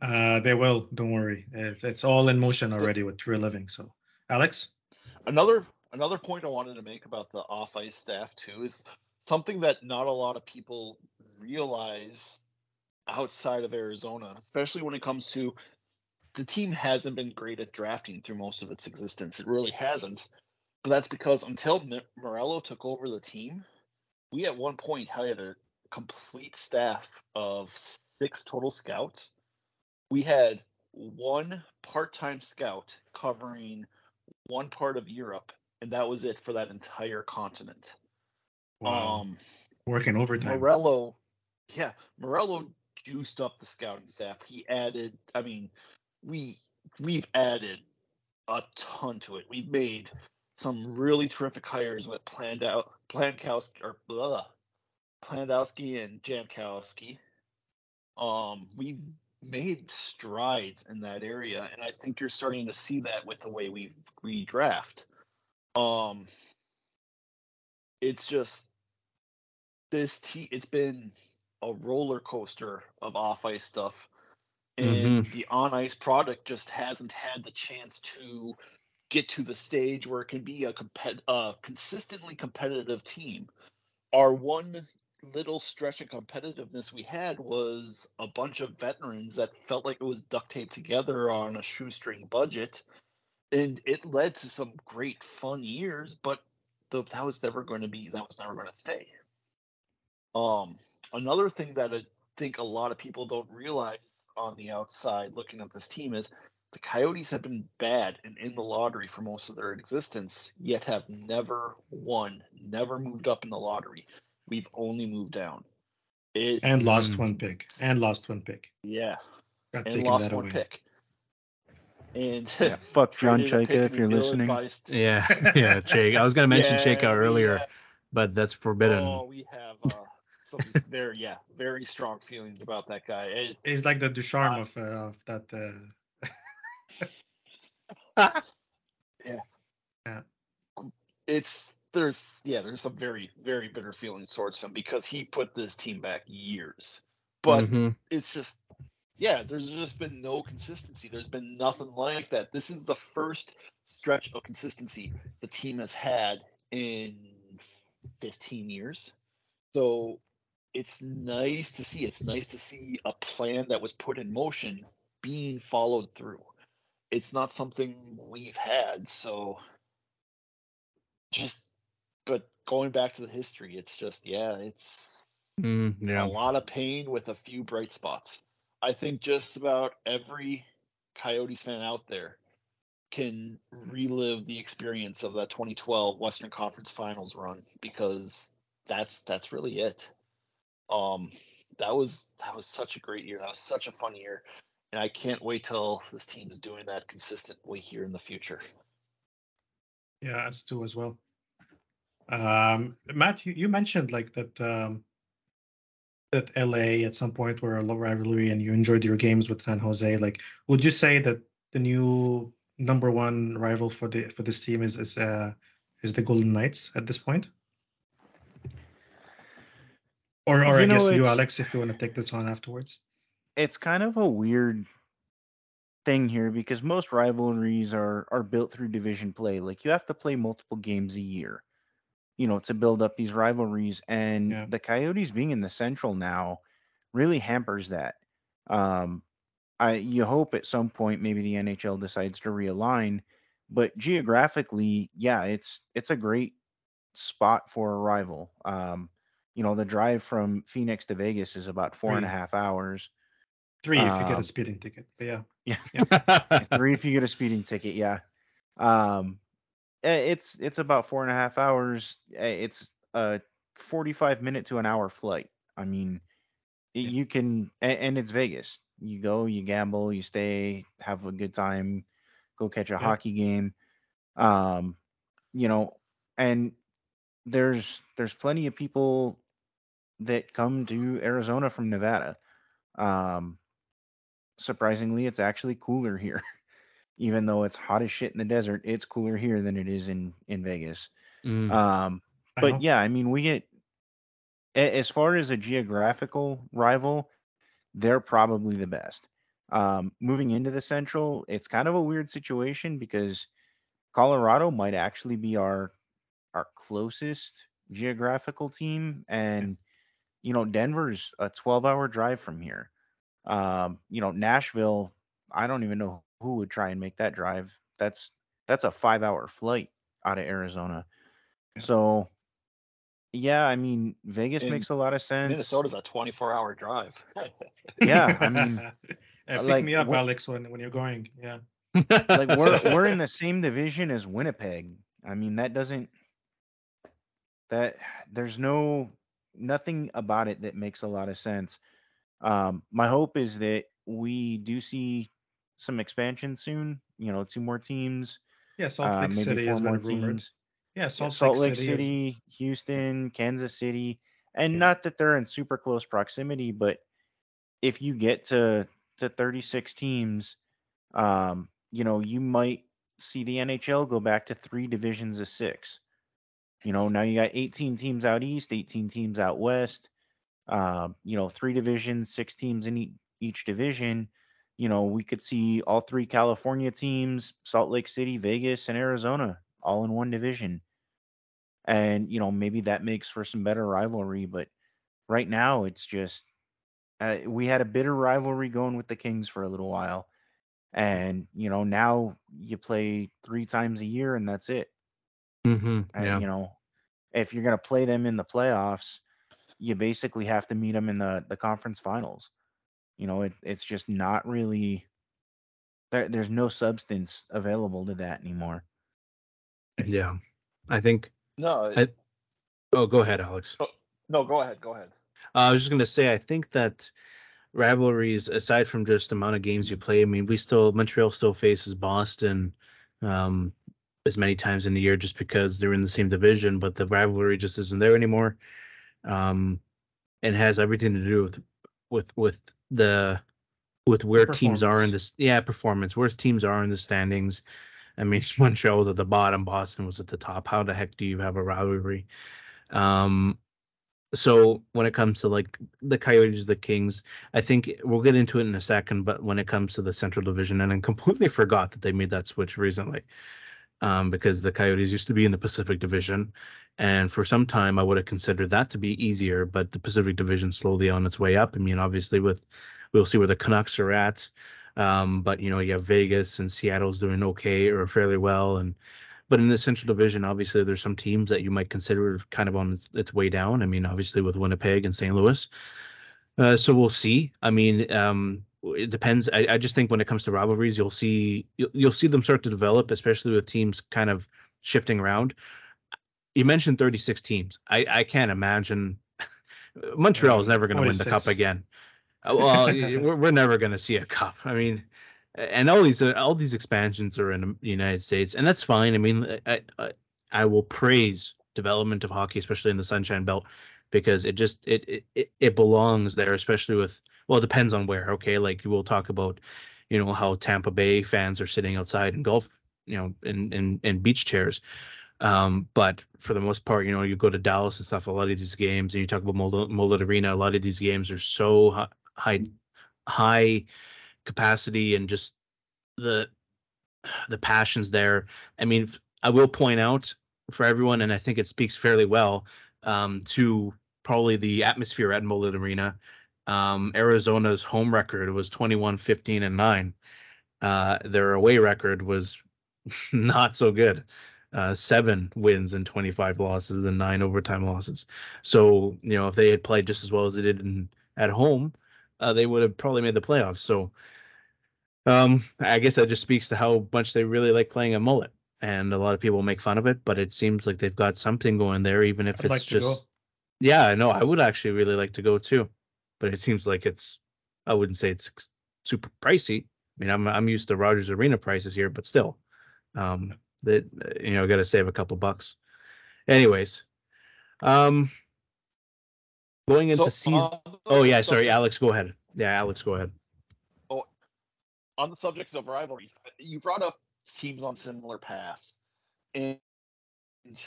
They will. Don't worry. It's all in motion already with Tree Living. So, Alex? Another point I wanted to make about the off-ice staff, too, is something that not a lot of people realize outside of Arizona, especially when it comes to the team hasn't been great at drafting through most of its existence. It really hasn't. But that's because until Morello took over the team, we at one point had a complete staff of 6 total scouts. We had one part-time scout covering one part of Europe, and that was it for that entire continent. Wow. Working overtime. Morello juiced up the scouting staff. He added, I mean, we've added a ton to it. We've made some really terrific hires with Plandowski and Jankowski. We've made strides in that area, and I think you're starting to see that with the way we redraft. It's just this it's been a roller coaster of off-ice stuff, and the on-ice product just hasn't had the chance to get to the stage where it can be a consistently competitive team. Our one little stretch of competitiveness we had was a bunch of veterans that felt like it was duct taped together on a shoestring budget, and it led to some great fun years, but that was never going to stay. Another thing that I think a lot of people don't realize on the outside looking at this team is the Coyotes have been bad and in the lottery for most of their existence, yet have never won, never moved up in the lottery. We've only moved down. And lost one pick. Yeah. And lost one pick. And yeah, fuck John Chaika if you're listening. Yeah, Chaika. I was going to mention Chaika earlier, but that's forbidden. Oh, we have some very, very strong feelings about that guy. He's like the Ducharme of that. Yeah. It's... There's some very, very bitter feelings towards him because he put this team back years. But it's just, there's just been no consistency. There's been nothing like that. This is the first stretch of consistency the team has had in 15 years. So it's nice to see. It's nice to see a plan that was put in motion being followed through. It's not something we've had. So just... But going back to the history, it's just, it's a lot of pain with a few bright spots. I think just about every Coyotes fan out there can relive the experience of that 2012 Western Conference Finals run, because that's really it. That was such a great year. That was such a fun year. And I can't wait till this team is doing that consistently here in the future. Yeah, us too as well. Matt, you mentioned like that LA at some point were a low rivalry and you enjoyed your games with San Jose. Like, would you say that the new number one rival for this team is the Golden Knights at this point? Or I guess you, Alex, if you want to take this on afterwards. It's kind of a weird thing here because most rivalries are built through division play. Like, you have to play multiple games a year, you know, to build up these rivalries. And the Coyotes being in the Central now really hampers that. You hope at some point maybe the NHL decides to realign, but geographically, yeah, it's a great spot for a rival. You know, the drive from Phoenix to Vegas is about four and a half hours. Three if you get a speeding ticket. But yeah. Three if you get a speeding ticket. Yeah. It's about 4.5 hours. It's a 45-minute to an hour flight. I mean, you can, and it's Vegas. You go, you gamble, you stay, have a good time, go catch a hockey game. You know, and there's plenty of people that come to Arizona from Nevada. Surprisingly, it's actually cooler here. Even though it's hot as shit in the desert, it's cooler here than it is in Vegas. But yeah, I mean, we get, as far as a geographical rival, they're probably the best. Moving into the Central, it's kind of a weird situation because Colorado might actually be our closest geographical team, and you know, Denver's a 12-hour drive from here. You know, Nashville, I don't even know who would try and make that drive. That's a 5-hour flight out of Arizona. So, yeah, I mean, Vegas makes a lot of sense. Minnesota's a 24-hour drive. Yeah, I mean, pick me up, Alex, when you're going. Yeah, like we're in the same division as Winnipeg. I mean, there's nothing about it that makes a lot of sense. My hope is that we do see some expansion soon, you know, 2 more teams. Yeah, Salt Lake City is one rumored. Yeah, Salt Lake City, Houston, Kansas City, and not that they're in super close proximity, but if you get to 36 teams, you know, you might see the NHL go back to 3 divisions of 6. You know, now you got 18 teams out east, 18 teams out west, you know, 3 divisions, 6 teams in each division. You know, we could see all 3 California teams, Salt Lake City, Vegas, and Arizona all in one division. And, you know, maybe that makes for some better rivalry. But right now it's just we had a bitter rivalry going with the Kings for a little while. And, you know, now you play 3 times a year and that's it. And, you know, if you're going to play them in the playoffs, you basically have to meet them in the conference finals. You know, it's just not really there's no substance available to that anymore. Yeah, I think. No. Go ahead, Alex. No, go ahead. I was just going to say, I think that rivalries, aside from just the amount of games you play, I mean, Montreal still faces Boston, as many times in the year just because they're in the same division, but the rivalry just isn't there anymore. And has everything to do with where teams are in this performance, where teams are in the standings. I mean, Montreal was at the bottom, Boston was at the top. How the heck do you have a rivalry? So when it comes to like the Coyotes, the Kings, I think we'll get into it in a second, but when it comes to the Central Division, and I completely forgot that they made that switch recently. Because the Coyotes used to be in the Pacific Division, and for some time I would have considered that to be easier, but the Pacific Division slowly on its way up. I mean, obviously we'll see where the Canucks are at, but you know, you have Vegas and Seattle's doing okay or fairly well, but in the Central Division, obviously there's some teams that you might consider kind of on its way down. I mean, obviously with Winnipeg and St. Louis, so we'll see. I mean, it depends. I just think when it comes to rivalries, you'll see them start to develop, especially with teams kind of shifting around. You mentioned 36 teams. I can't imagine Montreal is never going to win the cup again. Well, we're never going to see a cup. I mean, and all these expansions are in the United States, and that's fine. I mean, I will praise development of hockey, especially in the Sunshine Belt, because it just it belongs there, especially with. Well, it depends on where. Okay, like we'll talk about, you know, how Tampa Bay fans are sitting outside in golf, you know, in beach chairs. But for the most part, you know, you go to Dallas and stuff. A lot of these games, and you talk about Mullet Arena. A lot of these games are so high capacity, and just the passions there. I mean, I will point out for everyone, and I think it speaks fairly well to probably the atmosphere at Mullet Arena. Arizona's home record was 21-15-9. Their away record was not so good. 7 wins and 25 losses and 9 overtime losses. So, you know, if they had played just as well as they did at home, they would have probably made the playoffs. So I guess that just speaks to how much they really like playing a mullet. And a lot of people make fun of it, but it seems like they've got something going there, even if it's just. Yeah, I know. I would actually really like to go too. But it seems like I wouldn't say it's super pricey. I mean, I'm used to Rogers Arena prices here, but still, that, you know, got to save a couple bucks. Anyways, going into season. Alex, go ahead. Oh, on the subject of rivalries, you brought up teams on similar paths, and it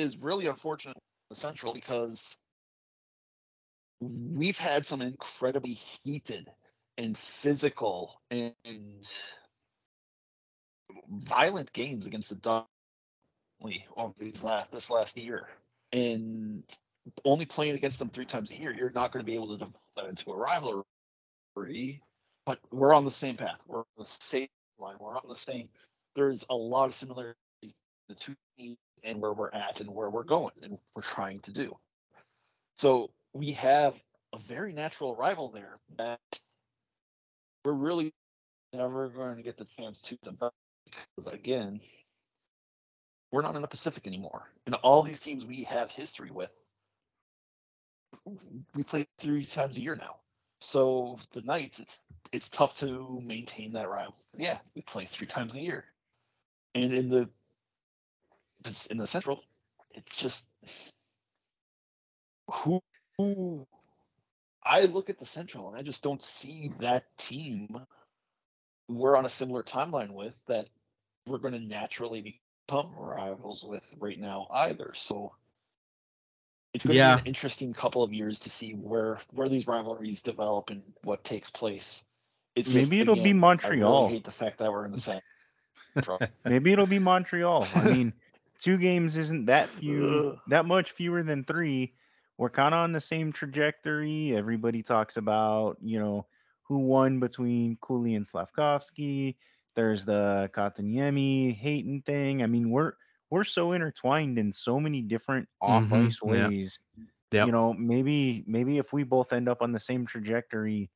is really unfortunate in the Central because we've had some incredibly heated and physical and violent games against the Ducks over this last year. And only playing against them 3 times a year, you're not going to be able to develop that into a rivalry. But we're on the same path. We're on the same line. We're on the same. There's a lot of similarities between the 2 teams and where we're at and where we're going and what we're trying to do. So we have a very natural rival there that we're really never going to get the chance to develop because, again, we're not in the Pacific anymore. And all these teams we have history with, we play 3 times a year now. So the Knights, it's tough to maintain that rival. Yeah, we play 3 times a year. And in the Central, it's just who. I look at the Central and I just don't see that team we're on a similar timeline with that we're going to naturally become rivals with right now either. So it's going to be an interesting couple of years to see where these rivalries develop and what takes place. It'll be Montreal. I really hate the fact that we're in the Central. Maybe it'll be Montreal. I mean, 2 games isn't that much fewer than 3. We're kind of on the same trajectory. Everybody talks about, you know, who won between Cooley and Slavkovsky. There's the Kotkaniemi, Hayton thing. I mean, we're so intertwined in so many different off-ice ways. Yep. You know, maybe if we both end up on the same trajectory,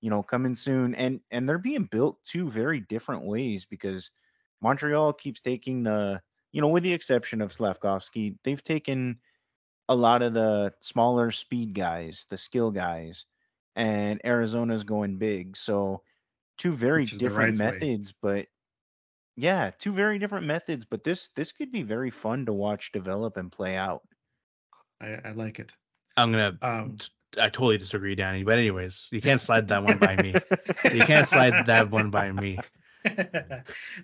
you know, coming soon. And they're being built 2 very different ways because Montreal keeps taking the, you know, with the exception of Slavkovsky, they've taken a lot of the smaller speed guys, the skill guys, and Arizona's going big. So 2 very different methods, but yeah, 2 very different methods, but this could be very fun to watch develop and play out. I like it. I'm going to, I totally disagree, Danny, but anyways, you can't slide that one by me.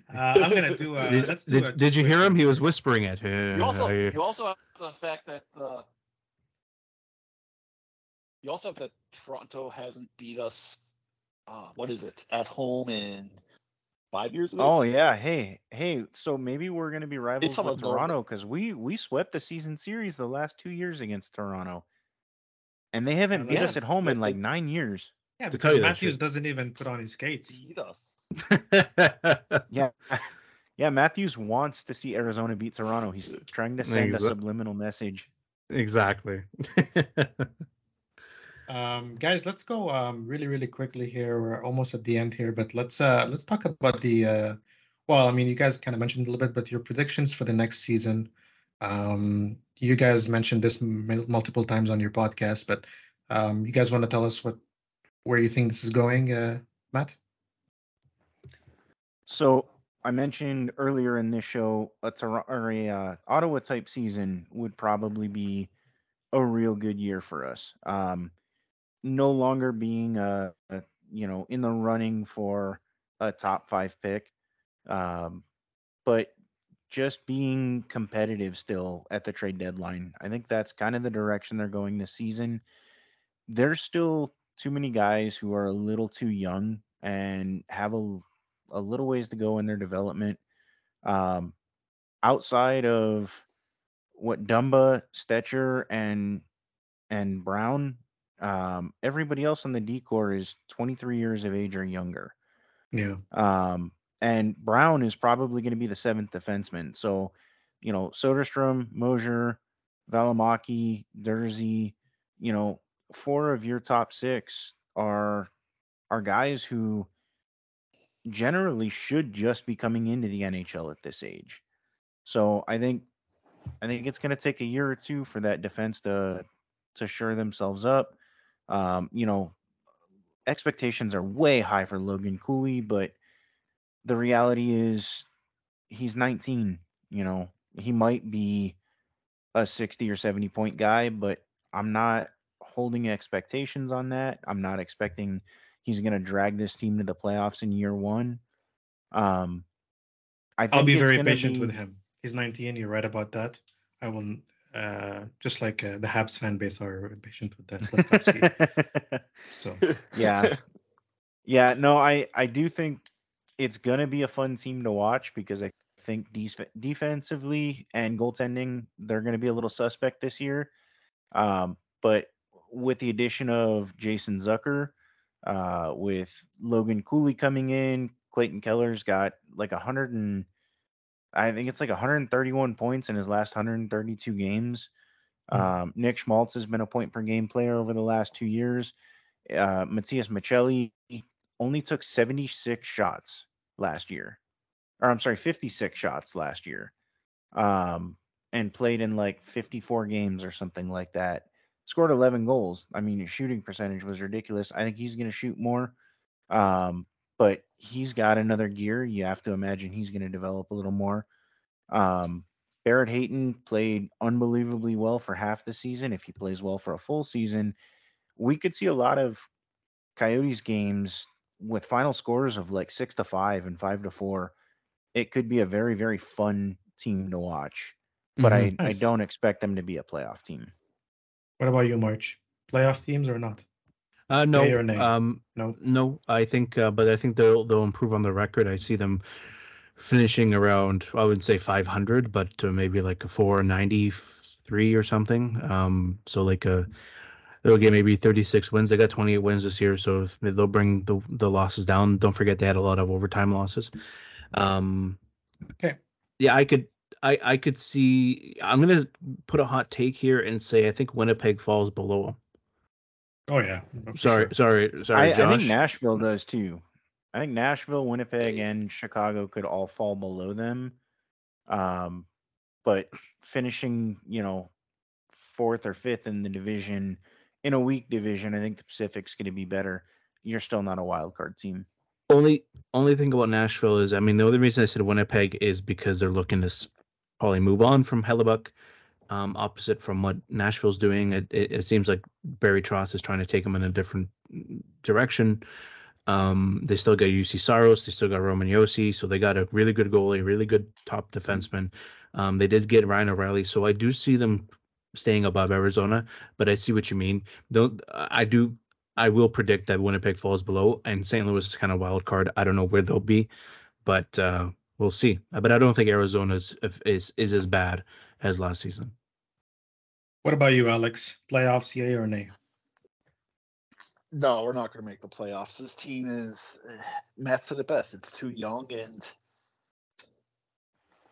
I'm going to do Did you hear him? He was whispering it. You also have the fact that Toronto hasn't beat us at home in 5 years ago? Oh yeah, hey, so maybe we're going to be rivals with Toronto cuz we swept the season series the last 2 years against Toronto. And they haven't beat us at home in like 9 years. Yeah, because Matthews doesn't even put on his skates. Beat us. Yeah, Matthews wants to see Arizona beat Toronto. He's trying to send a subliminal message. Exactly. Guys, let's go really quickly here. We're almost at the end here, but let's talk about the well, I mean, you guys kind of mentioned a little bit, but your predictions for the next season. You guys mentioned this multiple times on your podcast, but you guys want to tell us where you think this is going, Matt? So I mentioned earlier in this show, a Ottawa type season would probably be a real good year for us. No longer being in the running for a top 5 pick, but just being competitive still at the trade deadline. I think that's kind of the direction they're going this season. There's still too many guys who are a little too young and have a little ways to go in their development. Outside of what Dumba, Stetcher, and Brown, everybody else on the D-Corps is 23 years of age or younger. Yeah. And Brown is probably going to be the 7th defenseman. So, Soderstrom, Mosier, Valimaki, Dersey, 4 of your top 6 are guys who generally should just be coming into the NHL at this age. So I think it's going to take a year or two for that defense to shore themselves up. Expectations are way high for Logan Cooley, but the reality is he's 19. He might be a 60 or 70 point guy, but I'm not holding expectations on that. I'm not expecting he's going to drag this team to the playoffs in year one. I'll be very patient with him. He's 19. You're right about that. I will, just like the Habs fan base are patient with that. So. Yeah. No, I do think it's going to be a fun team to watch because I think defensively and goaltending, they're going to be a little suspect this year. But with the addition of Jason Zucker, with Logan Cooley coming in, Clayton Keller's got I think it's 131 points in his last 132 games. Nick Schmaltz has been a point per game player over the last 2 years. Matthias Michelli only took 76 shots last year, 56 shots last year, and played in 54 games or something like that. Scored 11 goals. I mean, his shooting percentage was ridiculous. I think he's going to shoot more, but he's got another gear. You have to imagine he's going to develop a little more. Barrett Hayton played unbelievably well for half the season. If he plays well for a full season, we could see a lot of Coyotes games with final scores of 6-5 and 5-4. It could be a very, very fun team to watch, but I don't expect them to be a playoff team. What about you, March? Playoff teams or not? No. I think, but I think they'll improve on the record. I see them finishing around, I wouldn't say 500, but maybe a 493 or something. They'll get maybe 36 wins. They got 28 wins this year, so they'll bring the losses down. Don't forget they had a lot of overtime losses. Okay. Yeah, I could see. I'm gonna put a hot take here and say I think Winnipeg falls below them. Oh yeah. Sorry, Josh. I think Nashville does too. I think Nashville, Winnipeg, and Chicago could all fall below them. But finishing, 4th or 5th in the division, in a weak division, I think the Pacific's going to be better. You're still not a wild card team. Only thing about Nashville is, the only reason I said Winnipeg is because they're looking to probably move on from Hellebuck. Opposite from what Nashville's doing, it seems like Barry Trotz is trying to take them in a different direction. They still got UC Saros, they still got Roman Josi, so they got a really good goalie, really good top defenseman. They did get Ryan O'Reilly, so I do see them staying above Arizona, but I see what you mean. I will predict that Winnipeg falls below, and St. Louis is kind of wild card. I don't know where they'll be, but we'll see. But I don't think Arizona is as bad as last season. What about you, Alex? Playoffs, yay or nay? No, we're not going to make the playoffs. This team is, Matt said it best, it's too young, and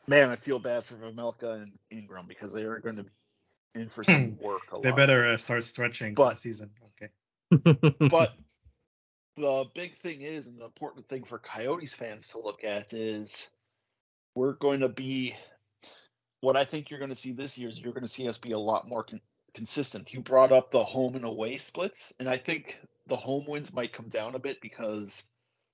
man, I feel bad for Vemelka and Ingram because they are going to be in for some work. They better start stretching this season. Okay. But the big thing is, and the important thing for Coyotes fans to look at is we're going to be – what I think you're going to see this year is you're going to see us be a lot more consistent. You brought up the home and away splits, and I think the home wins might come down a bit because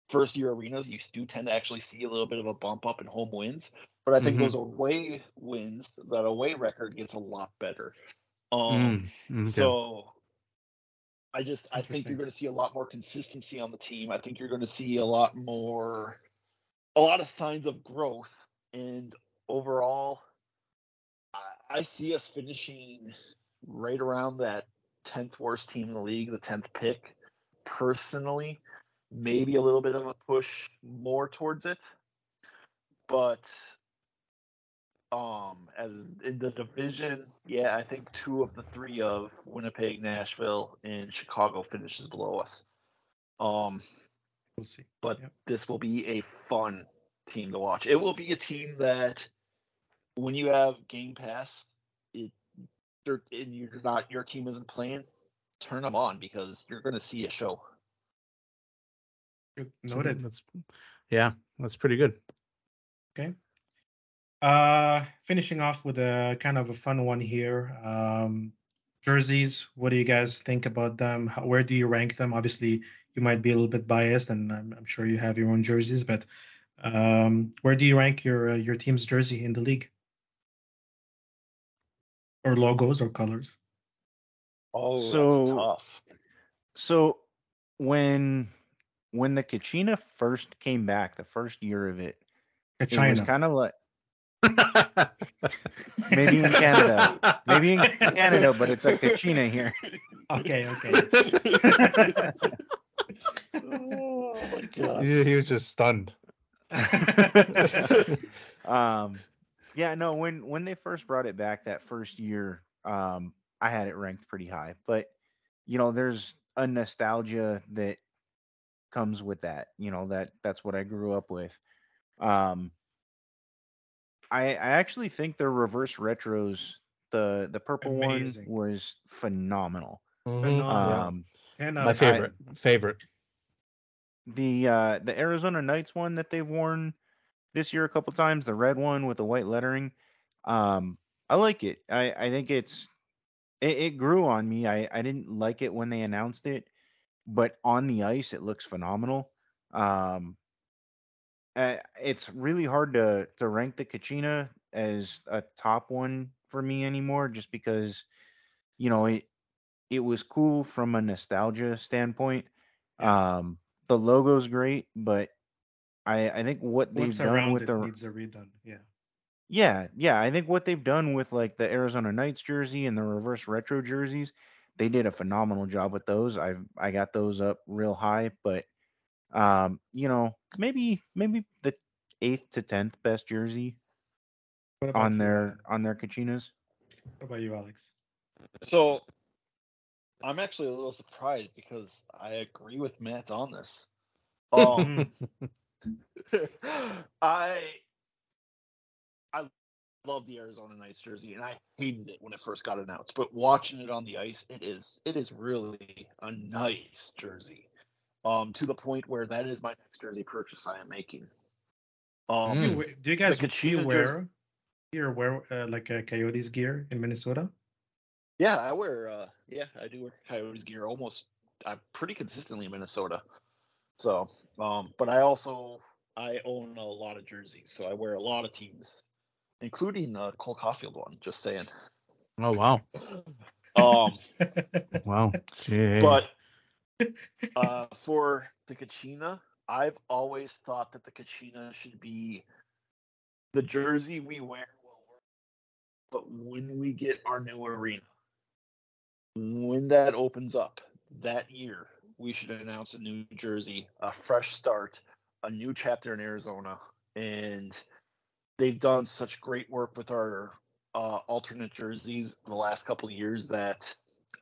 first-year arenas, you do tend to actually see a little bit of a bump up in home wins. But I think those away wins, that away record gets a lot better. Okay. So – I think you're going to see a lot more consistency on the team. I think you're going to see a lot of signs of growth. And overall, I see us finishing right around that 10th worst team in the league, the 10th pick. Personally, maybe a little bit of a push more towards it. But as in the division, I think 2 of the 3 of Winnipeg, Nashville, and Chicago finishes below us. We'll see. But this will be a fun team to watch. It will be a team that when you have Game Pass, your team isn't playing, turn them on because you're going to see a show. Noted. That's pretty good. Okay. Finishing off with a kind of a fun one here. Jerseys, what do you guys think about them? Where do you rank them? Obviously, you might be a little bit biased, and I'm sure you have your own jerseys, but where do you rank your team's jersey in the league? Or logos or colors? Oh, that's tough. So when the Kachina first came back, the first year of it, Kachina. It was kind of like maybe in Canada, but it's like Kachina here. Okay. Oh my god. He was just stunned. When they first brought it back that first year, I had it ranked pretty high, but there's a nostalgia that comes with that, that's what I grew up with. I actually think the reverse retros, the purple one was phenomenal. Mm-hmm. And my favorite. The Arizona Knights one that they've worn this year a couple times, the red one with the white lettering. I like it. I think it grew on me. I didn't like it when they announced it, but on the ice it looks phenomenal. It's really hard to rank the Kachina as a top one for me anymore, just because, it was cool from a nostalgia standpoint. The logo's great, but I think what they've done with needs a redone. Yeah. I think what they've done with like the Arizona Knights jersey and the reverse retro jerseys, they did a phenomenal job with those. I got those up real high, but. Maybe the 8th to 10th best jersey on their Kachinas. What about you, Alex? So I'm actually a little surprised because I agree with Matt on this. I love the Arizona Knights jersey, and I hated it when it first got announced. But watching it on the ice, it is really a nice jersey. To the point where that is my next jersey purchase I am making. Do you guys wear like a Coyotes gear in Minnesota? Yeah, I do wear Coyotes gear almost pretty consistently in Minnesota. So, but I own a lot of jerseys, so I wear a lot of teams, including the Cole Caulfield one. Just saying. Oh wow. Wow. Gee. But. For the Kachina, I've always thought that the Kachina should be the jersey we wear while we're, but when we get our new arena, when that opens up that year, we should announce a new jersey, a fresh start, a new chapter in Arizona. And they've done such great work with our alternate jerseys the last couple of years that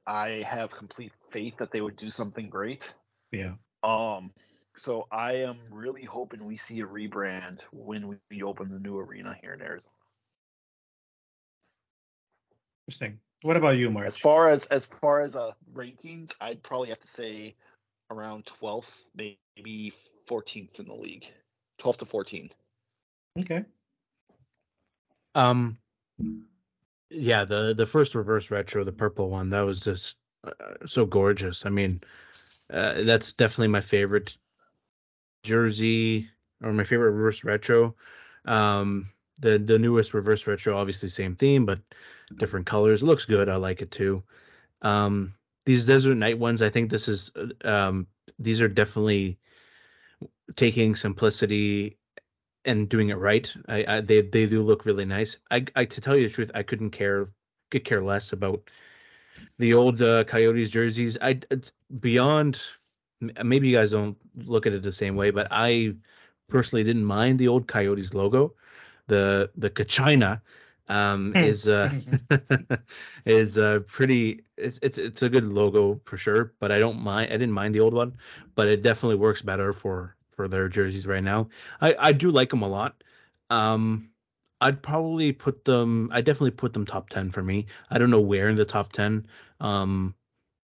I have complete faith that they would do something great. Yeah. So I am really hoping we see a rebrand when we open the new arena here in Arizona. Interesting. What about you, Mark? As far as rankings, I'd probably have to say around 12th, maybe 14th in the league, 12 to 14. Okay. Yeah, the first reverse retro, the purple one, that was just so gorgeous. I mean, that's definitely my favorite jersey or my favorite reverse retro. The newest reverse retro, obviously same theme, but different colors. It looks good. I like it too. These Desert Night ones, I think this is these are definitely taking simplicity and doing it right. They do look really nice. I to tell you the truth, I could care less about the old Coyotes jerseys. Beyond, maybe you guys don't look at it the same way, but I personally didn't mind the old Coyotes logo. The Kachina is pretty. It's a good logo for sure, but I don't mind. I didn't mind the old one, but it definitely works better for their jerseys right now. I do like them a lot. I'd probably put them. I definitely put them top 10 for me. I don't know where in the top 10.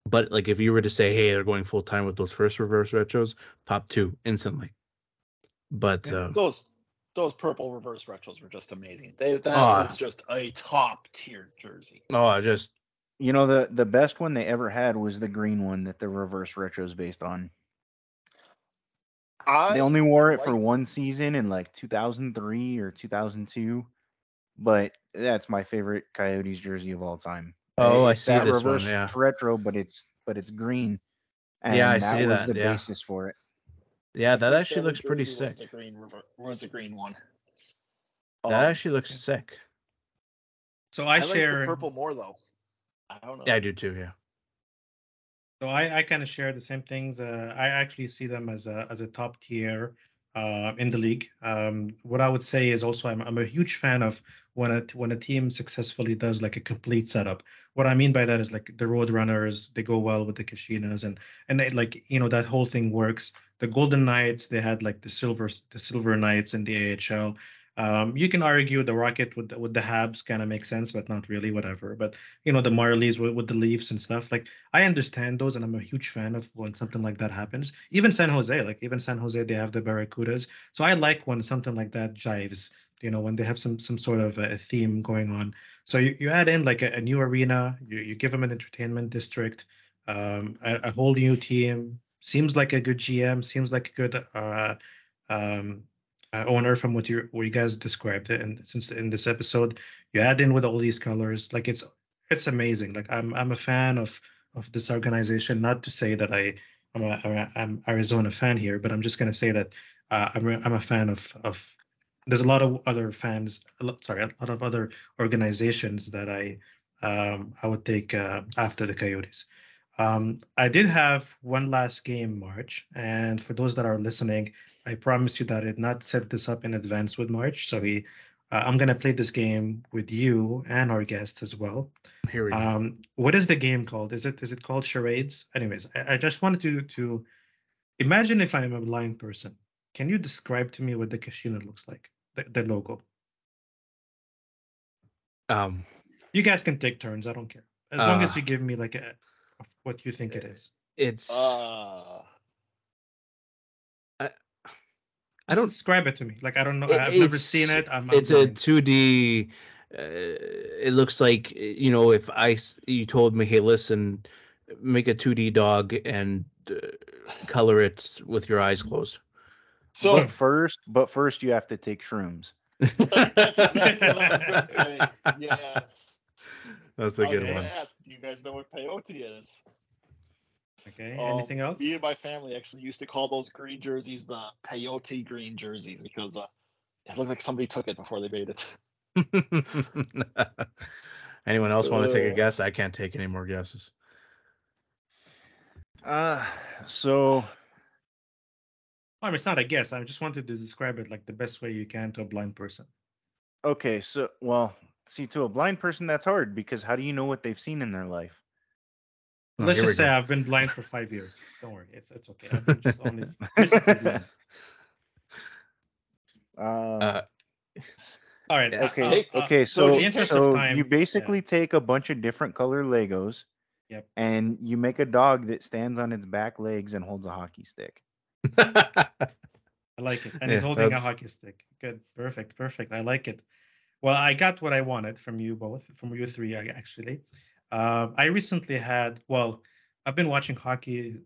But like if you were to say, hey, they're going full time with those first reverse retros, top 2 instantly. But yeah, those purple reverse retros were just amazing. That was just a top tier jersey. The best one they ever had was the green one that the reverse retro is based on. They only wore it for one season in like 2003 or 2002, but that's my favorite Coyotes jersey of all time. Oh, I see this one. Yeah, retro, but it's green. And yeah, I see that. That was the basis for it. Yeah, that actually looks pretty sick. Was the green one? That actually looks sick. So I share like the purple more though. I don't know. Yeah, I do too. Yeah. So I kind of share the same things. I actually see them as a top tier in the league. What I would say is also I'm a huge fan of when a team successfully does like a complete setup. What I mean by that is like the Roadrunners, they go well with the Kachinas and they, like, you know, that whole thing works. The Golden Knights, they had like the Silver Knights in the AHL. You can argue the Rocket with the Habs kind of makes sense, but not really, whatever. But, you know, the Marlies with the Leafs and stuff, like, I understand those, and I'm a huge fan of when something like that happens. Even San Jose, they have the Barracudas. So I like when something like that jives, you know, when they have some sort of a theme going on. So you add in like a new arena, you give them an entertainment district, a whole new team, seems like a good GM, seems like a good owner from what you guys described, and since in this episode you add in with all these colors, like it's amazing. Like I'm a fan of this organization. Not to say that I'm Arizona fan here, but I'm just gonna say that I'm a fan of. There's a lot of other other organizations that I would take after the Coyotes. I did have one last game, March, and for those that are listening, I promise you that I did not set this up in advance with March, so I'm going to play this game with you and our guests as well. Here we go. What is the game called? Is it called charades? Anyways, I just wanted to imagine if I am a blind person. Can you describe to me what the Kachina looks like, the logo? You guys can take turns. I don't care. As long as you give me like a... what you think it is. It's I don't describe it to me. Like I don't know. I've never seen it. It's a 2D. It looks like, you know, if you told me, hey, listen, make a 2D dog and color it with your eyes closed. So but first you have to take shrooms. That's exactly what I was going to say. Yes. That's a good one. Ask, do you guys know what peyote is? Okay. Anything else? Me and my family actually used to call those green jerseys the peyote green jerseys because it looked like somebody took it before they made it. Anyone else want to take a guess? I can't take any more guesses. So. I mean, it's not a guess. I just wanted to describe it like the best way you can to a blind person. Okay. So, well. See, to a blind person, that's hard because how do you know what they've seen in their life? Let's just say I've been blind for 5 years. Don't worry, it's okay. I've been just only blind. All right. Yeah. Okay. Okay. So you basically take a bunch of different color Legos. Yep. And you make a dog that stands on its back legs and holds a hockey stick. I like it. And he's holding a hockey stick. Good. Perfect. I like it. Well, I got what I wanted from you three, actually. I recently I've been watching hockey,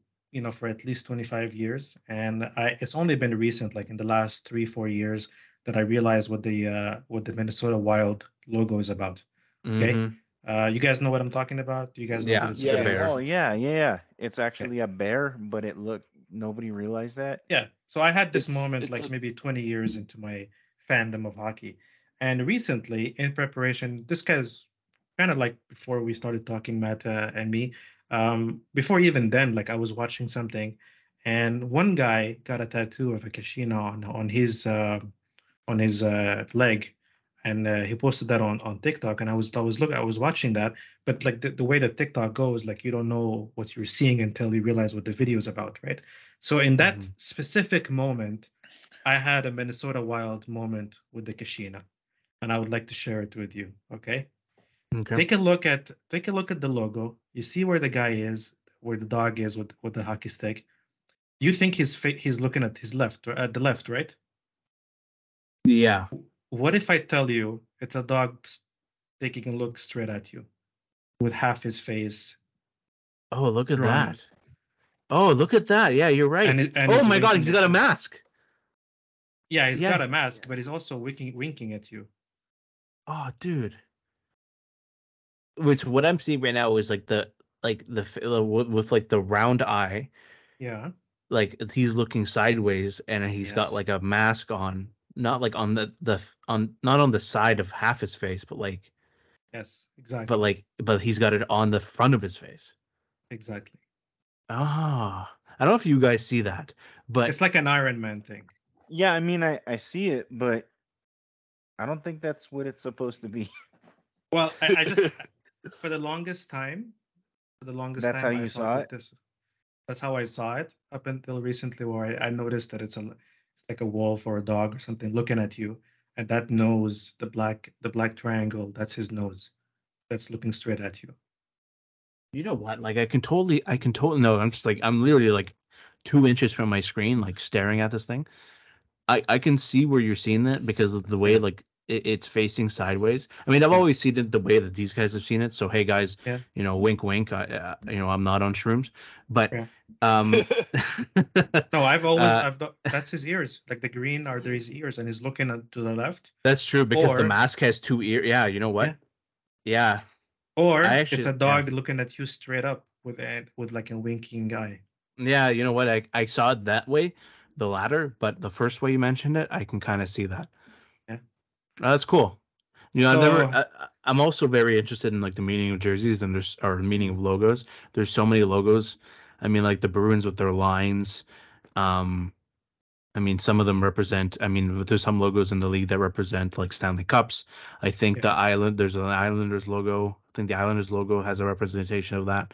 for at least 25 years. And it's only been recent, like in the last 3-4 years, that I realized what the Minnesota Wild logo is about. Okay. Mm-hmm. You guys know what I'm talking about? Do you guys know what it's a bear? Oh, yeah. It's actually a bear, but nobody realized that. Yeah. So I had this moment maybe 20 years into my fandom of hockey. And recently, in preparation, this guy's kind of like before we started talking, Matt and me, before even then, I was watching something, and one guy got a tattoo of a Kashina on his leg. And he posted that on TikTok, and I was watching that, but the way that TikTok goes, you don't know what you're seeing until you realize what the video is about, right? So in that specific moment, I had a Minnesota Wild moment with the Kashina, and I would like to share it with you. Okay. Okay. Take a look at the logo. You see where the guy is, where the dog is with the hockey stick. You think he's looking at his left or at the left, right? Yeah. What if I tell you it's a dog taking a look straight at you with half his face? Oh, look at that. Oh, look at that. Yeah, you're right. Oh, my God, he's got a mask. Yeah, he's got a mask, but he's also winking at you. Oh, dude. Which what I'm seeing right now is the with the round eye. Yeah. He's looking sideways, and he's got a mask on. Not on not on the side of half his face, but yes, exactly. But but he's got it on the front of his face. Exactly. Ah, I don't know if you guys see that, but it's like an Iron Man thing. Yeah, I mean, I see it, but I don't think that's what it's supposed to be. Well, I just for the longest time. That's how you saw it. That's how I saw it up until recently, where I noticed that it's like a wolf or a dog or something looking at you, and that nose, the black triangle, that's his nose, that's looking straight at you. You know what? I can totally. No, I'm just I'm literally 2 inches from my screen, staring at this thing. I can see where you're seeing that because of the way it's facing sideways. I mean, I've always seen it the way that these guys have seen it. So hey, guys, wink, wink. I'm not on shrooms, but no, I've always that's his ears. The green are his ears, and he's looking to the left. That's true because the mask has two ears. Yeah, you know what? Yeah. Or it's a dog looking at you straight up with a winking eye. Yeah, you know what? I saw it that way, the latter, but the first way you mentioned it, I can kind of see that. Oh, that's cool. I'm also very interested in the meaning of jerseys and or meaning of logos. There's so many logos. I mean, the Bruins with their lines. I mean, some of them represent. I mean, there's some logos in the league that represent Stanley Cups. I think there's an Islanders logo. I think the Islanders logo has a representation of that.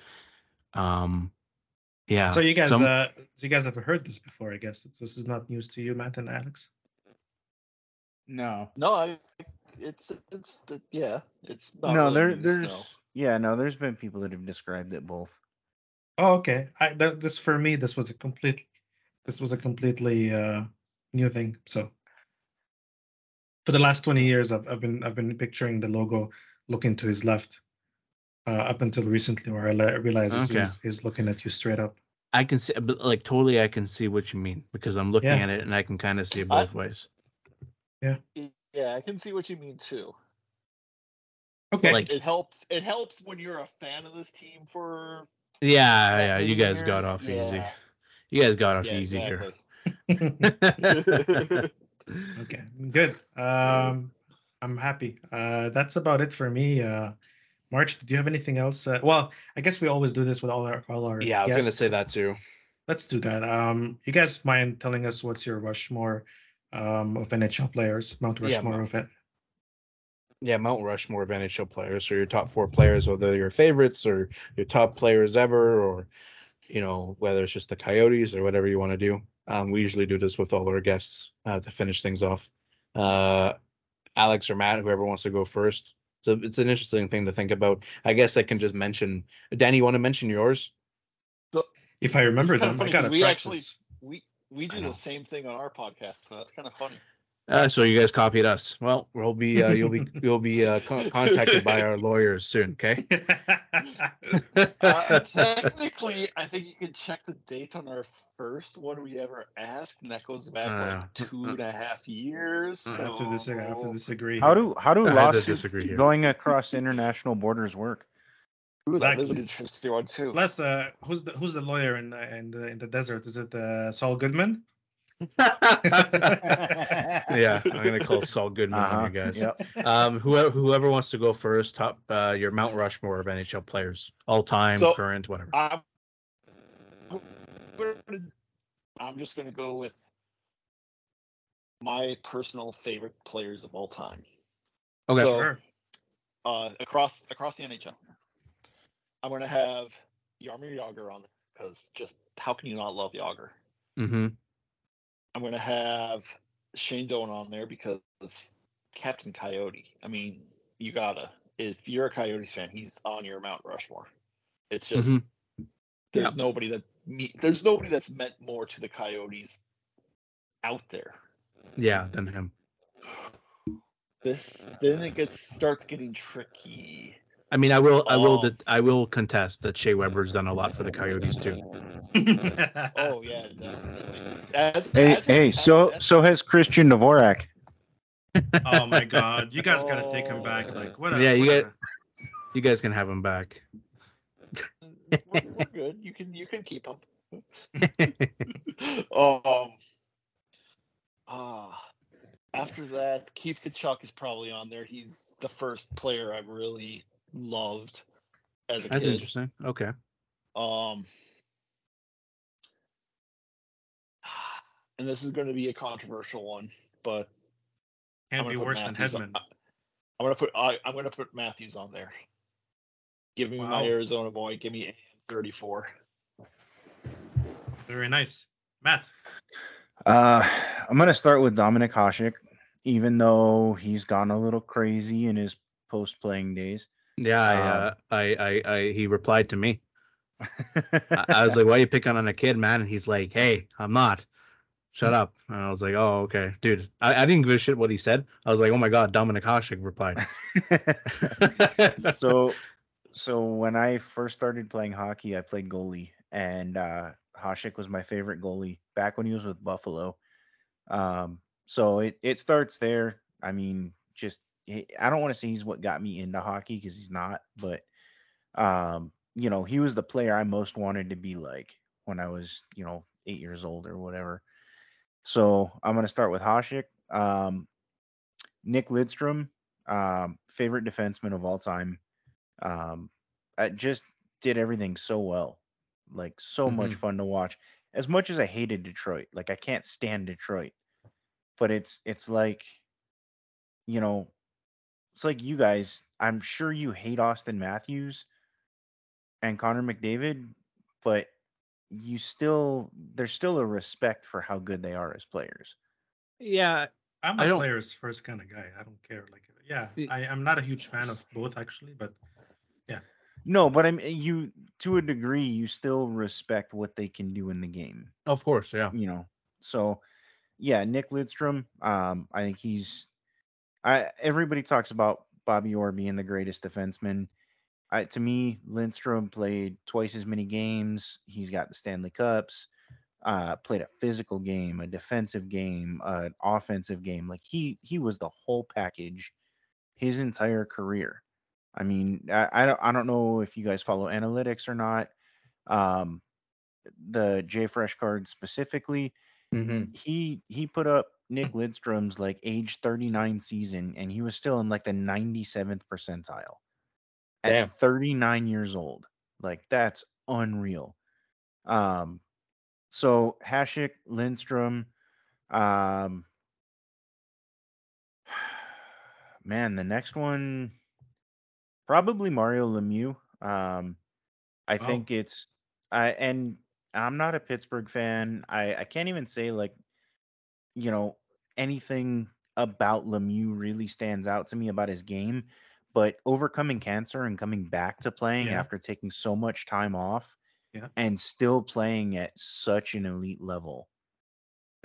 Yeah. So you guys have heard this before, I guess. This is not news to you, Matt and Alex. No, it's not. No, really there's been people that have described it both. Oh, okay. This was a completely new thing. So for the last 20 years, I've been picturing the logo looking to his left, up until recently, where I realized he's looking at you straight up. I can see, totally, I can see what you mean because I'm looking at it and I can kind of see it both ways. Yeah, I can see what you mean too. Okay. It helps when you're a fan of this team for you guys years. Got off easy. You guys got off easy here. Exactly. Okay. Good. I'm happy. That's about it for me. March, do you have anything else? Well, I guess we always do this with all our Yeah, guests. I was going to say that too. Let's do that. You guys mind telling us what's your Rushmore of NHL players, Mount Rushmore of it. Yeah, Mount Rushmore of NHL players, or your top four players, whether your favorites or your top players ever, or whether it's just the Coyotes or whatever you want to do. We usually do this with all our guests to finish things off. Alex or Matt, whoever wants to go first. So it's an interesting thing to think about. I guess I can just mention. Danny, you want to mention yours? So, if I remember them, I got to practice. We do the same thing on our podcast, so that's kind of funny. So you guys copied us. Well, we'll be you'll be contacted by our lawyers soon, okay? Technically, I think you can check the date on our first one we ever asked, and that goes back like 2.5 years. I have to disagree. How do lawsuits going across international borders work? Ooh, that is an interesting one too. Plus, who's the lawyer in the desert? Is it Saul Goodman? Yeah, I'm gonna call Saul Goodman on you guys. Yep. Whoever wants to go first, top your Mount Rushmore of NHL players, all time, so, current, whatever. I'm just gonna go with my personal favorite players of all time. Okay, so, sure. Across the NHL, I'm gonna have Jaromir Jagr on because just how can you not love Jagr? Mm-hmm. I'm going to have Shane Doan on there because Captain Coyote. I mean, you got to. If you're a Coyotes fan, he's on your Mount Rushmore. It's just there's nobody that's meant more to the Coyotes out there. Yeah, than him. Then it starts getting tricky. I mean, I will contest that Shea Weber's done a lot for the Coyotes too. Oh yeah, definitely. So has Christian Dvorak. Oh my God, you guys gotta take him back. Like whatever. Yeah, you guys can have him back. We're good. You can keep him. After that, Keith Tkachuk is probably on there. He's the first player I really loved as a kid. That's interesting. Okay. And this is going to be a controversial one, but can't be worse than Hedman. I'm going to put Matthews on there. Give me my Arizona boy. Give me 34. Very nice, Matt. I'm going to start with Dominik Hasek, even though he's gone a little crazy in his post-playing days. Yeah, he replied to me. I was like, "Why are you picking on a kid, man?" And he's like, "Hey, I'm not. Shut up." And I was like, "Oh, okay, dude." I didn't give a shit what he said. I was like, "Oh my God, Dominik Hasek replied." So when I first started playing hockey, I played goalie, and Hasek was my favorite goalie back when he was with Buffalo. So it starts there. I mean, just. I don't want to say he's what got me into hockey because he's not, but, you know, he was the player I most wanted to be like when I was, you know, 8 years old or whatever. So I'm going to start with Hasek. Nick Lidstrom, favorite defenseman of all time. I just did everything so well, like so much fun to watch. As much as I hated Detroit, like I can't stand Detroit, but it's like, you know, it's like you guys, I'm sure you hate Austin Matthews and Connor McDavid, but there's still a respect for how good they are as players. Yeah. I'm a player's first kind of guy. I don't care. Like, yeah, I'm not a huge fan of both actually, but yeah. No, but you, to a degree, you still respect what they can do in the game. Of course. Yeah. You know, so yeah, Nick Lidstrom. I think everybody talks about Bobby Orr being the greatest defenseman. To me, Lidstrom played twice as many games. He's got the Stanley Cups, played a physical game, a defensive game, an offensive game. Like he was the whole package his entire career. I mean, I don't know if you guys follow analytics or not. The JFresh card specifically, he put up Nick Lidstrom's like age 39 season, and he was still in like the 97th percentile at 39 years old. Like that's unreal. So Hasek, Lidstrom, man, the next one probably Mario Lemieux. I think I'm not a Pittsburgh fan. I can't even say like, you know, anything about Lemieux really stands out to me about his game, but overcoming cancer and coming back to playing after taking so much time off and still playing at such an elite level.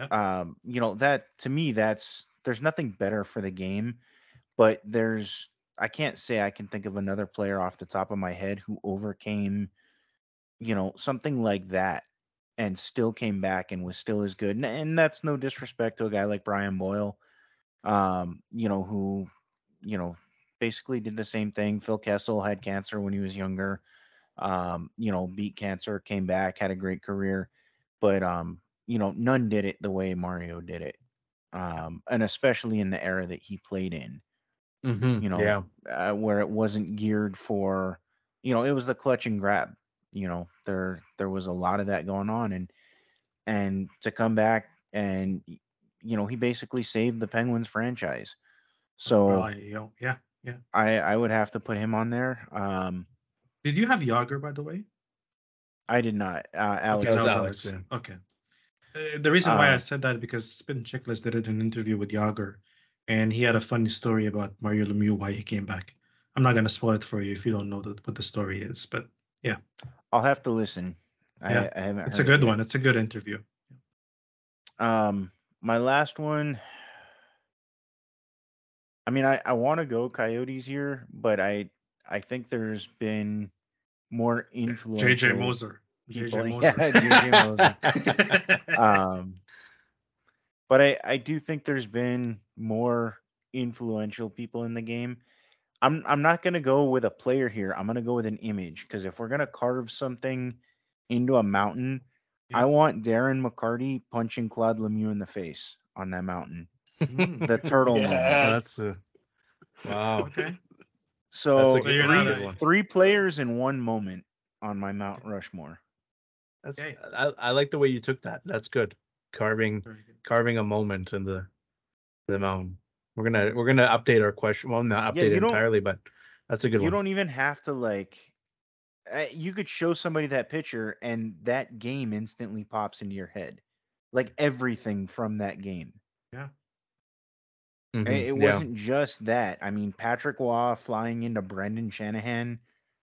You know, that to me, that's, there's nothing better for the game, but there's, I can't say I can think of another player off the top of my head who overcame, you know, something like that and still came back and was still as good. And that's no disrespect to a guy like Brian Boyle, you know, who, you know, basically did the same thing. Phil Kessel had cancer when he was younger, you know, beat cancer, came back, had a great career, but, you know, none did it the way Mario did it. And especially in the era that he played in, you know, where it wasn't geared for, you know, it was the clutch and grab, you know, there was a lot of that going on, and to come back and, you know, he basically saved the Penguins franchise. So I would have to put him on there. Did you have Yager, by the way? I did not. Alex. Okay. Alex. Okay. The reason why I said that, because Spin Chickless did an interview with Yager, and he had a funny story about Mario Lemieux, why he came back. I'm not going to spoil it for you if you don't know what the story is, but yeah. I'll have to listen. I haven't. It's a good one. It's a good interview. My last one. I mean, I want to go Coyotes here, but I think there's been more influence. JJ Moser. JJ Moser. But I do think there's been more influential people in the game. I'm not going to go with a player here. I'm going to go with an image, because if we're going to carve something into a mountain, I want Darren McCarty punching Claude Lemieux in the face on that mountain. The turtle. That's a, wow. Okay. So that's three players in one moment on my Mount Rushmore. That's okay. I like the way you took that. That's good. Carving a moment in the mountain. We're gonna update our question. Well, not update it entirely, but that's a good one. You don't even have to like. You could show somebody that picture, and that game instantly pops into your head, like everything from that game. Yeah. Mm-hmm. It wasn't just that. I mean, Patrick Waugh flying into Brendan Shanahan,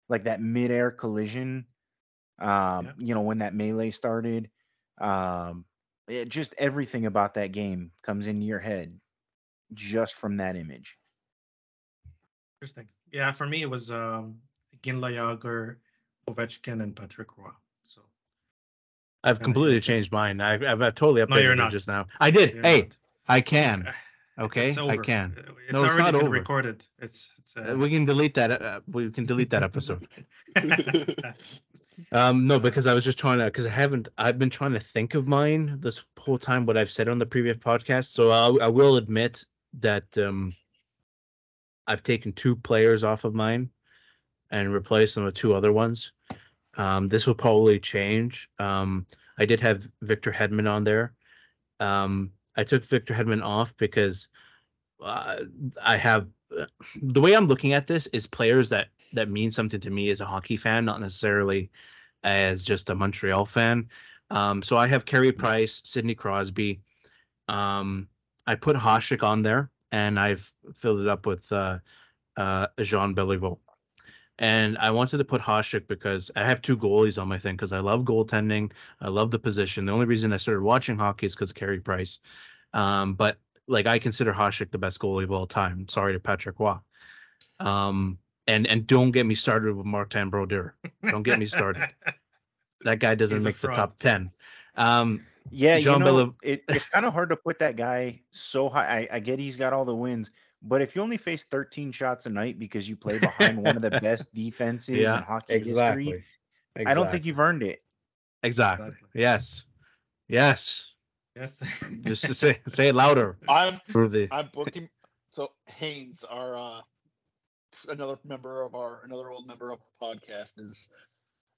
like that midair collision. You know, when that melee started, it just everything about that game comes into your head just from that image. Interesting. Yeah, for me it was Ginla Yager, Ovechkin, and Patrick Roy. So I've completely changed mine. I've totally updated it just now. I did. You're I can. Okay, it's over. I can. It's already it's not been recorded. It's we can delete that. We can delete that episode. No, because I was just trying to, because I've been trying to think of mine this whole time, what I've said on the previous podcast. So I will admit that I've taken two players off of mine and replaced them with two other ones. This will probably change. I did have Victor Hedman on there. I took Victor Hedman off because I have, the way I'm looking at this is players that mean something to me as a hockey fan, not necessarily as just a Montreal fan. So I have Carey Price, Sidney Crosby. I put Hasek on there, and I've filled it up with Jean Béliveau. And I wanted to put Hasek because I have two goalies on my thing, because I love goaltending. I love the position. The only reason I started watching hockey is because of Carey Price. But like, I consider Hasek the best goalie of all time. Sorry to Patrick Waugh. And don't get me started with Martin Brodeur. Don't get me started. That guy doesn't make the top 10. Jean, you know, it's kind of hard to put that guy so high. I get he's got all the wins, but if you only face 13 shots a night because you play behind one of the best defenses in hockey history, I don't think you've earned it. Exactly. Yes. Just to say it louder. I'm booking. So Haynes, our another old member of our podcast, is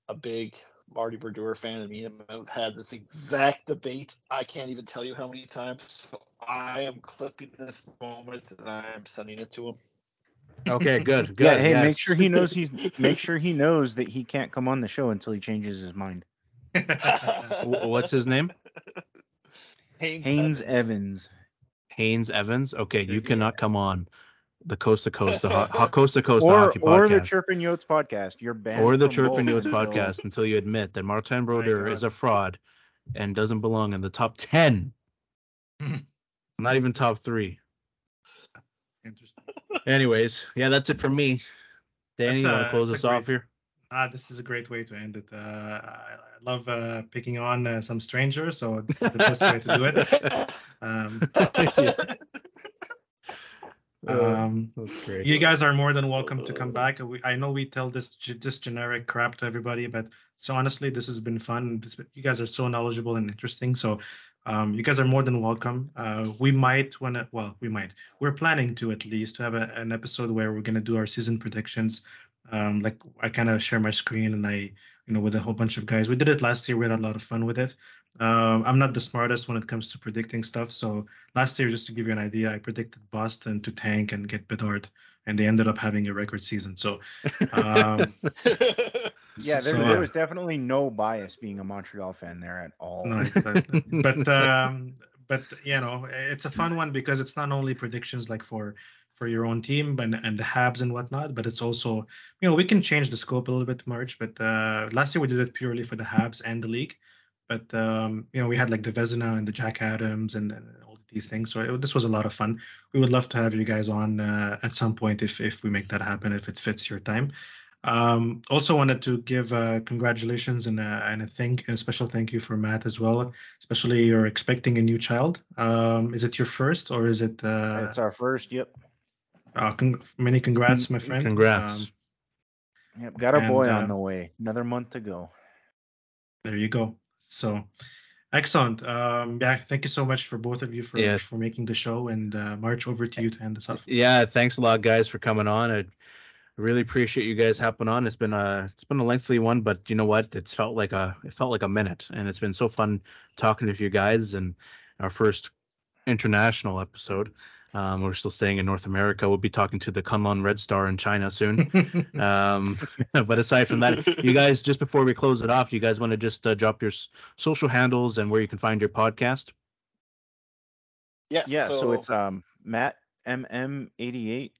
a big Marty Brodeur fan, and me and him have had this exact debate. I can't even tell you how many times. So I am clipping this moment and I'm sending it to him. Okay, good. Yeah, hey, make sure he knows that he can't come on the show until he changes his mind. What's his name? Haynes Evans. Haynes Evans, okay, you cannot come on the Coast to Coast, the Coast to Coast Hockey Podcast. Or the Chirpin Yotes Podcast. You're banned. Or the Chirpin Yotes Podcast until you admit that Martin Brodeur is a fraud and doesn't belong in the top 10. Not even top 3. Interesting. Anyways, yeah, that's it from me. Danny, you want to close us off here? This is a great way to end it. I love picking on some stranger, so it's the best way to do it. That's great. You guys are more than welcome to come back. I know we tell this generic crap to everybody, but so honestly, this has been fun. You guys are so knowledgeable and interesting, so you guys are more than welcome. We're planning to at least have an episode where we're going to do our season predictions. Like I kind of share my screen and I with a whole bunch of guys. We did it last year. We had a lot of fun with it. I'm not the smartest when it comes to predicting stuff. So last year, just to give you an idea, I predicted Boston to tank and get Bedard, and they ended up having a record season. So there was definitely no bias being a Montreal fan there at all. No, exactly. but it's a fun one because it's not only predictions like for your own team and the Habs and whatnot, but it's also, we can change the scope a little bit, March, but last year we did it purely for the Habs and the league, but we had like the Vezina and the Jack Adams and all these things, so this was a lot of fun. We would love to have you guys on at some point if we make that happen, if it fits your time. Also wanted to give congratulations and a special thank you for Matt as well. Especially you're expecting a new child. Is it your first or is it? It's our first. Yep. Many congrats, my friend. Congrats. Got a boy on the way. Another month to go. There you go. So, excellent. Thank you so much for both of you for making the show. And March, over to you to end this off. Yeah, thanks a lot, guys, for coming on. I really appreciate you guys hopping on. It's been a lengthy one, but you know what? It felt like a minute, and it's been so fun talking to you guys. And our first international episode. We're still staying in North America. We'll be talking to the Kunlun Red Star in China soon. But aside from that, you guys, just before we close it off, you guys want to just drop your social handles and where you can find your podcast? Yes. Yeah. So it's Matt MM88,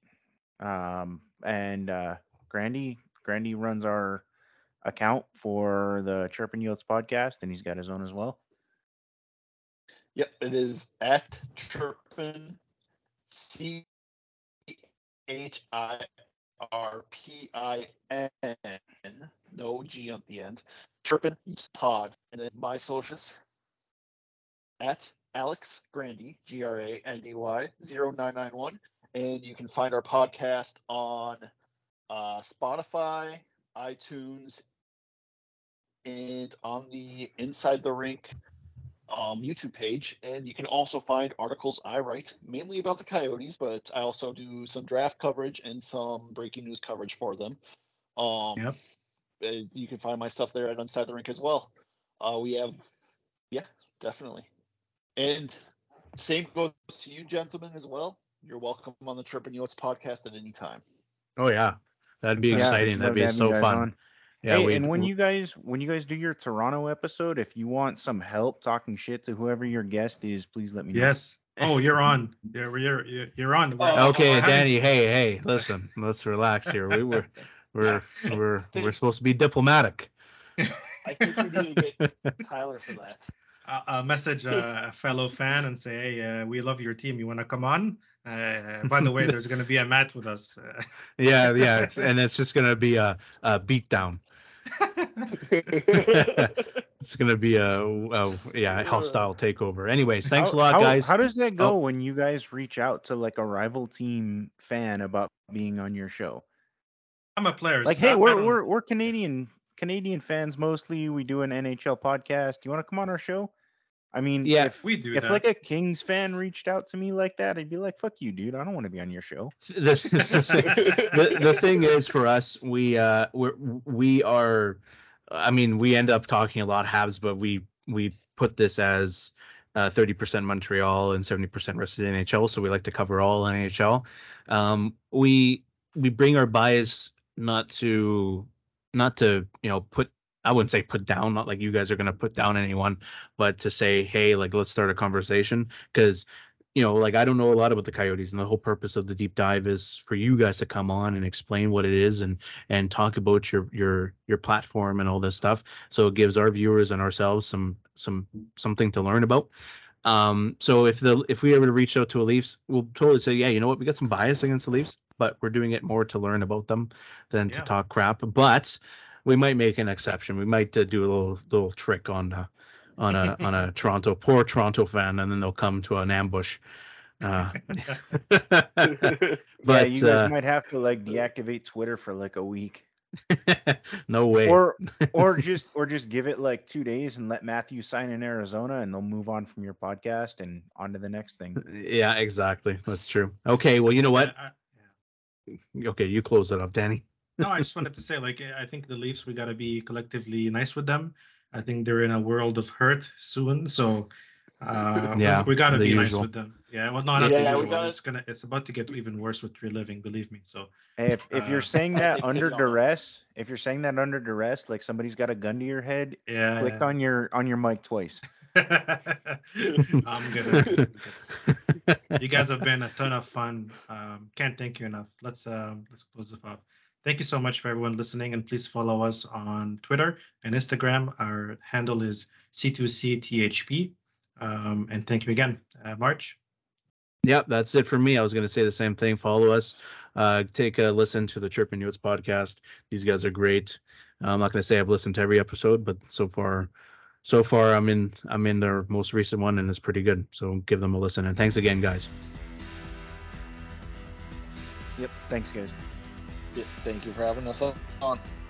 and Grandy. Grandy runs our account for the Chirpin Yotes Podcast, and he's got his own as well. Yep, it is at Chirpin, Chirpin, no G on the end, Chirpin Pod. And then my socials, at Alex Grandy, Grandy, 0991. And you can find our podcast on Spotify, iTunes, and on the Inside the Rink YouTube page, and you can also find articles I write mainly about the Coyotes, but I also do some draft coverage and some breaking news coverage for them. You can find my stuff there at Inside the Rink as well. Definitely. And same goes to you, gentlemen, as well. You're welcome on the Chirpin Yotes Podcast at any time. Oh yeah, that'd be exciting. That'd be so fun. Yeah, hey, and when you guys do your Toronto episode, if you want some help talking shit to whoever your guest is, please let me know. Yes. Oh, you're on. You're on. Okay, Danny. Hey, listen. Let's relax here. We're supposed to be diplomatic. I think we need to get Tyler for that. I'll message a fellow fan and say, hey, we love your team. You want to come on? By the way, there's going to be a match with us. Yeah, and it's just going to be a beatdown. It's going to be a hostile takeover. Anyways, thanks a lot, guys. How does that go when you guys reach out to like a rival team fan about being on your show? I'm a player. Like, hey, we're Canadian fans mostly. We do an NHL podcast. Do you want to come on our show? I mean, yeah, if like a Kings fan reached out to me like that, I'd be like, fuck you, dude. I don't want to be on your show. The thing is for us, we end up talking a lot Habs, but we put this as 30% Montreal and 70% rest of the NHL. So we like to cover all NHL. We bring our bias not to put, I wouldn't say put down, not like you guys are going to put down anyone, but to say, hey, like, let's start a conversation. Because you know, like, I don't know a lot about the Coyotes, and the whole purpose of the deep dive is for you guys to come on and explain what it is and talk about your platform and all this stuff. So it gives our viewers and ourselves something to learn about. So if we ever reach out to a Leafs, we'll totally say, yeah, you know what, we got some bias against the Leafs, but we're doing it more to learn about them than to talk crap. But we might make an exception. We might do a little trick on a poor Toronto fan, and then they'll come to an ambush. But yeah, you guys might have to like deactivate Twitter for like a week. No way. Or just give it like 2 days and let Matthew sign in Arizona, and they'll move on from your podcast and on to the next thing. Yeah, exactly. That's true. Okay, well, you know what? Okay, you close it up, Danny. No, I just wanted to say, like, I think the Leafs, we got to be collectively nice with them. I think they're in a world of hurt soon, so we got to be nice with them. Yeah, well, not the usual. It's about to get even worse with Tree Living, believe me. So hey, if you're saying that under duress, like somebody's got a gun to your head, click on your mic twice. I'm good. You guys have been a ton of fun. Can't thank you enough. Let's close this off. Thank you so much for everyone listening, and please follow us on Twitter and Instagram. Our handle is C2CTHP. And thank you again, March. Yep, that's it for me. I was going to say the same thing. Follow us. Take a listen to the Chirpin Yotes podcast. These guys are great. I'm not going to say I've listened to every episode, but so far I'm in their most recent one, and it's pretty good. So give them a listen. And thanks again, guys. Yep, thanks, guys. Thank you for having us on.